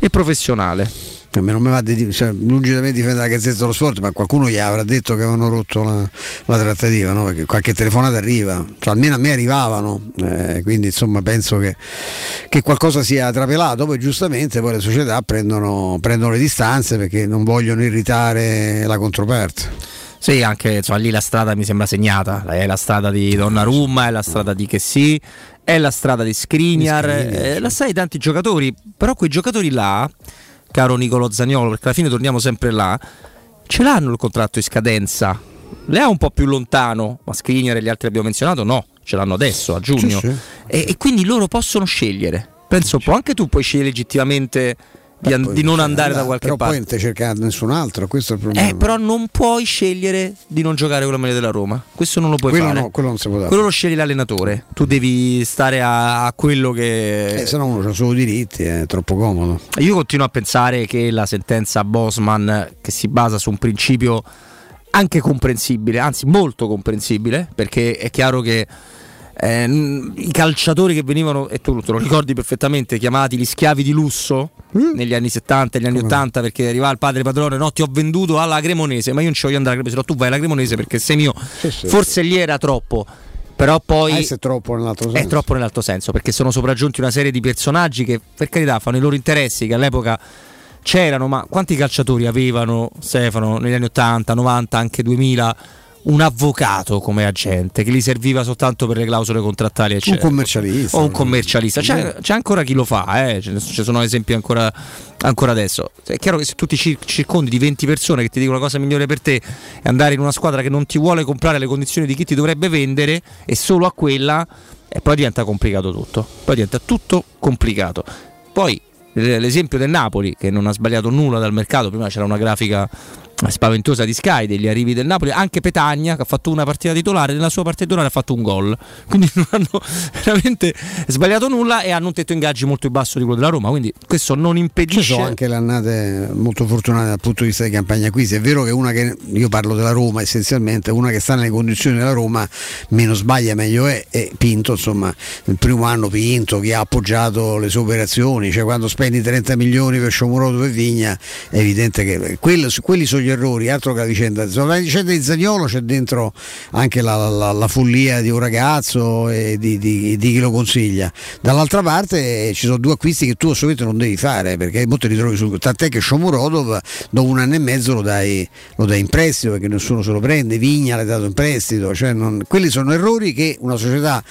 e professionale. A me non mi va di, cioè, lungi da me difendere la Gazzetta dello Sport, ma qualcuno gli avrà detto che avevano rotto la, la trattativa, no? Perché qualche telefonata arriva, cioè, almeno a me arrivavano, eh, quindi insomma penso che, che qualcosa sia trapelato. Poi giustamente poi le società prendono, prendono le distanze perché non vogliono irritare la controparte. Sì, anche insomma, lì la strada mi sembra segnata, è la strada di Donnarumma, è la strada di Kessie, è la strada di Skriniar, eh, la sai tanti giocatori, però quei giocatori là, caro Nicolò Zaniolo, perché alla fine torniamo sempre là, ce l'hanno il contratto in scadenza, le ha un po' più lontano, ma Skriniar e gli altri che abbiamo menzionato no, ce l'hanno adesso, a giugno, sì, sì. E, e quindi loro possono scegliere, penso un po', anche tu puoi scegliere legittimamente... Di, an- di non andare da qualche però parte. Però poi non ti cerca nessun altro, questo è il problema. Eh, però non puoi scegliere di non giocare con la maglia della Roma. Questo non lo puoi quello fare. No, quello non si può dare. Quello lo sceglie l'allenatore. Tu devi stare a, a quello che. Eh, se no uno ha solo diritti, è troppo comodo. Io continuo a pensare che la sentenza Bosman, che si basa su un principio anche comprensibile, anzi molto comprensibile, perché è chiaro che. Eh, i calciatori che venivano, e tu te lo ricordi perfettamente, chiamati gli schiavi di lusso mm. negli anni settanta e gli anni Come? ottanta, perché arrivava il padre padrone, no ti ho venduto alla Cremonese, ma io non ci voglio andare alla Cremonese, no tu vai alla Cremonese perché sei mio, sì, sì, forse sì. Lì era troppo, però poi ah, è troppo nell'altro senso. È troppo nell'altro senso, perché sono sopraggiunti una serie di personaggi che per carità fanno i loro interessi, che all'epoca c'erano, ma quanti calciatori avevano, Stefano, negli anni ottanta, novanta, anche duemila un avvocato come agente che gli serviva soltanto per le clausole contrattuali, un commercialista o un commercialista, c'è, c'è ancora chi lo fa, eh? Ci sono esempi ancora, ancora adesso. È chiaro che se tu ti circondi di venti persone che ti dicono la cosa migliore per te è andare in una squadra che non ti vuole comprare le condizioni di chi ti dovrebbe vendere e solo a quella, e poi diventa complicato tutto, poi diventa tutto complicato. Poi l'esempio del Napoli che non ha sbagliato nulla dal mercato, prima c'era una grafica spaventosa di Sky degli arrivi del Napoli, anche Petagna che ha fatto una partita titolare, nella sua partita titolare ha fatto un gol, quindi non hanno veramente sbagliato nulla e hanno un tetto ingaggi molto più basso di quello della Roma, quindi questo non impedisce. Ci sono anche le annate molto fortunate dal punto di vista di campagna acquisti, è vero che una che, io parlo della Roma essenzialmente, una che sta nelle condizioni della Roma meno sbaglia meglio è, e Pinto insomma nel primo anno Pinto che ha appoggiato le sue operazioni, cioè quando spendi trenta milioni per Shomurodov e Vigna è evidente che quello, quelli sono gli errori, altro che la vicenda. La vicenda di Zaniolo c'è dentro anche la, la, la follia di un ragazzo e di, di, di chi lo consiglia. Dall'altra parte ci sono due acquisti che tu assolutamente non devi fare perché molti li trovi su, tant'è che Shomurodov dopo un anno e mezzo lo dai, lo dai in prestito perché nessuno se lo prende, Vigna l'hai dato in prestito, cioè non, quelli sono errori che una società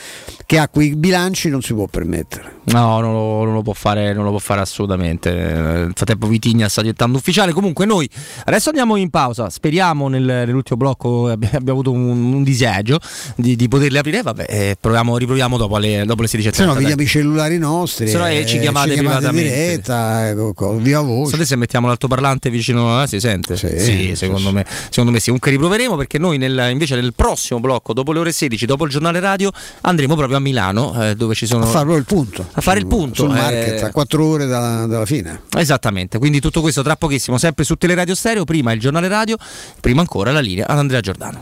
che ha quei bilanci non si può permettere. No, non lo, non lo può fare, non lo può fare assolutamente. Nel frattempo Vitigna sta diventando ufficiale. Comunque noi adesso andiamo in pausa, speriamo nel, nell'ultimo blocco abbiamo, abbiamo avuto un, un disagio di, di poterli aprire, vabbè, eh, proviamo, riproviamo dopo le, dopo le sedici e trenta. Se no vediamo i cellulari nostri, se no eh, ci chiamate, eh, ci chiamate privatamente diretta, eh, con, via voce. State se mettiamo l'altoparlante vicino, eh, si sente? Sì, sì, secondo, sì. Me, secondo me sì, comunque riproveremo perché noi nel, invece nel prossimo blocco dopo le ore sedici, dopo il giornale radio andremo proprio a Milano, eh, dove ci sono a fare proprio il punto, a fare il punto sul market, eh, a quattro ore dalla, dalla fine. Esattamente, quindi tutto questo tra pochissimo sempre su Teleradio Stereo, prima il giornale radio, prima ancora la linea ad Andrea Giordano.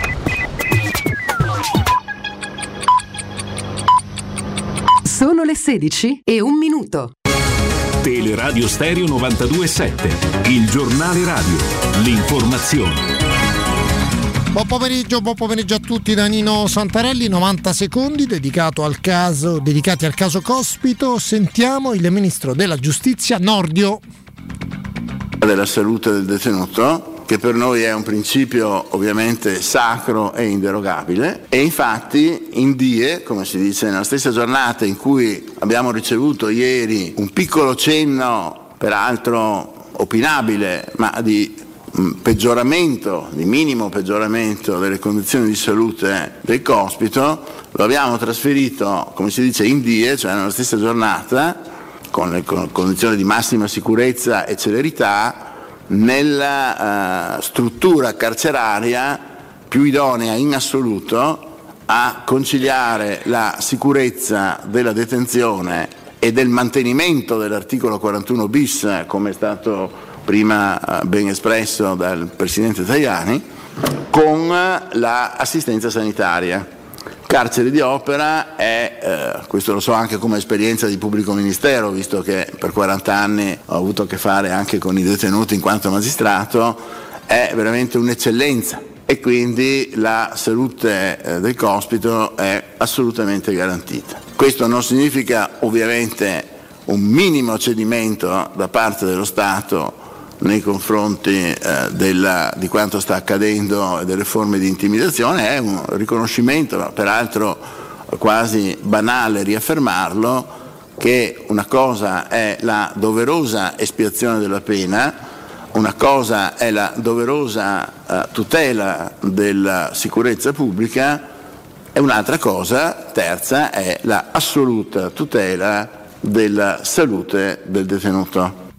Sono le sedici e un minuto. Teleradio Stereo novantadue sette, il giornale radio, l'informazione. Buon pomeriggio, buon pomeriggio a tutti da Nino Santarelli, novanta secondi dedicato al caso, dedicati al caso Cospito. Sentiamo il ministro della Giustizia Nordio. Della salute del detenuto che per noi è un principio ovviamente sacro e inderogabile, e infatti in die, come si dice, nella stessa giornata in cui abbiamo ricevuto ieri un piccolo cenno, peraltro opinabile, ma di peggioramento, di minimo peggioramento delle condizioni di salute del cospito, lo abbiamo trasferito, come si dice, in die, cioè nella stessa giornata, con le condizioni di massima sicurezza e celerità, nella uh, struttura carceraria più idonea in assoluto a conciliare la sicurezza della detenzione e del mantenimento dell'articolo quarantuno bis, come è stato prima uh, ben espresso dal Presidente Tajani, con uh, la assistenza sanitaria. Carcere di opera è, eh, questo lo so anche come esperienza di pubblico ministero, visto che per quaranta anni ho avuto a che fare anche con i detenuti in quanto magistrato, è veramente un'eccellenza, e quindi la salute eh, del cospito è assolutamente garantita. Questo non significa ovviamente un minimo cedimento da parte dello Stato nei confronti eh, della, di quanto sta accadendo e delle forme di intimidazione, è un riconoscimento, peraltro quasi banale riaffermarlo, che una cosa è la doverosa espiazione della pena, una cosa è la doverosa eh, tutela della sicurezza pubblica e un'altra cosa, terza, è la assoluta tutela della salute del detenuto.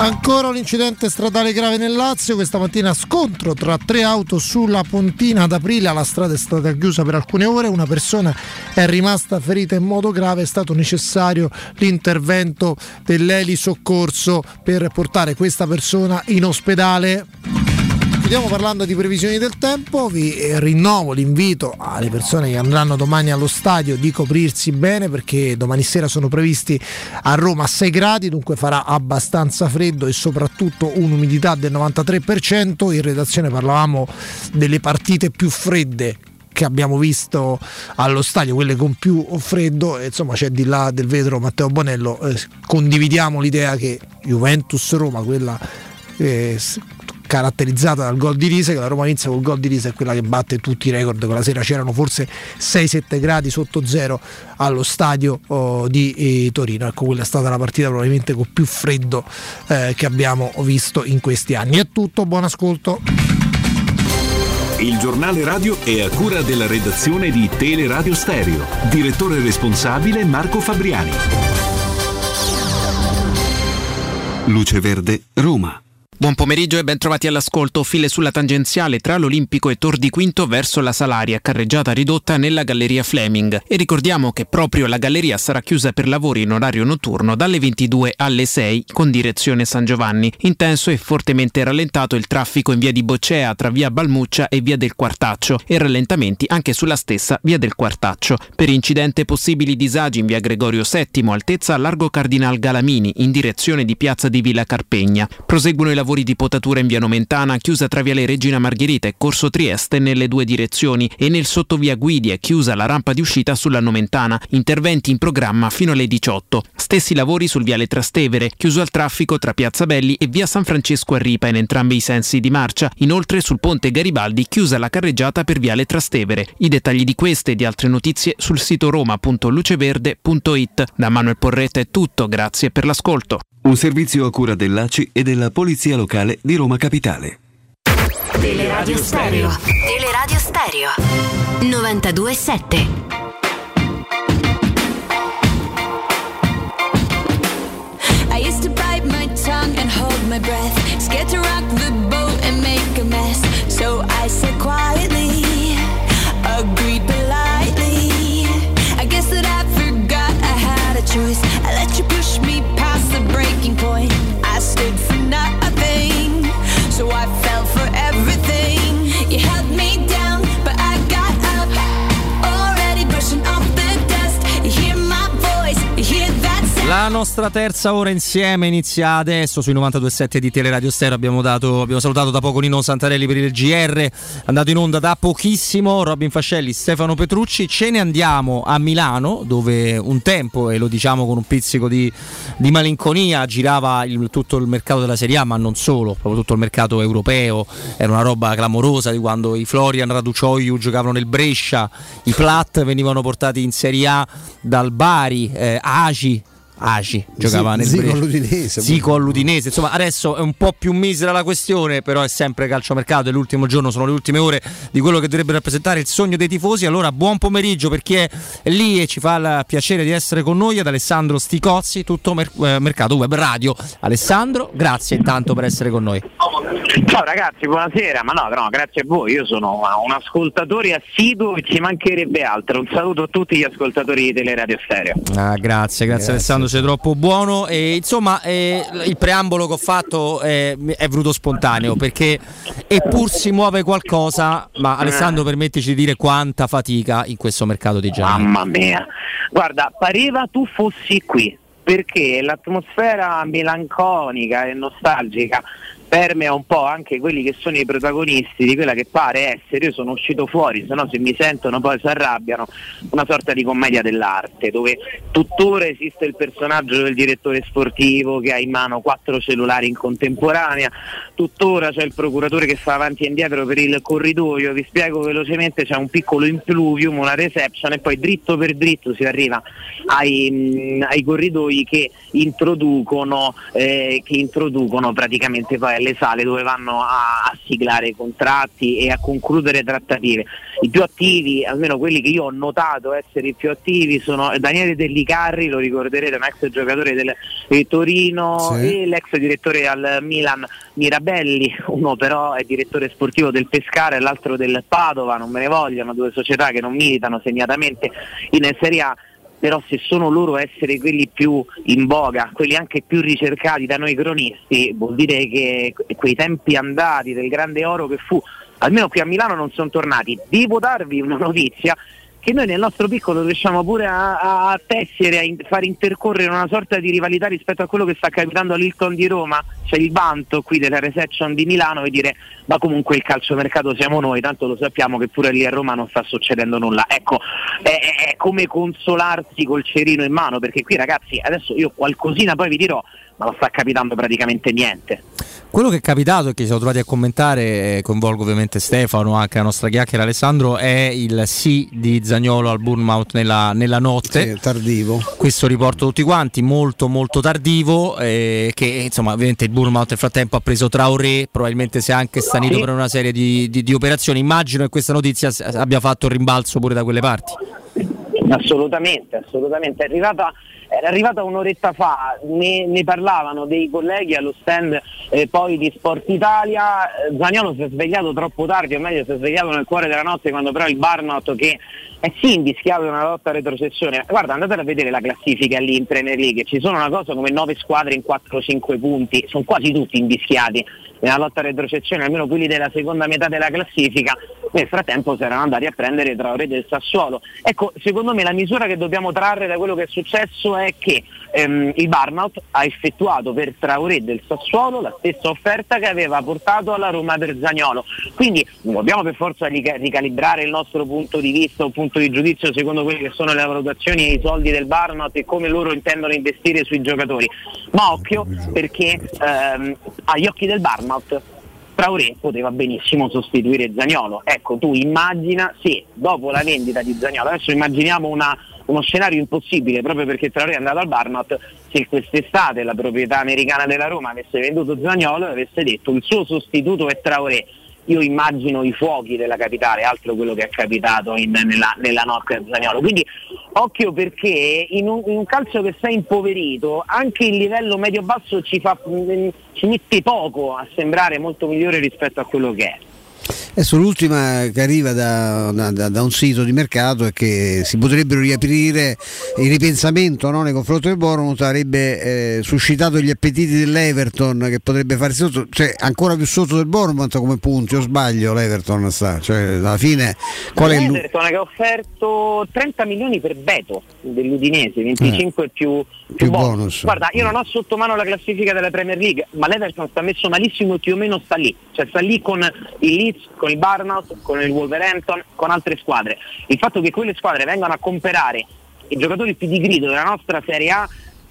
Ancora un incidente stradale grave nel Lazio, questa mattina scontro tra tre auto sulla Pontina ad Aprilia, la strada è stata chiusa per alcune ore, una persona è rimasta ferita in modo grave, è stato necessario l'intervento dell'elisoccorso per portare questa persona in ospedale. Stiamo parlando di previsioni del tempo, vi rinnovo l'invito alle persone che andranno domani allo stadio di coprirsi bene, perché domani sera sono previsti a Roma sei gradi, dunque farà abbastanza freddo e soprattutto un'umidità del novantatré per cento. In redazione parlavamo delle partite più fredde che abbiamo visto allo stadio, quelle con più freddo, e insomma c'è di là del vetro Matteo Bonello, eh, condividiamo l'idea che Juventus-Roma, quella eh, caratterizzata dal gol di Risa, che la Roma inizia col gol di Risa, è quella che batte tutti i record. Quella sera c'erano forse sei sette gradi sotto zero allo stadio oh, di eh, Torino. Ecco, quella è stata la partita probabilmente con più freddo eh, che abbiamo visto in questi anni. È tutto, buon ascolto. Il giornale radio è a cura della redazione di Teleradio Stereo. Direttore responsabile Marco Fabriani. Luce Verde, Roma. Buon pomeriggio e ben trovati all'ascolto. File sulla tangenziale tra l'Olimpico e Tor di Quinto verso la Salaria, carreggiata ridotta nella Galleria Fleming. E ricordiamo che proprio la galleria sarà chiusa per lavori in orario notturno dalle ventidue alle sei con direzione San Giovanni. Intenso e fortemente rallentato il traffico in via di Boccea tra via Balmuccia e via del Quartaccio, e rallentamenti anche sulla stessa via del Quartaccio. Per incidente possibili disagi in via Gregorio settimo, altezza largo Cardinal Galamini, in direzione di piazza di Villa Carpegna. Proseguono i lavori lavori di potatura in via Nomentana, chiusa tra viale Regina Margherita e Corso Trieste nelle due direzioni, e nel sottovia Guidi è chiusa la rampa di uscita sulla Nomentana, interventi in programma fino alle diciotto. Stessi lavori sul viale Trastevere, chiuso al traffico tra piazza Belli e via San Francesco a Ripa in entrambi i sensi di marcia. Inoltre sul ponte Garibaldi chiusa la carreggiata per viale Trastevere. I dettagli di queste e di altre notizie sul sito roma punto luceverde punto it. Da Manuel Porretta è tutto, grazie per l'ascolto. Un servizio a cura dell'A C I e della Polizia Locale di Roma Capitale. Teleradio Stereo. Teleradio Stereo. novantadue sette. I used to bite my tongue and hold my breath, scared to rock the boat and make a mess, so I said quietly, agreed politely. I guess that I forgot I had a choice. I let you push me past the breaking point. I stood for nothing, so I fell for everything. You held me down, but I got up, already brushing off the dust. You hear my voice, you hear that sound. La nostra terza ora insieme inizia adesso sui novantadue sette di Teleradio Stereo. Abbiamo dato, abbiamo salutato da poco Nino Santarelli per il G R, andato in onda da pochissimo Robin Fascelli, Stefano Petrucci. Ce ne andiamo a Milano, dove un tempo, e lo diciamo con un pizzico di, di malinconia, girava il, tutto il mercato della Serie A, ma non solo, proprio tutto il mercato europeo. Era una roba clamorosa di quando i Florian Raducioiu giocavano nel Brescia, i Platt venivano portati in Serie A dal Bari, eh, Agi Aci giocava sì, nel Brescia, all'Udinese, sì, con l'Udinese. Insomma, adesso è un po' più misera la questione, però è sempre calciomercato e l'ultimo giorno sono le ultime ore di quello che dovrebbe rappresentare il sogno dei tifosi. Allora buon pomeriggio per chi è lì e ci fa il piacere di essere con noi, ad Alessandro Sticozzi, tutto mer- eh, mercato web radio. Alessandro, grazie intanto per essere con noi. Ciao ragazzi, buonasera. Ma no, no, grazie a voi, io sono un ascoltatore assiduo e ci mancherebbe altro. Un saluto a tutti gli ascoltatori di Teleradio Stereo. Ah, grazie, grazie, grazie Alessandro, sei troppo buono. E insomma, eh, il preambolo che ho fatto eh, è venuto spontaneo, perché eppur si muove qualcosa, ma Alessandro, permettici di dire quanta fatica in questo mercato di gennaio. Mamma mia, guarda, pareva tu fossi qui, perché l'atmosfera melanconica e nostalgica permea un po' anche quelli che sono i protagonisti di quella che pare essere, io sono uscito fuori, se no se mi sentono poi si arrabbiano, una sorta di commedia dell'arte, dove tuttora esiste il personaggio del direttore sportivo che ha in mano quattro cellulari in contemporanea, tuttora c'è il procuratore che fa avanti e indietro per il corridoio. Vi spiego velocemente, c'è un piccolo impluvium, una reception, e poi dritto per dritto si arriva ai, ai corridoi che introducono eh, che introducono praticamente poi le sale dove vanno a, a siglare contratti e a concludere trattative. I più attivi, almeno quelli che io ho notato essere i più attivi, sono Daniele Dellicarri, lo ricorderete, un ex giocatore del eh, Torino, sì, e l'ex direttore al Milan Mirabelli, uno però è direttore sportivo del Pescara e l'altro del Padova, non me ne vogliono, due società che non militano segnatamente in Serie A. Però se sono loro a essere quelli più in voga, quelli anche più ricercati da noi cronisti, vuol dire che quei tempi andati del grande oro che fu, almeno qui a Milano, non sono tornati. Devo darvi una notizia che noi nel nostro piccolo riusciamo pure a, a tessere, a in, far intercorrere una sorta di rivalità rispetto a quello che sta capitando all'Hilton di Roma. C'è il vanto qui della reception di Milano e dire ma comunque il calciomercato siamo noi, tanto lo sappiamo che pure lì a Roma non sta succedendo nulla. Ecco, è, è come consolarsi col cerino in mano, perché qui ragazzi adesso io qualcosina poi vi dirò, ma non sta capitando praticamente niente. Quello che è capitato e che ci siamo trovati a commentare, coinvolgo ovviamente Stefano, anche la nostra chiacchiera Alessandro, è il sì di Zaniolo al Bournemouth nella, nella notte, sì, tardivo. Questo riporto tutti quanti, molto molto tardivo, eh, che insomma ovviamente il Bournemouth nel frattempo ha preso Traoré, probabilmente si è anche stanito, sì, per una serie di, di, di operazioni. Immagino che questa notizia abbia fatto il rimbalzo pure da quelle parti. Assolutamente, assolutamente, è arrivata, era arrivata un'oretta fa, ne, ne parlavano dei colleghi allo stand eh, poi di Sport Italia. Zaniolo si è svegliato troppo tardi, o meglio si è svegliato nel cuore della notte, quando però il Bournemouth, che è sì invischiato in una lotta a retrocessione, guarda, andate a vedere la classifica lì in Premier League, ci sono una cosa come nove squadre in quattro cinque punti, sono quasi tutti invischiati nella lotta a retrocessione, almeno quelli della seconda metà della classifica. Nel frattempo si erano andati a prendere Traoré del Sassuolo. Ecco, secondo me la misura che dobbiamo trarre da quello che è successo è che ehm, il Bournemouth ha effettuato per Traoré del Sassuolo la stessa offerta che aveva portato alla Roma per Zaniolo, quindi non dobbiamo per forza ricalibrare il nostro punto di vista o punto di giudizio secondo quelle che sono le valutazioni e i soldi del Bournemouth e come loro intendono investire sui giocatori, ma occhio, perché ehm, agli occhi del Bournemouth Traoré poteva benissimo sostituire Zaniolo. Ecco, tu immagina se dopo la vendita di Zaniolo, adesso immaginiamo una, uno scenario impossibile proprio perché Traoré è andato al Bournemouth, se quest'estate la proprietà americana della Roma avesse venduto Zaniolo e avesse detto il suo sostituto è Traoré, io immagino i fuochi della capitale, altro quello che è capitato in, nella, nella notte a Zaniolo. Quindi occhio, perché in un, in un calcio che si è impoverito anche il livello medio-basso ci, fa, ci mette poco a sembrare molto migliore rispetto a quello che è. Adesso l'ultima che arriva da, da, da un sito di mercato è che si potrebbero riaprire il ripensamento, no, nei confronti del Bournemouth, avrebbe eh, suscitato gli appetiti dell'Everton, che potrebbe farsi sotto, cioè ancora più sotto del Bournemouth come punti, o sbaglio l'Everton sta, cioè alla fine qual è l'Everton che ha offerto trenta milioni per Beto dell'Udinese, venticinque eh. più più bon. bonus. Guarda, io non ho sotto mano la classifica della Premier League, ma l'Everton sta messo malissimo e più o meno sta lì, cioè sta lì con il Leeds, con il Bournemouth, con il Wolverhampton, con altre squadre. Il fatto che quelle squadre vengano a comprare i giocatori più di grido della nostra Serie A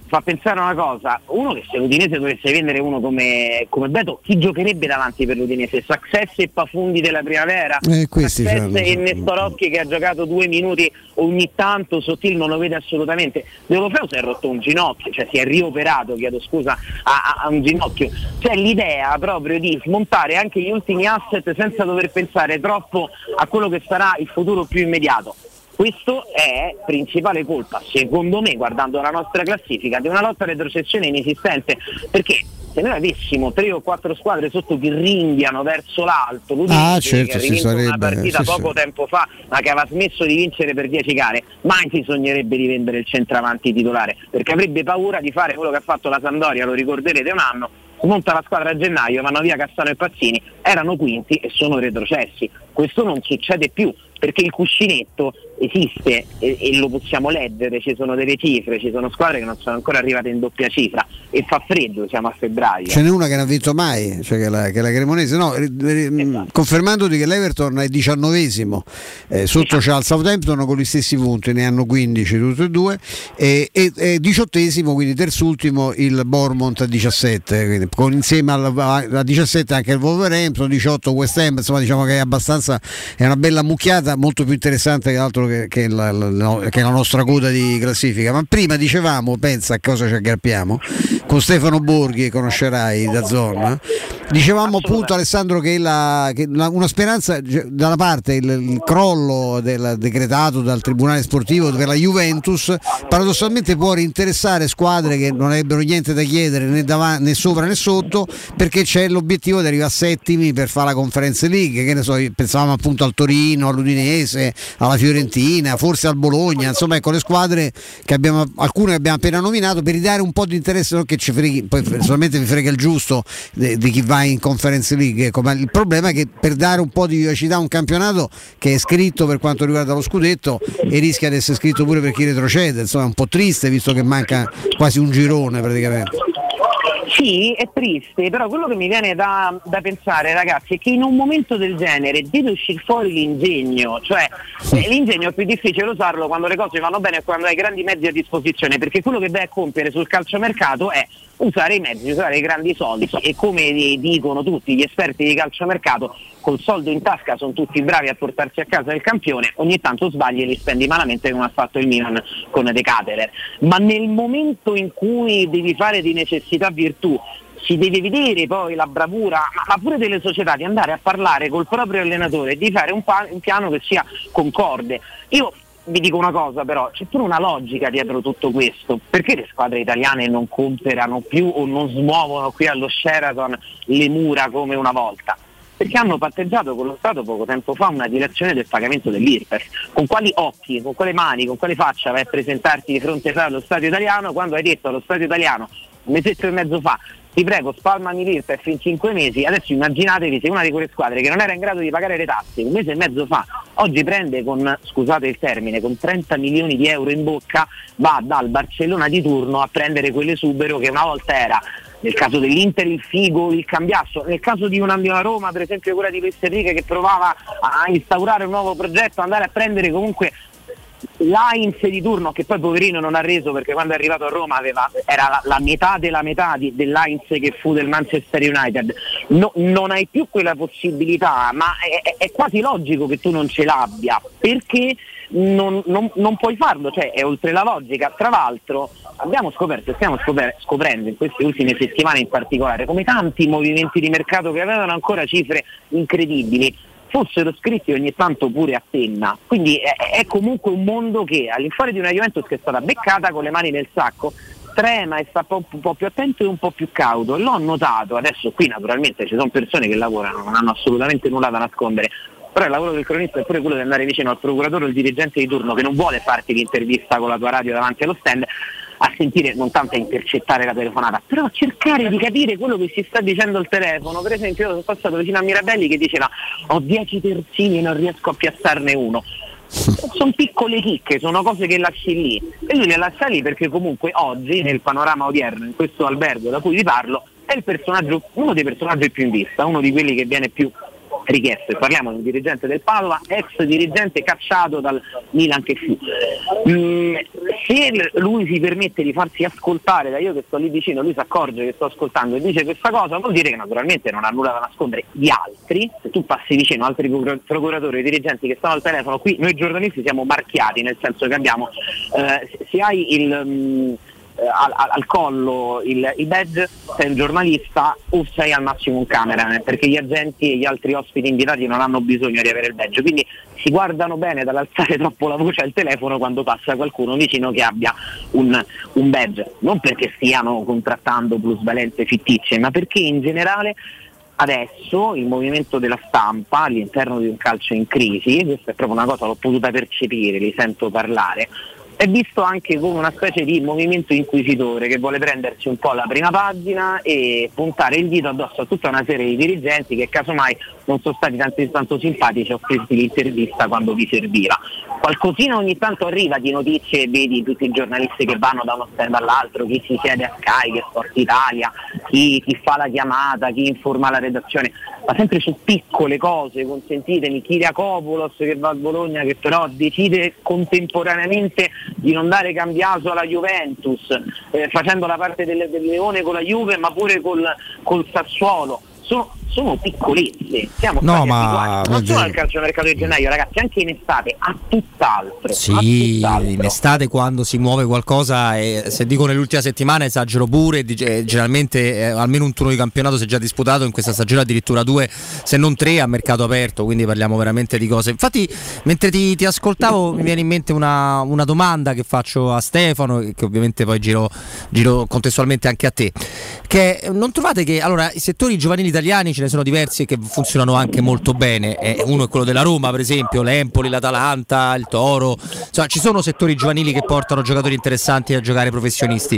fa pensare a una cosa: uno, che se l'Udinese dovesse vendere uno come, come Beto, chi giocherebbe davanti per l'Udinese? Saxessi e Pafundi della primavera, eh, Saxessi e Nestorocchi, che ha giocato due minuti ogni tanto, Sottil non lo vede assolutamente. De Olofeu si è rotto un ginocchio, cioè si è rioperato, chiedo scusa, a, a, a un ginocchio. Cioè l'idea proprio di smontare anche gli ultimi asset senza dover pensare troppo a quello che sarà il futuro più immediato. Questo è principale colpa, secondo me, guardando la nostra classifica, di una lotta a retrocessione inesistente, perché se noi avessimo tre o quattro squadre sotto che ringhiano verso l'alto, l'Udinese, ah, certo, che ha vinto sarebbe, una partita sì, poco sì. tempo fa, ma che aveva smesso di vincere per dieci gare, mai si sognerebbe di vendere il centravanti titolare, perché avrebbe paura di fare quello che ha fatto la Sampdoria, lo ricorderete, un anno. Monta la squadra a gennaio, vanno via Cassano e Pazzini, erano quinti e sono retrocessi. Questo non succede più, perché il cuscinetto esiste e, e lo possiamo leggere, ci sono delle cifre, ci sono squadre che non sono ancora arrivate in doppia cifra e fa freddo, siamo a febbraio. Ce n'è una che non ha vinto mai, cioè che la, che la Cremonese, no, esatto. Confermandoti che l'Everton è diciannovesimo, eh, sotto esatto. c'è il Southampton con gli stessi punti, ne hanno quindici tutti e due, e, e, e diciottesimo, quindi terzultimo, il Bournemouth a diciassette, quindi con insieme alla diciassette anche il Wolverhampton, diciotto West Ham, insomma diciamo che è abbastanza, è una bella mucchiata, molto più interessante che altro che, che, la, la, che la nostra coda di classifica. Ma prima dicevamo, pensa a cosa ci aggrappiamo, con Stefano Borghi, conoscerai da zona, dicevamo appunto Alessandro che, la, che la, una speranza da una parte il, il crollo del, decretato dal Tribunale Sportivo per la Juventus paradossalmente può reinteressare squadre che non avrebbero niente da chiedere né, davanti, né sopra né sotto, perché c'è l'obiettivo di arrivare a settimi per fare la Conference League, che ne so, pensavamo appunto al Torino, all'Udinese, alla Fiorentina, forse al Bologna, insomma ecco le squadre che abbiamo, alcune che abbiamo appena nominato, per ridare un po' di interesse, non che ci freghi, poi solamente vi frega il giusto di, di chi va in Conference League, ecco, ma il problema è che per dare un po' di vivacità a un campionato che è scritto per quanto riguarda lo scudetto e rischia di essere scritto pure per chi retrocede, insomma è un po' triste visto che manca quasi un girone praticamente. Sì, è triste, però quello che mi viene da, da pensare, ragazzi, è che in un momento del genere deve uscire fuori l'ingegno, cioè eh, l'ingegno è più difficile usarlo quando le cose vanno bene e quando hai grandi mezzi a disposizione, perché quello che vai a compiere sul calciomercato è usare i mezzi, usare i grandi soldi, e come dicono tutti gli esperti di calciomercato, col soldo in tasca sono tutti bravi a portarsi a casa il campione, ogni tanto sbagli e li spendi malamente, come ha fatto il Milan con De Ketelaere. Ma nel momento in cui devi fare di necessità virtù, si deve vedere poi la bravura, ma pure delle società, di andare a parlare col proprio allenatore e di fare un, pa- un piano che sia concorde. Io vi dico una cosa però, c'è pure una logica dietro tutto questo, perché le squadre italiane non comperano più o non smuovono qui allo Sheraton le mura come una volta? Perché hanno patteggiato con lo Stato poco tempo fa una dilazione del pagamento dell'I R P E F. Con quali occhi, con quale mani, con quale faccia vai a presentarti di fronte allo Stato italiano quando hai detto allo Stato italiano un mesetto e mezzo fa: ti prego, spalmami l'I R P E F in cinque mesi. Adesso immaginatevi se una di quelle squadre che non era in grado di pagare le tasse un mese e mezzo fa, oggi prende con, scusate il termine, con trenta milioni di euro in bocca, va dal Barcellona di turno a prendere quell'esubero che una volta era, nel caso dell'Inter, il Figo, il Cambiasso, nel caso di una Roma per esempio quella di Luis Enrique, che provava a instaurare un nuovo progetto, andare a prendere comunque l'Ainz di turno, che poi poverino non ha reso, perché quando è arrivato a Roma aveva, era la, la metà della metà di, dell'Ainz che fu del Manchester United. No, non hai più quella possibilità, ma è, è quasi logico che tu non ce l'abbia, perché non, non, non puoi farlo, cioè è oltre la logica. Tra l'altro abbiamo scoperto, stiamo scoper- scoprendo in queste ultime settimane in particolare, come tanti movimenti di mercato che avevano ancora cifre incredibili fossero scritti ogni tanto pure a penna. Quindi è, è comunque un mondo che, all'infuori di una Juventus che è stata beccata con le mani nel sacco, trema e sta un po', un po' più attento e un po' più cauto. L'ho notato, adesso qui naturalmente ci sono persone che lavorano, non hanno assolutamente nulla da nascondere, però il lavoro del cronista è pure quello di andare vicino al procuratore o al dirigente di turno che non vuole farti l'intervista con la tua radio davanti allo stand, a sentire, non tanto a intercettare la telefonata, però a cercare di capire quello che si sta dicendo al telefono. Per esempio io sono passato vicino a Mirabelli che diceva: ho dieci terzini e non riesco a piazzarne uno. sono piccole chicche, sono cose che lasci lì, e lui le lascia lì perché comunque oggi nel panorama odierno, in questo albergo da cui vi parlo, è il personaggio, uno dei personaggi più in vista, uno di quelli che viene più richiesto, e parliamo di un dirigente del Padova, ex dirigente cacciato dal Milan che fu. Mm, se lui si permette di farsi ascoltare da io che sto lì vicino, lui si accorge che sto ascoltando e dice questa cosa, vuol dire che naturalmente non ha nulla da nascondere gli altri. Se tu passi vicino altri procuratori e dirigenti che stanno al telefono, qui noi giornalisti siamo marchiati, nel senso che abbiamo eh, se hai il... Mm, Al, al, al collo il, il badge, sei un giornalista o sei al massimo un cameraman, perché gli agenti e gli altri ospiti invitati non hanno bisogno di avere il badge, quindi si guardano bene dall'alzare troppo la voce al telefono quando passa qualcuno vicino che abbia un, un badge, non perché stiano contrattando plusvalenze fittizie, ma perché in generale adesso il movimento della stampa all'interno di un calcio in crisi, questa è proprio una cosa, l'ho potuta percepire, li sento parlare, è visto anche come una specie di movimento inquisitore che vuole prendersi un po' la prima pagina e puntare il dito addosso a tutta una serie di dirigenti che casomai non sono stati tanto, tanto simpatici a offrirti l'intervista quando vi serviva. Qualcosina ogni tanto arriva di notizie, vedi tutti i giornalisti che vanno da uno stand all'altro, chi si siede a Sky, che Sport Italia, chi, chi fa la chiamata, chi informa la redazione, ma sempre su piccole cose, consentitemi, Kyriakopoulos che va a Bologna che però decide contemporaneamente di non dare Cambiaso alla Juventus, eh, facendo la parte del, del Leone con la Juve ma pure col, col Sassuolo. Sono, sono piccolezze, siamo no, stati ma... non solo al calciomercato di gennaio, ragazzi, anche in estate a tutt'altro. Sì, a tutt'altro. In estate quando si muove qualcosa, e se dico nell'ultima settimana esagero pure, e generalmente eh, almeno un turno di campionato si è già disputato in questa stagione, addirittura due se non tre a mercato aperto, quindi parliamo veramente di cose. Infatti mentre ti, ti ascoltavo mi viene in mente una, una domanda che faccio a Stefano, che ovviamente poi giro, giro contestualmente anche a te, che non trovate che allora i settori giovanili italiani ce ne sono diversi che funzionano anche molto bene, eh, uno è quello della Roma per esempio, l'Empoli, l'Atalanta, il Toro, insomma ci sono settori giovanili che portano giocatori interessanti a giocare professionisti,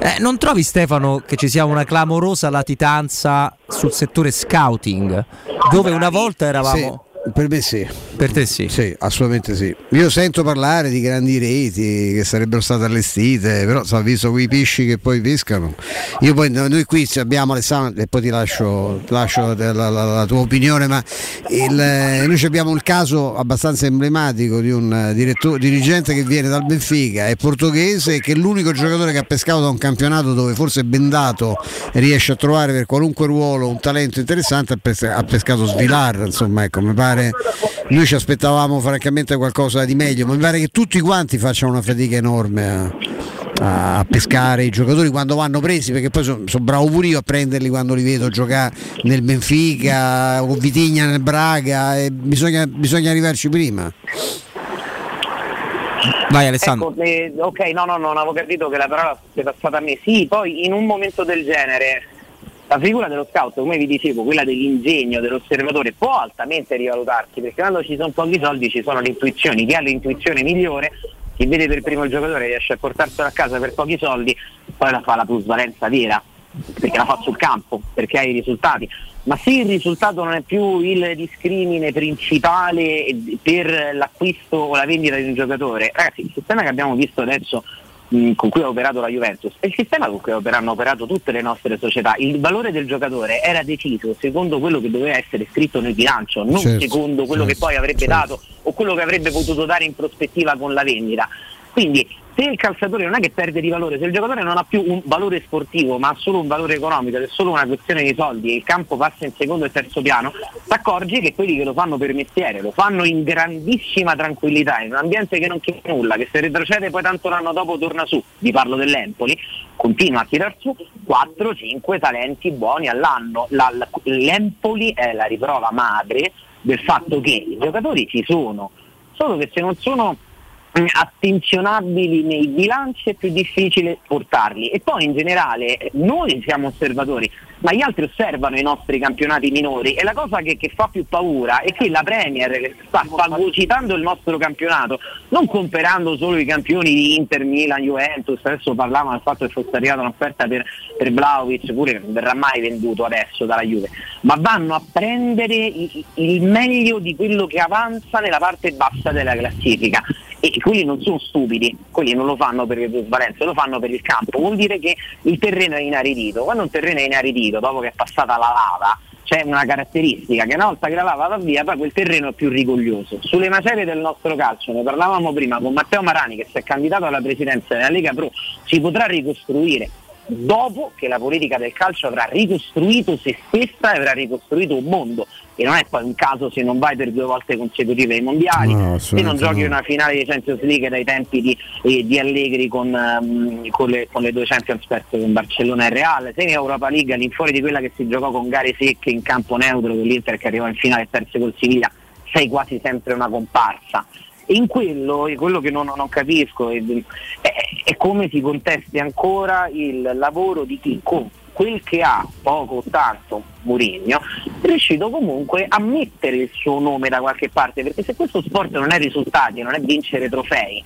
eh, non trovi Stefano che ci sia una clamorosa latitanza sul settore scouting dove una volta eravamo... Sì. Per me sì. Per te sì? Sì, assolutamente sì. Io sento parlare di grandi reti che sarebbero state allestite, però si è visto quei pesci che poi pescano. Io poi, noi qui abbiamo Alessandro, e poi ti lascio, ti lascio la, la, la tua opinione, ma il, noi abbiamo il caso abbastanza emblematico di un diretto, dirigente che viene dal Benfica, è portoghese, che è l'unico giocatore che ha pescato da un campionato dove forse bendato riesce a trovare per qualunque ruolo un talento interessante, ha pescato Svilar, insomma, ecco, mi pare. Noi ci aspettavamo francamente qualcosa di meglio, ma mi pare che tutti quanti facciano una fatica enorme a, a pescare i giocatori quando vanno presi, perché poi sono so bravo pure io a prenderli quando li vedo giocare nel Benfica o Vitigna nel Braga, e bisogna, bisogna arrivarci prima. Vai Alessandro. Ecco, eh, ok, no, no, non avevo capito che la parola è passata a me. Sì, poi in un momento del genere la figura dello scout, come vi dicevo, quella dell'ingegno, dell'osservatore, può altamente rivalutarsi, perché quando ci sono pochi soldi ci sono le intuizioni, chi ha l'intuizione migliore, chi vede per primo il giocatore, riesce a portarselo a casa per pochi soldi, poi la fa la plusvalenza vera, perché la fa sul campo, perché ha i risultati. Ma se il risultato non è più il discrimine principale per l'acquisto o la vendita di un giocatore, ragazzi, il sistema che abbiamo visto adesso con cui ha operato la Juventus e il sistema con cui hanno operato tutte le nostre società, il valore del giocatore era deciso secondo quello che doveva essere scritto nel bilancio, non certo, secondo quello certo, che poi avrebbe certo. dato o quello che avrebbe potuto dare in prospettiva con la vendita. Quindi se il calciatore non è che perde di valore, se il giocatore non ha più un valore sportivo ma ha solo un valore economico ed è solo una questione di soldi e il campo passa in secondo e terzo piano, ti accorgi che quelli che lo fanno per mestiere lo fanno in grandissima tranquillità, in un ambiente che non chiede nulla, che se retrocede poi tanto l'anno dopo torna su, vi parlo dell'Empoli, continua a tirar su quattro cinque talenti buoni all'anno. La, l'Empoli è la riprova madre del fatto che i giocatori ci sono, solo che se non sono attenzionabili nei bilanci è più difficile portarli. E poi in generale noi siamo osservatori, ma gli altri osservano i nostri campionati minori, e la cosa che, che fa più paura è che la Premier sta fagocitando il nostro campionato, non comprando solo i campioni di Inter, Milan, Juventus. Adesso parlavamo del fatto che fosse arrivata un'offerta per, per Vlahovic, pure che non verrà mai venduto adesso dalla Juve, ma vanno a prendere i, il meglio di quello che avanza nella parte bassa della classifica, e quelli non sono stupidi, quelli non lo fanno per le plusvalenze, lo fanno per il campo. Vuol dire che il terreno è inaridito. Quando un terreno è inaridito, dopo che è passata la lava, c'è una caratteristica che una volta che la lava va via, poi quel terreno è più rigoglioso. Sulle macerie del nostro calcio, ne parlavamo prima con Matteo Marani, che si è candidato alla presidenza della Lega Pro, si potrà ricostruire dopo che la politica del calcio avrà ricostruito se stessa e avrà ricostruito un mondo. E non è poi un caso se non vai per due volte consecutive ai mondiali, no, se non giochi no. una finale di Champions League dai tempi di, eh, di Allegri con, um, con, le, con le due Champions perse con Barcellona e Real, se in Europa League all'infuori di quella che si giocò con gare secche in campo neutro con l'Inter che arrivò in finale e perse col Siviglia, sei quasi sempre una comparsa. E in quello, quello che non, non capisco è, è, è come si contesti ancora il lavoro di chi con quel che ha, poco o tanto, Mourinho, è riuscito comunque a mettere il suo nome da qualche parte, perché se questo sport non è risultati, non è vincere trofei,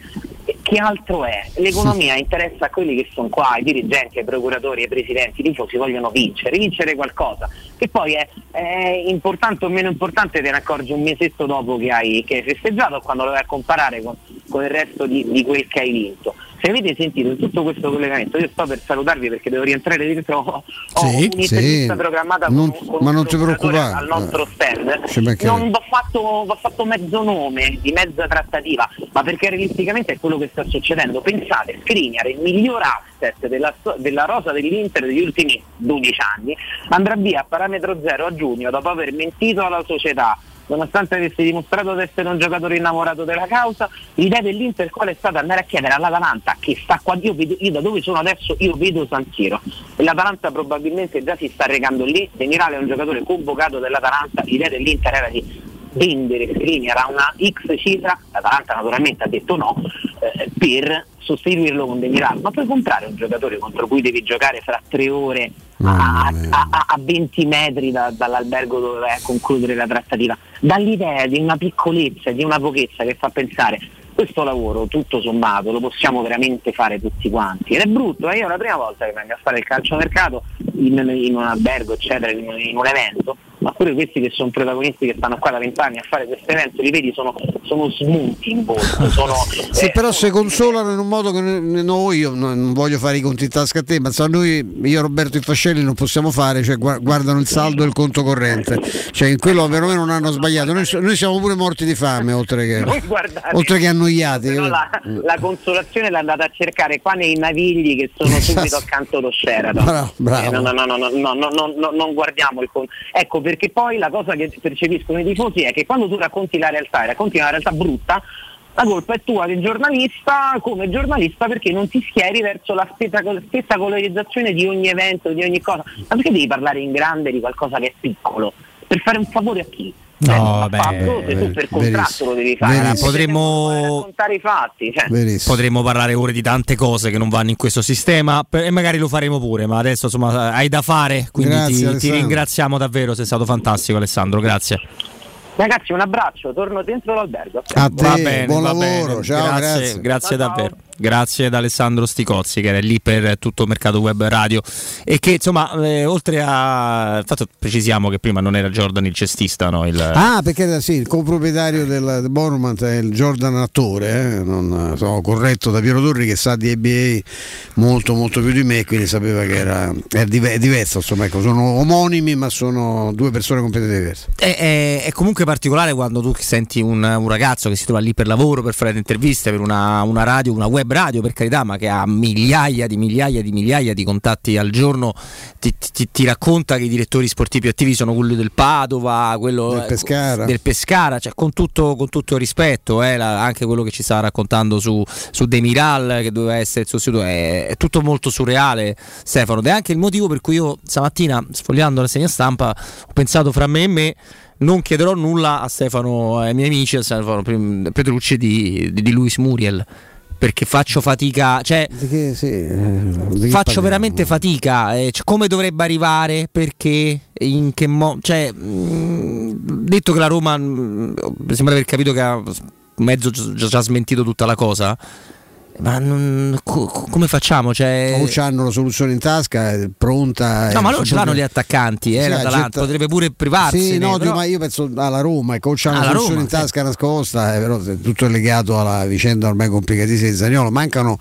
che altro è? L'economia interessa a quelli che sono qua, i dirigenti, i procuratori, i presidenti, i tifosi vogliono vincere, vincere qualcosa, che poi è, è importante o meno importante te ne accorgi un mesetto dopo che hai, che hai festeggiato, quando lo vai a comparare con, con il resto di, di quel che hai vinto. Se avete sentito tutto questo collegamento, io sto per salutarvi perché devo rientrare dentro, ho sì, un'intervista sì. programmata non, con, con ma non ti preoccupare al nostro stand, non ho fatto, ho fatto mezzo nome di mezza trattativa, ma perché realisticamente è quello che sta succedendo. Pensate, Skriniar, il miglior asset della, della rosa dell'Inter degli ultimi dodici anni, andrà via a parametro zero a giugno dopo aver mentito alla società, nonostante avesse dimostrato di essere un giocatore innamorato della causa. L'idea dell'Inter qual è stata? Andare a chiedere all'Atalanta, che sta qua, io, vedo, io da dove sono adesso io vedo San Siro, e l'Atalanta probabilmente già si sta recando lì. Demiral è un giocatore convocato dell'Atalanta, l'idea dell'Inter era di vendere Skriniar a una X cifra, l'Atalanta naturalmente ha detto no, eh, per sostituirlo con Demiral. Ma puoi comprare un giocatore contro cui devi giocare fra tre ore a, a, a, a venti metri da, dall'albergo dove vai a concludere la trattativa? Dall'idea di una piccolezza, di una pochezza, che fa pensare questo lavoro tutto sommato lo possiamo veramente fare tutti quanti. Ed è brutto, eh? Io è la prima volta che vengo a fare il calciomercato in, in un albergo eccetera, in, in un evento, ma pure questi che sono protagonisti, che stanno qua da vent'anni a fare questo evento, li vedi sono, sono smunti in volto, sono, sì, eh, però se consolano in un modo che noi, io non voglio fare i conti in tasca a te, ma so, noi, io e Roberto Infascelli non possiamo fare, cioè guardano il saldo e il conto corrente, cioè in quello perlomeno non hanno sbagliato, noi, noi siamo pure morti di fame oltre che, oltre che annoiati. No, la, la consolazione l'ha andata a cercare qua nei navigli che sono subito accanto allo Sheraton. Bravo, bravo. Eh, no, no, no, no, no, no, no, no, non guardiamo il conto, ecco. Perché poi la cosa che percepiscono i tifosi è che quando tu racconti la realtà e racconti una realtà brutta, la colpa è tua del giornalista, come giornalista, perché non ti schieri verso la spettacolarizzazione di ogni evento, di ogni cosa. Ma perché devi parlare in grande di qualcosa che è piccolo? Per fare un favore a chi? No, beh, fatto, se tu per contratto lo devi fare, verissimo. Potremmo raccontare i fatti, cioè. Potremmo parlare ore di tante cose che non vanno in questo sistema, e magari lo faremo pure, ma adesso insomma hai da fare, quindi grazie, ti, ti ringraziamo davvero, sei stato fantastico Alessandro, grazie. Ragazzi, un abbraccio, torno dentro l'albergo. A te, va bene, buon va lavoro, bene. Ciao, grazie, grazie, grazie ciao, davvero. Ciao. Grazie ad Alessandro Sticozzi, che era lì per tutto il mercato web radio, e che insomma eh, oltre a fatto precisiamo che prima non era Jordan il cestista, no? Il... Ah, perché sì, il coproprietario del, del Bournemouth è il Jordan attore, eh? Non sono corretto da Piero Torri, che sa di N B A molto molto più di me, quindi sapeva che era, era diver- diverso, insomma, ecco, sono omonimi ma sono due persone completamente diverse. È, è, è comunque particolare quando tu senti un, un ragazzo che si trova lì per lavoro, per fare interviste per una, una radio, una web radio, per carità, ma che ha migliaia di migliaia di migliaia di contatti al giorno, ti, ti, ti racconta che i direttori sportivi più attivi sono quello del Padova, quello del Pescara, del Pescara, cioè con tutto, con tutto il rispetto, eh, la, anche quello che ci sta raccontando su, su Demiral, che doveva essere il sostituto, è, è tutto molto surreale, Stefano, ed è anche il motivo per cui io stamattina, sfogliando la segna stampa, ho pensato fra me e me: non chiederò nulla a Stefano, ai miei amici, a Stefano Petrucci di, di, di Luis Muriel. perché faccio fatica, cioè che, sì, eh, faccio veramente fatica, eh, cioè, come dovrebbe arrivare, perché, in che modo, cioè, mh, detto che la Roma mh, sembra aver capito che ha mezzo gi- già smentito tutta la cosa, ma non, co- come facciamo? Cioè... o c'hanno la soluzione in tasca pronta, no, ma loro ce l'hanno gli attaccanti, eh, sì, l'Atalanta gente... potrebbe pure privarsi, sì, no, però... ma io penso alla Roma, e c'hanno la soluzione Roma, in tasca, sì, nascosta, eh, però tutto è legato alla vicenda ormai complicatissima di Zaniolo. Mancano,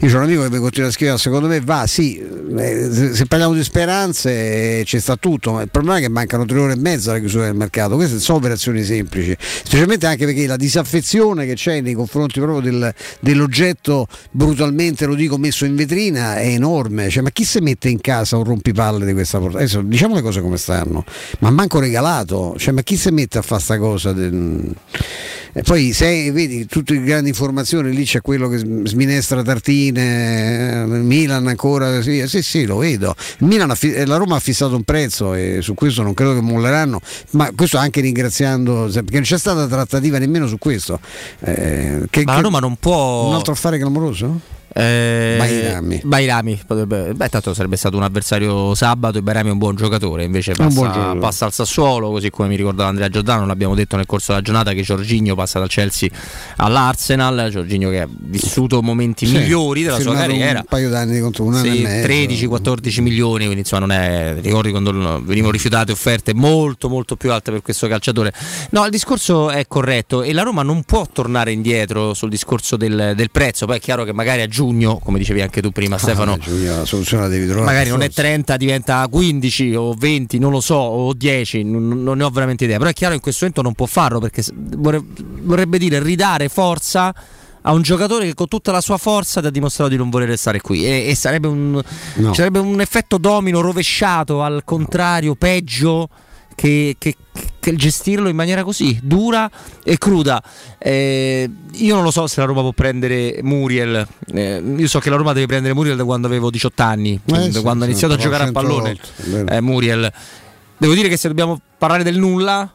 io c'ho un amico che mi continua a scrivere, secondo me va, sì, eh, se parliamo di speranze, eh, ci sta tutto, ma il problema è che mancano tre ore e mezza alla chiusura del mercato. Queste sono operazioni semplici, specialmente anche perché la disaffezione che c'è nei confronti proprio del, dell'oggetto, brutalmente lo dico, messo in vetrina, è enorme. Cioè, ma chi si mette in casa un rompipalle di questa portata? Adesso diciamo le cose come stanno, ma manco regalato, cioè, ma chi si mette a fare sta cosa? E poi se vedi tutte le grandi informazioni, lì c'è quello che sminestra tartine, Milan ancora, sì sì, sì lo vedo, Milan ha, la Roma ha fissato un prezzo e su questo non credo che molleranno, ma questo anche ringraziando, perché non c'è stata trattativa nemmeno su questo, eh, che, ma la Roma non può un altro affare clamoroso? Eh, Bairami. Bairami potrebbe, beh, tanto sarebbe stato un avversario sabato, e Bairami è un buon giocatore, invece passa, buon giocatore. passa al Sassuolo, così come mi ricordava Andrea Giordano, l'abbiamo detto nel corso della giornata, che Jorginho passa dal Chelsea all'Arsenal, Jorginho che ha vissuto momenti sì, migliori della sua carriera, un paio d'anni contro un anno, sì, tredici quattordici milioni, quindi insomma non è, ricordi quando venivano rifiutate offerte molto molto più alte per questo calciatore. No, il discorso è corretto, e la Roma non può tornare indietro sul discorso del, del prezzo. Poi è chiaro che magari a giugno, come dicevi anche tu prima, ah, Stefano, Giulia, la soluzione la devi trovare, magari non è trenta, diventa quindici o venti, non lo so, o dieci, non, non ne ho veramente idea, però è chiaro in questo momento non può farlo, perché vorrebbe dire ridare forza a un giocatore che con tutta la sua forza ti ha dimostrato di non voler restare qui, e, e sarebbe un, no. sarebbe un effetto domino rovesciato, al contrario, no. peggio che, che, che gestirlo in maniera così dura e cruda. Eh, io non lo so se la Roma può prendere Muriel, eh, io so che la Roma deve prendere Muriel da quando avevo diciotto anni, eh, da quando ha sì, iniziato sì, a giocare a pallone, eh, Muriel. Devo dire che se dobbiamo parlare del nulla,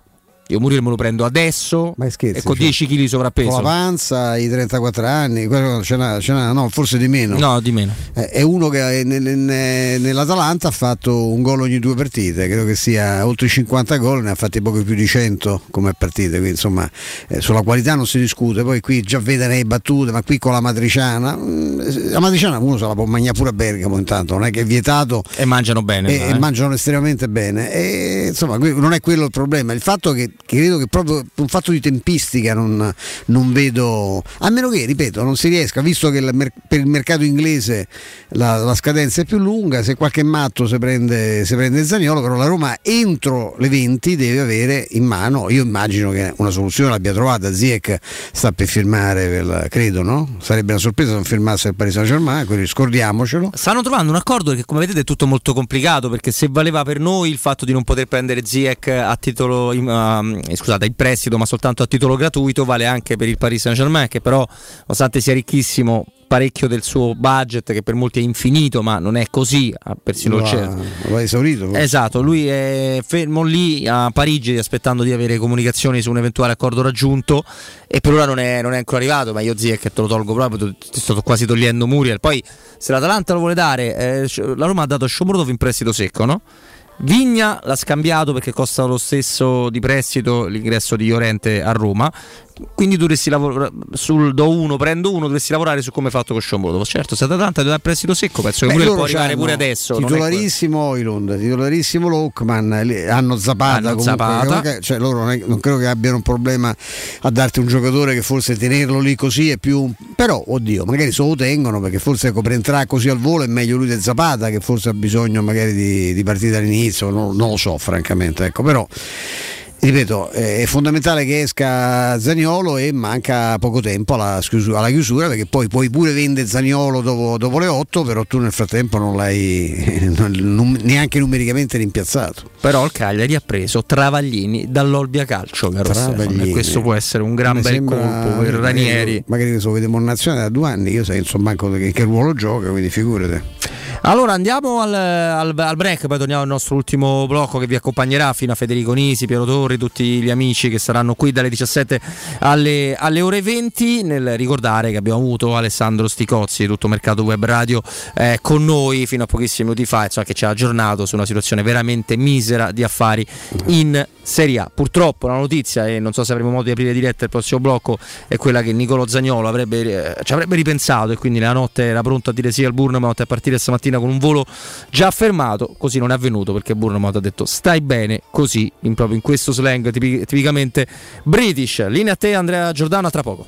io Muriel me lo prendo adesso, ma scherzi, e con cioè, dieci chili di sovrappeso, con la panza, i trentaquattro anni, ce n'ha, ce n'ha, no, forse di meno, no, di meno. Eh, è uno che nel, nel, nell'Atalanta ha fatto un gol ogni due partite, credo che sia oltre cinquanta gol, ne ha fatti poco più di cento come partite, quindi insomma, eh, sulla qualità non si discute. Poi qui già vedrei battute, ma qui con la matriciana, la matriciana uno se la può mangiare pure a Bergamo, intanto non è che è vietato, e mangiano bene, e, eh. e mangiano estremamente bene, e insomma non è quello il problema. Il fatto che credo che proprio un fatto di tempistica non, non vedo, a meno che, ripeto, non si riesca, visto che la, per il mercato inglese la, la scadenza è più lunga, se qualche matto si prende, se prende Zaniolo, però la Roma entro le venti deve avere in mano, io immagino che una soluzione l'abbia trovata, Ziyech sta per firmare, per la, credo, no? Sarebbe una sorpresa se non firmasse il Paris Saint-Germain, quindi scordiamocelo. Stanno trovando un accordo che, come vedete, è tutto molto complicato, perché se valeva per noi il fatto di non poter prendere Ziyech a titolo um, scusate, il prestito, ma soltanto a titolo gratuito, vale anche per il Paris Saint-Germain, che però, nonostante sia ricchissimo, parecchio del suo budget, che per molti è infinito, ma non è così, persino lo ha, lo ha esaurito forse. Esatto, lui è fermo lì a Parigi aspettando di avere comunicazioni su un eventuale accordo raggiunto, e per ora non è, non è ancora arrivato, ma io Ziyech che te lo tolgo proprio, ti sto quasi togliendo Muriel. Poi se l'Atalanta lo vuole dare, eh, la Roma ha dato Shomurodov in prestito secco, no? Vigna l'ha scambiato perché costa lo stesso di prestito l'ingresso di Llorente a Roma, quindi dovresti lavorare sul do uno prendo uno, dovresti lavorare su come è fatto con Shomurodov. Certo, se da tanta deve dare prestito secco, penso che Beh, pure può arrivare pure adesso. Titolarissimo Højlund, titolarissimo Lokman, hanno Zapata, hanno Zapata. Comunque, cioè loro non, è, non credo che abbiano un problema a darti un giocatore che forse tenerlo lì così è più, però oddio, magari se lo tengono perché forse, ecco, per entrare così al volo è meglio lui del Zapata, che forse ha bisogno magari di, di partire dall'inizio, non, non lo so francamente, ecco, però ripeto, è fondamentale che esca Zaniolo, e manca poco tempo alla chiusura, perché poi puoi pure vendere Zaniolo dopo, dopo le otto, però tu nel frattempo non l'hai non, neanche numericamente rimpiazzato. Però il Cagliari ha preso Travaglini dall'Olbia Calcio, Travaglini. E questo può essere un gran Mi bel colpo per Ranieri. Magari lo vediamo in nazionale da due anni, io sai insomma che, che ruolo gioca, quindi figurate. Allora andiamo al, al, al break, poi torniamo al nostro ultimo blocco che vi accompagnerà fino a Federico Nisi, Piero Torri, tutti gli amici che saranno qui dalle diciassette alle, alle ore venti, nel ricordare che abbiamo avuto Alessandro Sticozzi, tutto Mercato Web Radio, eh, con noi fino a pochissimi minuti fa, insomma, che ci ha aggiornato su una situazione veramente misera di affari in Serie A. Purtroppo la notizia, e non so se avremo modo di aprire diretta il prossimo blocco, è quella che Nicolò Zaniolo avrebbe, eh, ci avrebbe ripensato e quindi nella notte era pronto a dire sì al Bournemouth e a partire stamattina con un volo già fermato. Così non è avvenuto, perché Bournemouth ha detto stai bene così, in, proprio in questo slang tipic- tipicamente british. Linea a te Andrea Giordano, tra poco.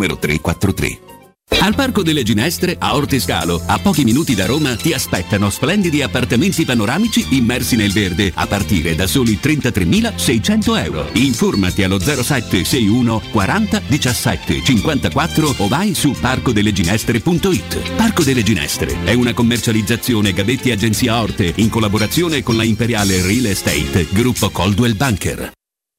trecentoquarantatré. Al Parco delle Ginestre a Orte Scalo, a pochi minuti da Roma, ti aspettano splendidi appartamenti panoramici immersi nel verde a partire da soli trentatremilaseicento euro. Informati allo zero sette sei uno quaranta diciassette cinquantaquattro o vai su parco delle ginestre punto it. Parco delle Ginestre è una commercializzazione Gabetti Agenzia Orte in collaborazione con la Imperiale Real Estate, gruppo Coldwell Banker.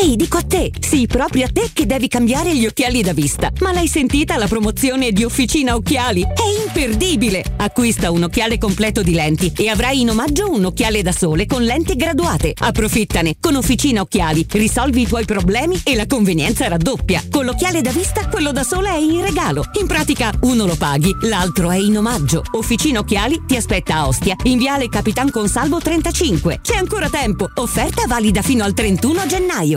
Ehi, dico a te, sì, proprio a te che devi cambiare gli occhiali da vista. Ma l'hai sentita la promozione di Officina Occhiali? È imperdibile! Acquista un occhiale completo di lenti e avrai in omaggio un occhiale da sole con lenti graduate. Approfittane, con Officina Occhiali risolvi i tuoi problemi e la convenienza raddoppia. Con l'occhiale da vista quello da sole è in regalo. In pratica uno lo paghi, l'altro è in omaggio. Officina Occhiali ti aspetta a Ostia, in Viale Capitan Consalvo trentacinque. C'è ancora tempo, offerta valida fino al trentuno gennaio.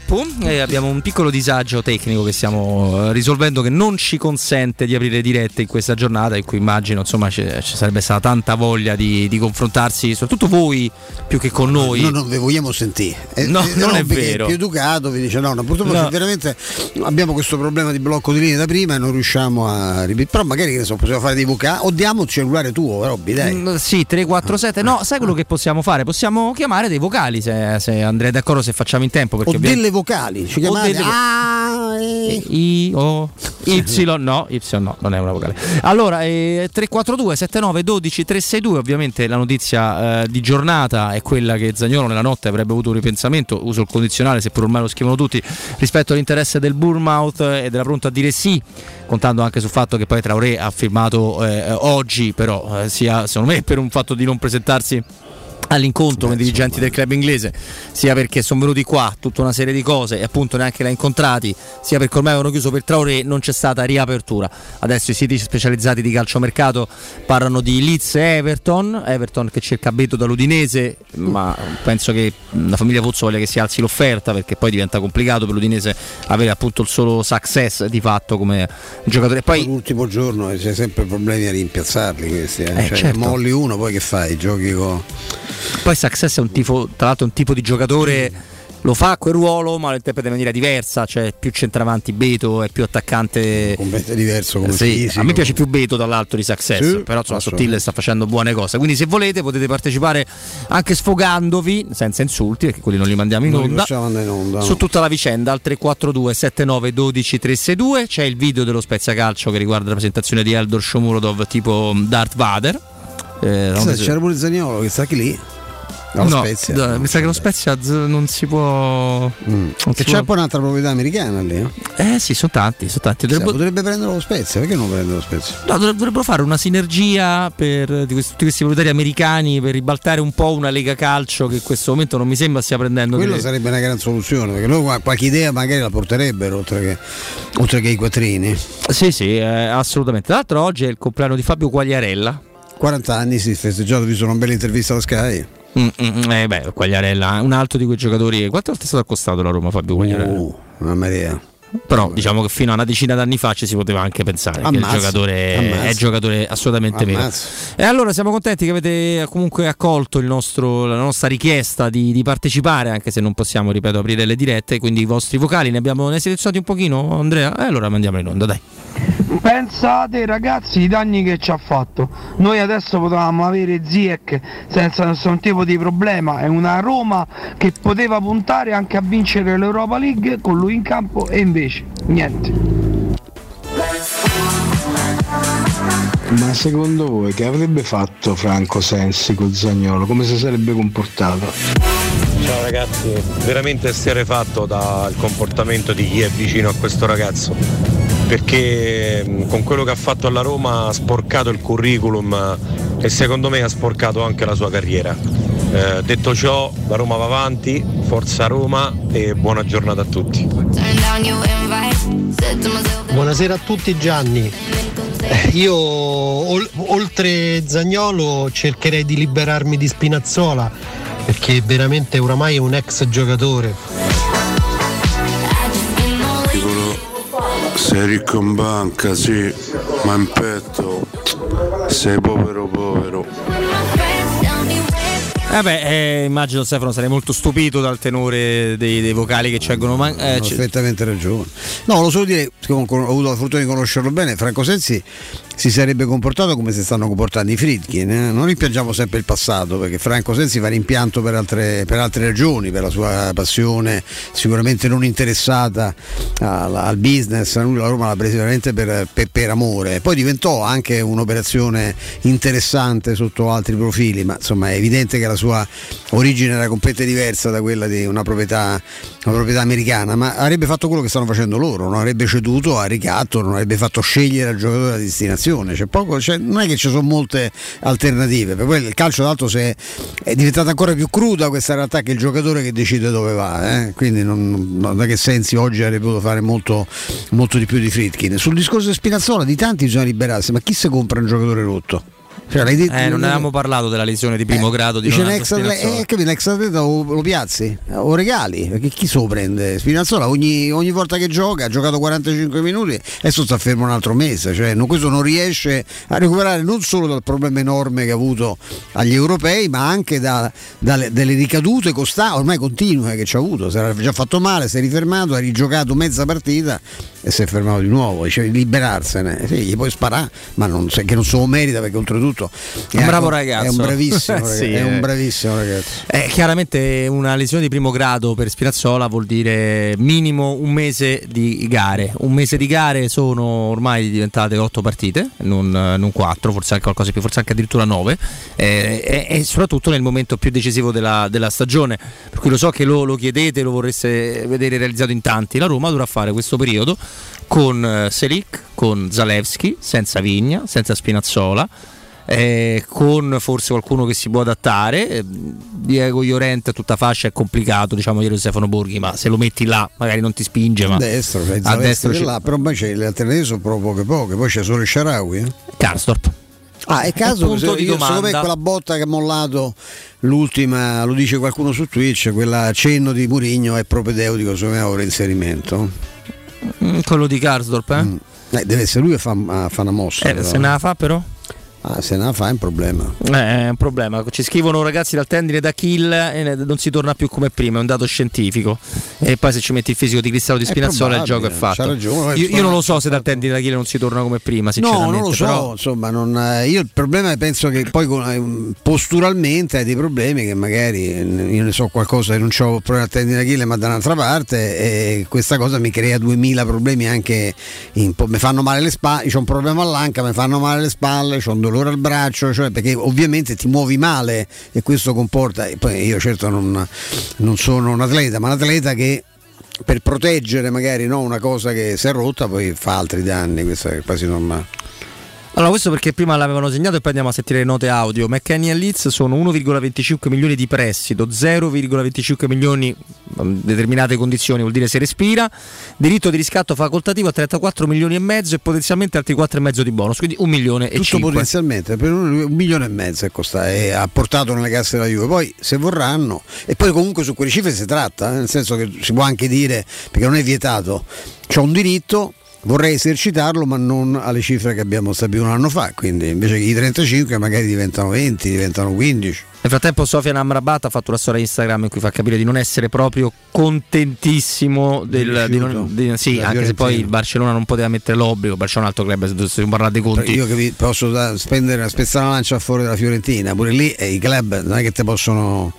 Purtroppo eh, abbiamo un piccolo disagio tecnico che stiamo risolvendo, che non ci consente di aprire dirette in questa giornata in cui immagino insomma ci sarebbe stata tanta voglia di, di confrontarsi, soprattutto voi più che con noi. No, non vi vogliamo sentire, eh, no, eh, non no, è vero. È più educato vi dice no, no purtroppo no. Veramente abbiamo questo problema di blocco di linea da prima e non riusciamo a ripetere, però magari che ne so, possiamo fare dei V K o diamo il cellulare tuo, Robby, dai. Mm, sì, tre quattro sette, no, sai quello che possiamo fare? Possiamo chiamare dei vocali se, se Andrea è d'accordo, se facciamo in tempo. O abbiamo... delle vocali, ci chiamate delle... ah, eh. I, O, Y, no, Y no, non è una vocale. Allora, eh, tre quattro due settantanove dodici trecentossentadue, ovviamente la notizia eh, di giornata è quella che Zaniolo nella notte avrebbe avuto un ripensamento, uso il condizionale seppur ormai lo scrivono tutti, rispetto all'interesse del Bournemouth e della pronta a dire sì, contando anche sul fatto che poi Traoré ha firmato eh, oggi, però eh, sia secondo me per un fatto di non presentarsi all'incontro con i dirigenti del club inglese, sia perché sono venuti qua tutta una serie di cose e appunto neanche l'ha incontrati, sia perché ormai avevano chiuso per Traoré, non c'è stata riapertura. Adesso i siti specializzati di calciomercato parlano di Leeds e Everton Everton che cerca Beto dall'Udinese, ma penso che la famiglia Pozzo voglia che si alzi l'offerta, perché poi diventa complicato per l'Udinese avere appunto il solo success di fatto come giocatore. Poi l'ultimo giorno c'è sempre problemi a rimpiazzarli questi, eh? Eh, cioè, certo. Molli uno, poi che fai? Giochi con... Poi Success è un tifo, tra l'altro un tipo di giocatore, lo fa quel ruolo ma lo interpreta in maniera diversa, cioè più centravanti Beto è più attaccante, completamente diverso come sì, fisico. A me piace più Beto dall'alto di Success, sì, però insomma Sottile sta facendo buone cose, quindi se volete potete partecipare anche sfogandovi senza insulti, perché quelli non li mandiamo in onda, in onda su tutta la vicenda al tre quattro due settantanove dodici trecentossentadue. C'è il video dello Spezia Calcio che riguarda la presentazione di Eldor Shomurodov tipo Darth Vader. Eh, sì, c'era so. pure Zaniolo che sta che lì no, no, Spezia, d- no, mi sa che lo Spezia z- non si può mm. non si c'è può... poi un'altra proprietà americana lì, no? Eh sì, sono tanti, sono tanti. Dovrebbe... Sì, potrebbe prendere lo Spezia, perché non prendere lo Spezia? No, dovrebbero fare una sinergia per di questi, tutti questi proprietari americani per ribaltare un po' una Lega Calcio che in questo momento non mi sembra stia prendendo. Quello delle... sarebbe una gran soluzione, perché loro qualche idea magari la porterebbero oltre che, oltre che i quattrini. Sì sì, eh, assolutamente. Tra l'altro oggi è il compleanno di Fabio Quagliarella, quaranta anni, si festeggiato, ho visto una bella intervista alla Sky. Mm, mm, eh beh, Quagliarella, un altro di quei giocatori. Quante volte è stato accostato la Roma Fabio Quagliarella? Uh, una marea. Però diciamo che fino a una decina d'anni fa ci si poteva anche pensare ammazza, che il giocatore ammazza. è giocatore assolutamente vero. E allora siamo contenti che avete comunque accolto il nostro, la nostra richiesta di, di partecipare, anche se non possiamo, ripeto, aprire le dirette, quindi i vostri vocali ne abbiamo ne siete stati un pochino, Andrea? E eh, allora mandiamo in onda, dai. Pensate ragazzi i danni che ci ha fatto. Noi adesso potevamo avere Ziyech senza nessun tipo di problema, è una Roma che poteva puntare anche a vincere l'Europa League con lui in campo e invece niente. Ma secondo voi che avrebbe fatto Franco Sensi con Zaniolo? Come si sarebbe comportato? Ciao ragazzi, veramente esterrefatto dal comportamento di chi è vicino a questo ragazzo, perché con quello che ha fatto alla Roma ha sporcato il curriculum e secondo me ha sporcato anche la sua carriera. Eh, detto ciò, la Roma va avanti, forza Roma e buona giornata a tutti. Buonasera a tutti. Gianni, io ol- oltre Zaniolo cercherei di liberarmi di Spinazzola, perché veramente oramai è un ex giocatore. Sei ricco in banca, sì, ma in petto sei povero povero. Eh beh, eh, immagino, Stefano, sarei molto stupito dal tenore dei, dei vocali che ci vengono. Man- eh, perfettamente ragione. No, lo so dire, comunque, ho avuto la fortuna di conoscerlo bene. Franco Sensi si sarebbe comportato come si stanno comportando i Friedkin, eh? Non rimpiangiamo sempre il passato, perché Franco Sensi fa rimpianto per altre, per altre ragioni, per la sua passione sicuramente non interessata alla, al business. Lui la Roma l'ha presa veramente per, per, per amore, poi diventò anche un'operazione interessante sotto altri profili, ma insomma è evidente che la sua origine era completamente diversa da quella di una proprietà, una proprietà americana, ma avrebbe fatto quello che stanno facendo loro, non avrebbe ceduto a ricatto, non avrebbe fatto scegliere al giocatore la destinazione. C'è poco, c'è, non è che ci sono molte alternative, per quello il calcio d'altro se è, è diventata ancora più cruda questa realtà, che il giocatore che decide dove va, eh? Quindi non, non da che sensi oggi avrebbe potuto fare molto, molto di più di Friedkin. Sul discorso di Spinazzola, di tanti bisogna liberarsi, ma chi se compra un giocatore rotto? Cioè, l'hai detto, eh, non avevamo parlato della lesione di primo eh, grado di Leonardo Spinazzola. Eh, l'ex atleta o lo piazzi o regali, perché chi se lo prende? Spinazzola ogni, ogni volta che gioca ha giocato quarantacinque minuti, adesso sta fermo un altro mese, cioè non, questo non riesce a recuperare non solo dal problema enorme che ha avuto agli europei, ma anche da, dalle, dalle ricadute costa, ormai continue che ci ha avuto. Si era già fatto male, si è rifermato, ha rigiocato mezza partita e si è fermato di nuovo, cioè liberarsene, sì, gli puoi sparare, ma non, che non se lo merita, perché oltretutto è un bravo ragazzo, è un bravissimo ragazzo, sì, è un bravissimo ragazzo. Eh, chiaramente una lesione di primo grado per Spinazzola vuol dire minimo un mese di gare. Un mese di gare sono ormai diventate otto partite, non, non quattro, forse anche qualcosa più, forse anche addirittura nove. Eh, e, e soprattutto nel momento più decisivo della, della stagione. Per cui lo so che lo, lo chiedete, lo vorreste vedere realizzato in tanti. La Roma dovrà fare questo periodo con Selic, con Zalewski, senza Vigna, senza Spinazzola. Eh, con forse qualcuno che si può adattare, Diego Llorente a tutta fascia è complicato, diciamo ieri Stefano Borghi, ma se lo metti là magari non ti spinge, ma a destra, cioè, a destra c'è... là, però c'è, le alternative sono proprio poche, poche, poi c'è solo il Sharawi, eh? Karsdorp. Ah, è caso che secondo me quella botta che ha mollato l'ultima, lo dice qualcuno su Twitch, quella cenno di Mourinho è propedeutico secondo me a un reinserimento. Mm, quello di Karsdorp, eh? Mm. Eh, deve essere lui che fa, fa una mossa. Eh, se ne la fa però. Ah, se ne fa è un problema. Eh, è un problema. Ci scrivono ragazzi dal tendine d'Achille e non si torna più come prima, è un dato scientifico. E poi se ci metti il fisico di Cristiano di Spinazzola il gioco è fatto. C'ha ragione, io, io non lo so se dal tendine d'Achille non si torna come prima, sinceramente. No, non lo so, però... insomma, non, io il problema è, penso che poi con, posturalmente hai dei problemi che magari io ne so qualcosa e non c'ho problema al tendine d'Achille, ma da un'altra parte, e questa cosa mi crea duemila problemi anche in, mi fanno male le spalle, c'ho un problema all'anca, mi fanno male le spalle, c'ho un dolore al braccio, cioè perché ovviamente ti muovi male e questo comporta. E poi io certo non, non sono un atleta, ma un atleta che per proteggere magari no, una cosa che si è rotta poi fa altri danni, questo è quasi normale. Allora, questo perché prima l'avevano segnato e poi andiamo a sentire le note audio. McKennie e Leeds sono uno virgola venticinque milioni di prestito, zero virgola venticinque milioni determinate condizioni, vuol dire se respira, diritto di riscatto facoltativo a trentaquattro milioni e mezzo e potenzialmente altri quattro e mezzo di bonus, quindi un milione e cinque. Tutto potenzialmente, per un, un milione e mezzo è costa, è, ha portato nelle casse della Juve, poi se vorranno, e poi comunque su quelle cifre si tratta, eh, nel senso che si può anche dire, perché non è vietato, c'è un diritto, vorrei esercitarlo ma non alle cifre che abbiamo stabilito un anno fa, quindi invece che i trentacinque magari diventano venti, diventano quindici. Nel frattempo Sofian Amrabat ha fatto una storia Instagram in cui fa capire di non essere proprio contentissimo del, di non, di, sì, anche se poi il Barcellona non poteva mettere l'obbligo, il Barcellona è un altro club, se dobbiamo parlare dei conti. Io che vi posso da, spendere, spezzare la lancia a fuori della Fiorentina, pure lì eh, i club non è che te possono...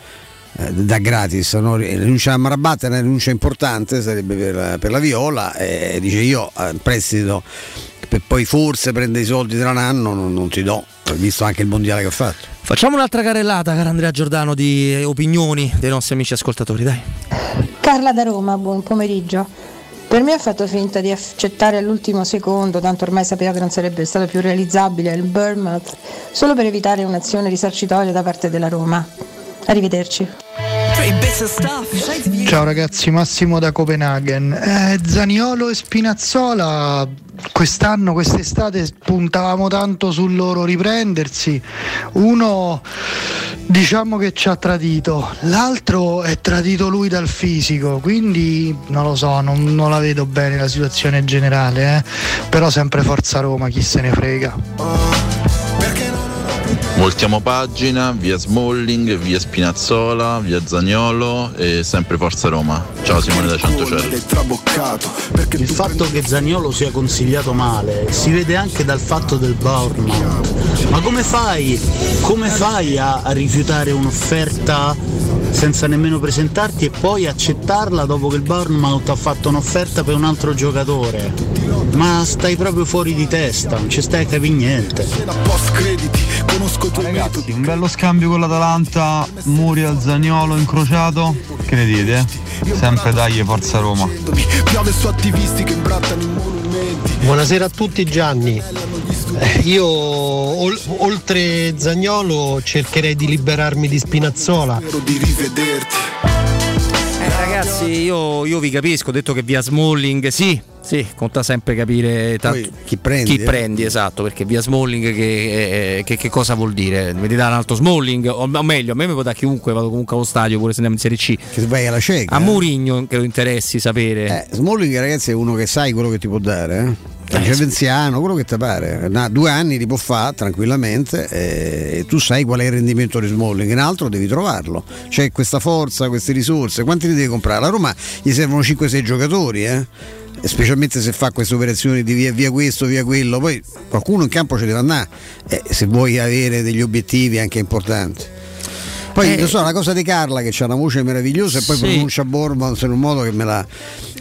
da gratis, no? Rinuncia a Marabat è una rinuncia importante, sarebbe per la, per la Viola, e dice io prestito per poi forse prendere i soldi tra un anno non, non ti do, visto anche il mondiale che ho fatto. Facciamo un'altra carrellata, caro Andrea Giordano, di opinioni dei nostri amici ascoltatori, dai. Carla da Roma, buon pomeriggio. Per me ha fatto finta di accettare all'ultimo secondo, tanto ormai sapeva che non sarebbe stato più realizzabile il Bournemouth, solo per evitare un'azione risarcitoria da parte della Roma. Arrivederci. Ciao ragazzi, Massimo da Copenaghen. eh, Zaniolo e Spinazzola quest'anno, quest'estate puntavamo tanto su loro riprendersi. Uno diciamo che ci ha tradito, l'altro è tradito lui dal fisico, quindi non lo so, non, non la vedo bene la situazione generale, eh? Però sempre Forza Roma, chi se ne frega. Voltiamo pagina, via Smalling, via Spinazzola, via Zaniolo e sempre Forza Roma. Ciao Simone da Centocello. Il fatto che Zaniolo sia consigliato male si vede anche dal fatto del Bournemouth. Ma come fai? Come fai a, a rifiutare un'offerta senza nemmeno presentarti e poi accettarla dopo che il Bournemouth ha fatto un'offerta per un altro giocatore? Ma stai proprio fuori di testa, non ci stai a capire niente. Ragazzi, un bello scambio con l'Atalanta, Muriel Zaniolo incrociato, che ne dite? Sempre dagli Forza Roma. Buonasera a tutti. Gianni, io ol- oltre Zaniolo cercherei di liberarmi di Spinazzola. Eh, ragazzi, io, io vi capisco, ho detto che via Smalling sì. Sì, conta sempre capire tanto poi, chi prendi, chi eh. prendi, esatto, perché via Smalling che, eh, che, che cosa vuol dire? Mi dà un altro Smalling, o, o meglio, a me mi può dare chiunque, vado comunque allo stadio, pure se andiamo in Serie C. Che vai alla cieca. A eh. Mourinho che lo interessi sapere. Eh, Smalling ragazzi è uno che sai quello che ti può dare, eh? Cervenziano, quello che ti pare, no, due anni li può fare tranquillamente, eh, e tu sai qual è il rendimento di Smalling, in altro devi trovarlo, c'è questa forza, queste risorse, quanti li devi comprare? La Roma gli servono cinque sei giocatori, eh? Specialmente se fa queste operazioni di via, via questo, via quello, poi qualcuno in campo ci deve andare, eh, se vuoi avere degli obiettivi anche importanti. Poi eh, so, la cosa di Carla che c'ha una voce meravigliosa e poi sì. pronuncia Bournemouth in un modo che me la,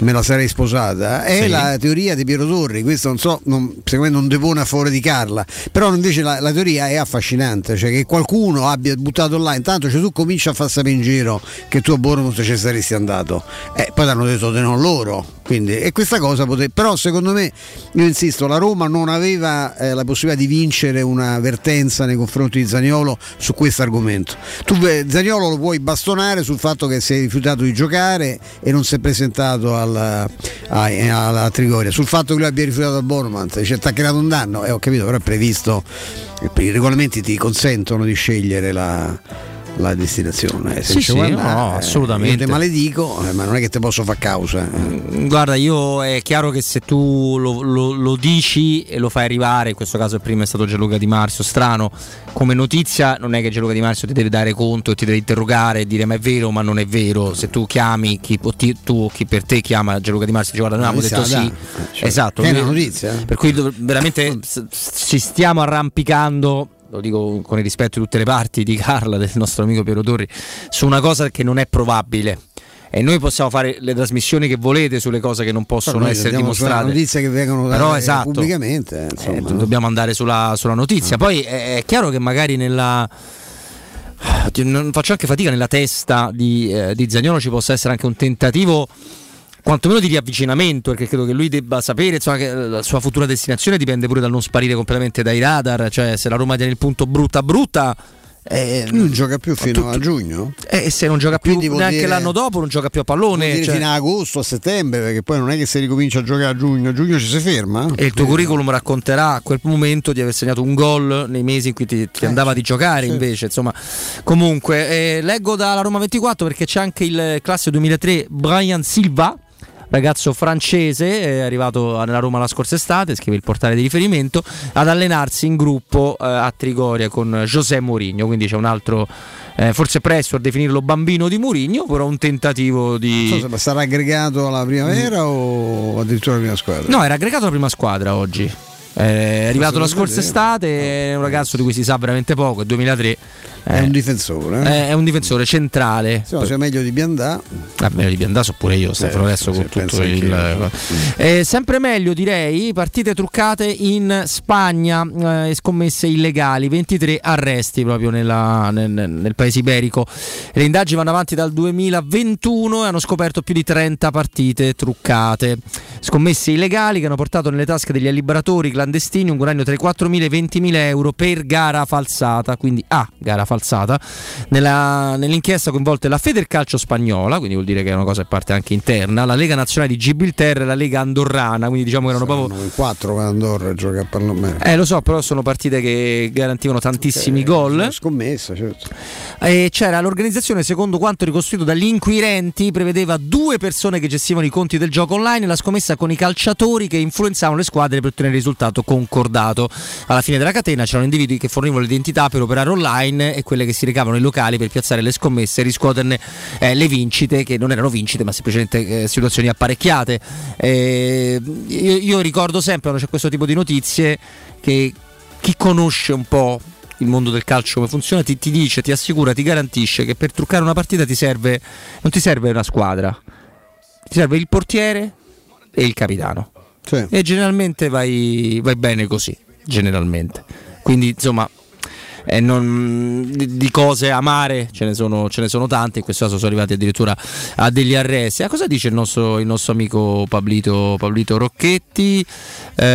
me la sarei sposata. È sì. la teoria di Piero Torri, questo non so, non, seguendo un depone a favore di Carla. Però invece la, la teoria è affascinante, cioè che qualcuno abbia buttato là, intanto cioè, tu cominci a far sapere in giro che tu a Bournemouth ci saresti andato. Eh, poi l'hanno detto di no loro. Quindi, e questa cosa potrebbe, però secondo me, io insisto, la Roma non aveva eh, la possibilità di vincere una vertenza nei confronti di Zaniolo su questo argomento. Tu eh, Zaniolo lo puoi bastonare sul fatto che si è rifiutato di giocare e non si è presentato alla, a, alla Trigoria, sul fatto che lui abbia rifiutato al Bournemouth, cioè ti ha creato un danno, e eh, ho capito, però è previsto, i regolamenti ti consentono di scegliere la... la destinazione, eh, se sì, sì, guarda, no, eh, assolutamente. Io te maledico, eh, ma non è che te posso far causa. Eh. Guarda, io è chiaro che se tu lo, lo, lo dici e lo fai arrivare, in questo caso il primo è stato Gianluca Di Marzio, strano come notizia, non è che Gianluca Di Marzio ti deve dare conto e ti deve interrogare e dire ma è vero ma non è vero, se tu chiami chi o ti, tu o chi per te chiama Gianluca Di Marzio e dice guarda noi abbiamo detto sì, cioè, esatto, è una notizia. Per cui veramente ci stiamo arrampicando, lo dico con il rispetto di tutte le parti, di Carla, del nostro amico Piero Torri, su una cosa che non è probabile. E noi possiamo fare le trasmissioni che volete sulle cose che non possono essere dimostrate, notizie che vengono però da, esatto, pubblicamente, eh, dobbiamo andare sulla, sulla notizia. Poi è chiaro che magari nella non faccio anche fatica nella testa di, eh, di Zaniolo ci possa essere anche un tentativo quantomeno di riavvicinamento, perché credo che lui debba sapere, insomma, che la sua futura destinazione dipende pure dal non sparire completamente dai radar, cioè se la Roma tiene il punto brutta brutta eh, non gioca più fino tutto, a giugno, e eh, se non gioca più neanche dire, l'anno dopo non gioca più a pallone, cioè, fino a agosto, a settembre, perché poi non è che se ricomincia a giocare a giugno, a giugno ci si ferma, e il tuo eh. curriculum racconterà a quel momento di aver segnato un gol nei mesi in cui ti, ti eh, andava di giocare, sì. invece insomma comunque eh, leggo dalla Roma ventiquattro perché c'è anche il classe duemilatré Brian Silva, ragazzo francese, è arrivato nella Roma la scorsa estate, scrive il portale di riferimento, ad allenarsi in gruppo eh, a Trigoria con José Mourinho, quindi c'è un altro eh, forse presto a definirlo bambino di Mourinho, però un tentativo di... Non so se sarà aggregato alla primavera mm. o addirittura alla prima squadra? No, era aggregato alla prima squadra oggi. Eh, è arrivato la scorsa estate, è un ragazzo di cui si sa veramente poco, è duemilatré, eh, è un difensore eh? Eh, è un difensore centrale, se no, cioè meglio di Biandà, ah, meglio di Biandà so pure io, Stefano, eh, adesso con tutto il eh, sempre meglio direi. Partite truccate in Spagna, eh, scommesse illegali, ventitré arresti proprio nella, nel, nel paese iberico, le indagini vanno avanti dal duemilaventuno e hanno scoperto più di trenta partite truccate, scommesse illegali che hanno portato nelle tasche degli alliberatori clandestini un guadagno tra i quattromila e i ventimila euro per gara falsata, quindi a ah, gara falsata falsata. Nella, nell'inchiesta coinvolte la Federcalcio spagnola, quindi vuol dire che è una cosa che parte anche interna, la Lega Nazionale di Gibilterra e la Lega Andorrana, quindi diciamo che erano saranno proprio in quattro con Andorra gioca a Pallomello. Eh, lo so, però sono partite che garantivano tantissimi eh, gol. Scommessa, certo. E c'era l'organizzazione, secondo quanto ricostruito dagli inquirenti, prevedeva due persone che gestivano i conti del gioco online e la scommessa con i calciatori che influenzavano le squadre per ottenere il risultato concordato. Alla fine della catena c'erano individui che fornivano l'identità per operare online e quelle che si recavano ai locali per piazzare le scommesse e riscuoterne eh, le vincite, che non erano vincite ma semplicemente eh, situazioni apparecchiate. Eh, io, io ricordo sempre quando c'è questo tipo di notizie che chi conosce un po' il mondo del calcio come funziona ti, ti dice, ti assicura, ti garantisce che per truccare una partita ti serve, non ti serve una squadra, ti serve il portiere e il capitano. Sì. E generalmente vai, vai bene così, generalmente. Quindi insomma eh, non, di, di cose amare ce ne sono, ce ne sono tante. In questo caso sono arrivati addirittura a degli arresti. A cosa dice il nostro, il nostro amico Pablito, Pablito Rocchetti? Eh,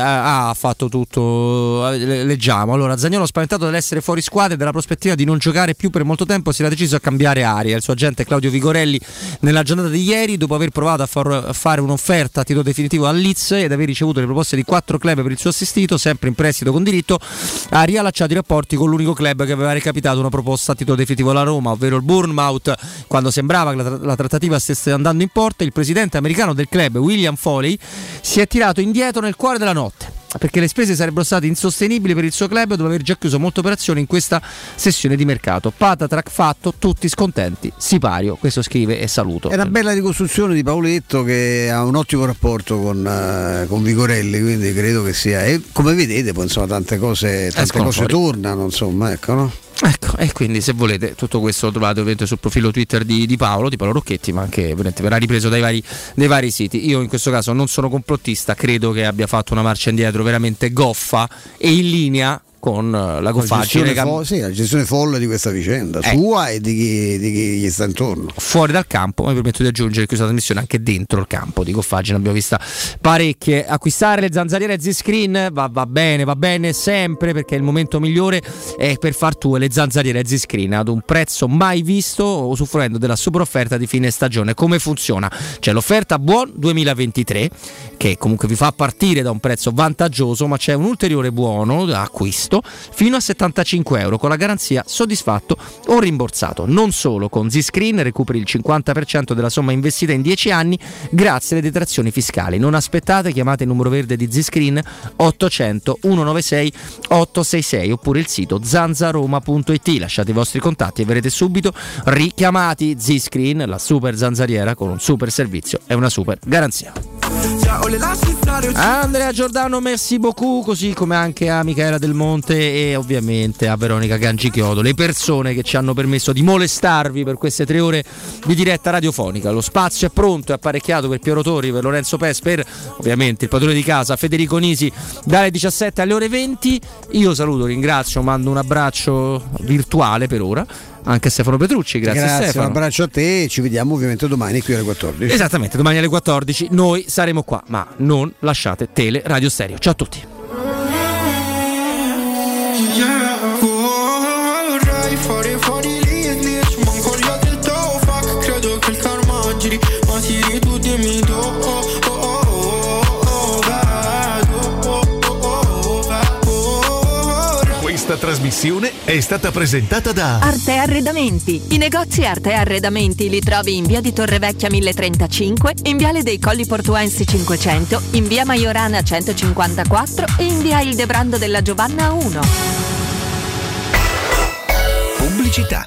ha, ha fatto tutto. Leggiamo. Allora, Zaniolo, spaventato dall'essere fuori squadra e dalla prospettiva di non giocare più per molto tempo, si era deciso a cambiare aria. Il suo agente Claudio Vigorelli, nella giornata di ieri, dopo aver provato a, far, a fare un'offerta a titolo definitivo al Leeds ed aver ricevuto le proposte di quattro club per il suo assistito, sempre in prestito con diritto, ha riallacciato i rapporti con l'unico club che aveva recapitato una proposta a titolo definitivo, alla Roma, ovvero il Bournemouth. Quando sembrava che la, la trattativa stesse andando in porto, il presidente americano del club, William Foley, si è tirato indietro nel cuore della notte, perché le spese sarebbero state insostenibili per il suo club dopo aver già chiuso molte operazioni in questa sessione di mercato. Patatrac fatto, tutti scontenti, sipario. Questo scrive e saluto. È una bella ricostruzione di Paoletto, che ha un ottimo rapporto con, uh, con Vigorelli, quindi credo che sia, e come vedete poi insomma tante cose, tante cose tornano, insomma, ecco, no? Ecco, e quindi se volete tutto questo lo trovate ovviamente sul profilo Twitter di, di Paolo, di Paolo Rocchetti, ma anche verrà ripreso dai vari, dai vari siti. Io in questo caso non sono complottista, credo che abbia fatto una marcia indietro veramente goffa e in linea con la goffaggine, la, fo- sì, la gestione folle di questa vicenda, eh. sua e di chi, di chi gli sta intorno, fuori dal campo. Mi permetto di aggiungere che questa trasmissione anche dentro il campo di goffaggine abbiamo vista parecchie. Acquistare le zanzariere Z-Screen va, va bene, va bene sempre, perché il momento migliore è per far tue le zanzariere Z-Screen ad un prezzo mai visto, usufruendo della super offerta di fine stagione. Come funziona? C'è l'offerta buon duemilaventitré, che comunque vi fa partire da un prezzo vantaggioso, ma c'è un ulteriore buono da acquisto fino a settantacinque euro con la garanzia soddisfatto o rimborsato. Non solo, con Z-Screen recuperi il cinquanta per cento della somma investita in dieci anni grazie alle detrazioni fiscali. Non aspettate, chiamate il numero verde di Z-Screen ottocento centonovantasei ottocentosettantasei oppure il sito zanzaroma punto it. Lasciate i vostri contatti e verrete subito richiamati. Z-Screen, la super zanzariera con un super servizio e una super garanzia. Andrea Giordano, merci beaucoup, così come anche a Michela Del Monte e ovviamente a Veronica Gangichiodo, le persone che ci hanno permesso di molestarvi per queste tre ore di diretta radiofonica. Lo spazio è pronto e apparecchiato per Piero Torri, per Lorenzo Pes, per ovviamente il padrone di casa Federico Nisi, dalle diciassette alle ore venti. Io saluto, ringrazio, mando un abbraccio virtuale per ora anche a Stefano Petrucci. Grazie, grazie Stefano, un abbraccio a te e ci vediamo ovviamente domani qui alle quattordici. Esattamente, domani alle quattordici noi saremo qua, ma non lasciate Tele Radio Stereo. Ciao a tutti. Questa trasmissione è stata presentata da Arte Arredamenti. I negozi Arte Arredamenti li trovi in via di Torrevecchia mille e trentacinque, in viale dei Colli Portuensi cinquecento, in via Maiorana centocinquantaquattro e in via Ildebrando della Giovanna uno. Pubblicità.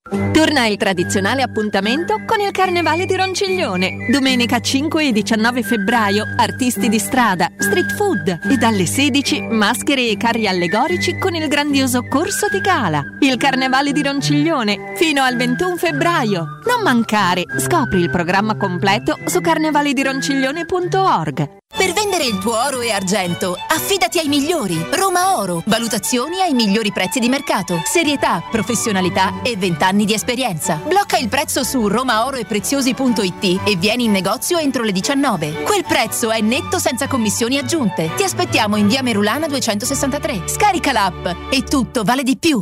Torna il tradizionale appuntamento con il Carnevale di Ronciglione. Domenica cinque e diciannove febbraio, artisti di strada, street food e dalle sedici maschere e carri allegorici con il grandioso corso di gala. Il Carnevale di Ronciglione fino al ventuno febbraio. Non mancare, scopri il programma completo su carnevale di ronciglione punto org. Per vendere il tuo oro e argento, affidati ai migliori. Roma Oro, valutazioni ai migliori prezzi di mercato, serietà, professionalità e vent'anni di esperienza. Blocca il prezzo su romaoroepreziosi punto i t e vieni in negozio entro le diciannove. Quel prezzo è netto senza commissioni aggiunte. Ti aspettiamo in via Merulana duecentosessantatré. Scarica l'app e tutto vale di più.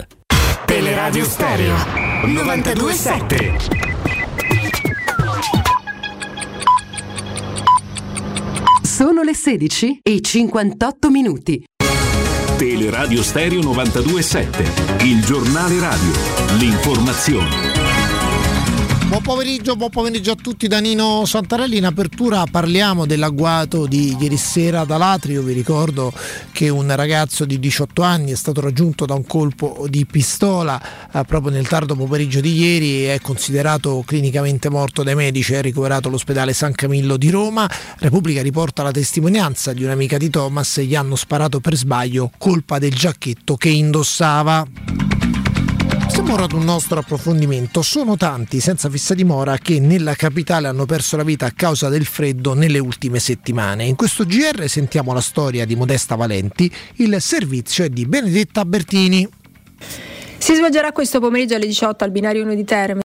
Teleradio Stereo novantadue sette. Sono le sedici e cinquantotto minuti. Teleradio Stereo novantadue sette, il giornale radio, l'informazione. Buon pomeriggio, buon pomeriggio a tutti da Nino Santarelli. In apertura parliamo dell'agguato di ieri sera ad Alatrio. Vi ricordo che un ragazzo di diciotto anni è stato raggiunto da un colpo di pistola eh, proprio nel tardo pomeriggio di ieri e è considerato clinicamente morto dai medici. È ricoverato all'ospedale San Camillo di Roma. Repubblica riporta la testimonianza di un'amica di Thomas: gli hanno sparato per sbaglio, colpa del giacchetto che indossava. Siamo ora ad un nostro approfondimento. Sono tanti senza fissa dimora che nella capitale hanno perso la vita a causa del freddo nelle ultime settimane. In questo G R sentiamo la storia di Modesta Valenti, il servizio è di Benedetta Bertini. Si svolgerà questo pomeriggio alle diciotto al binario uno di Terme.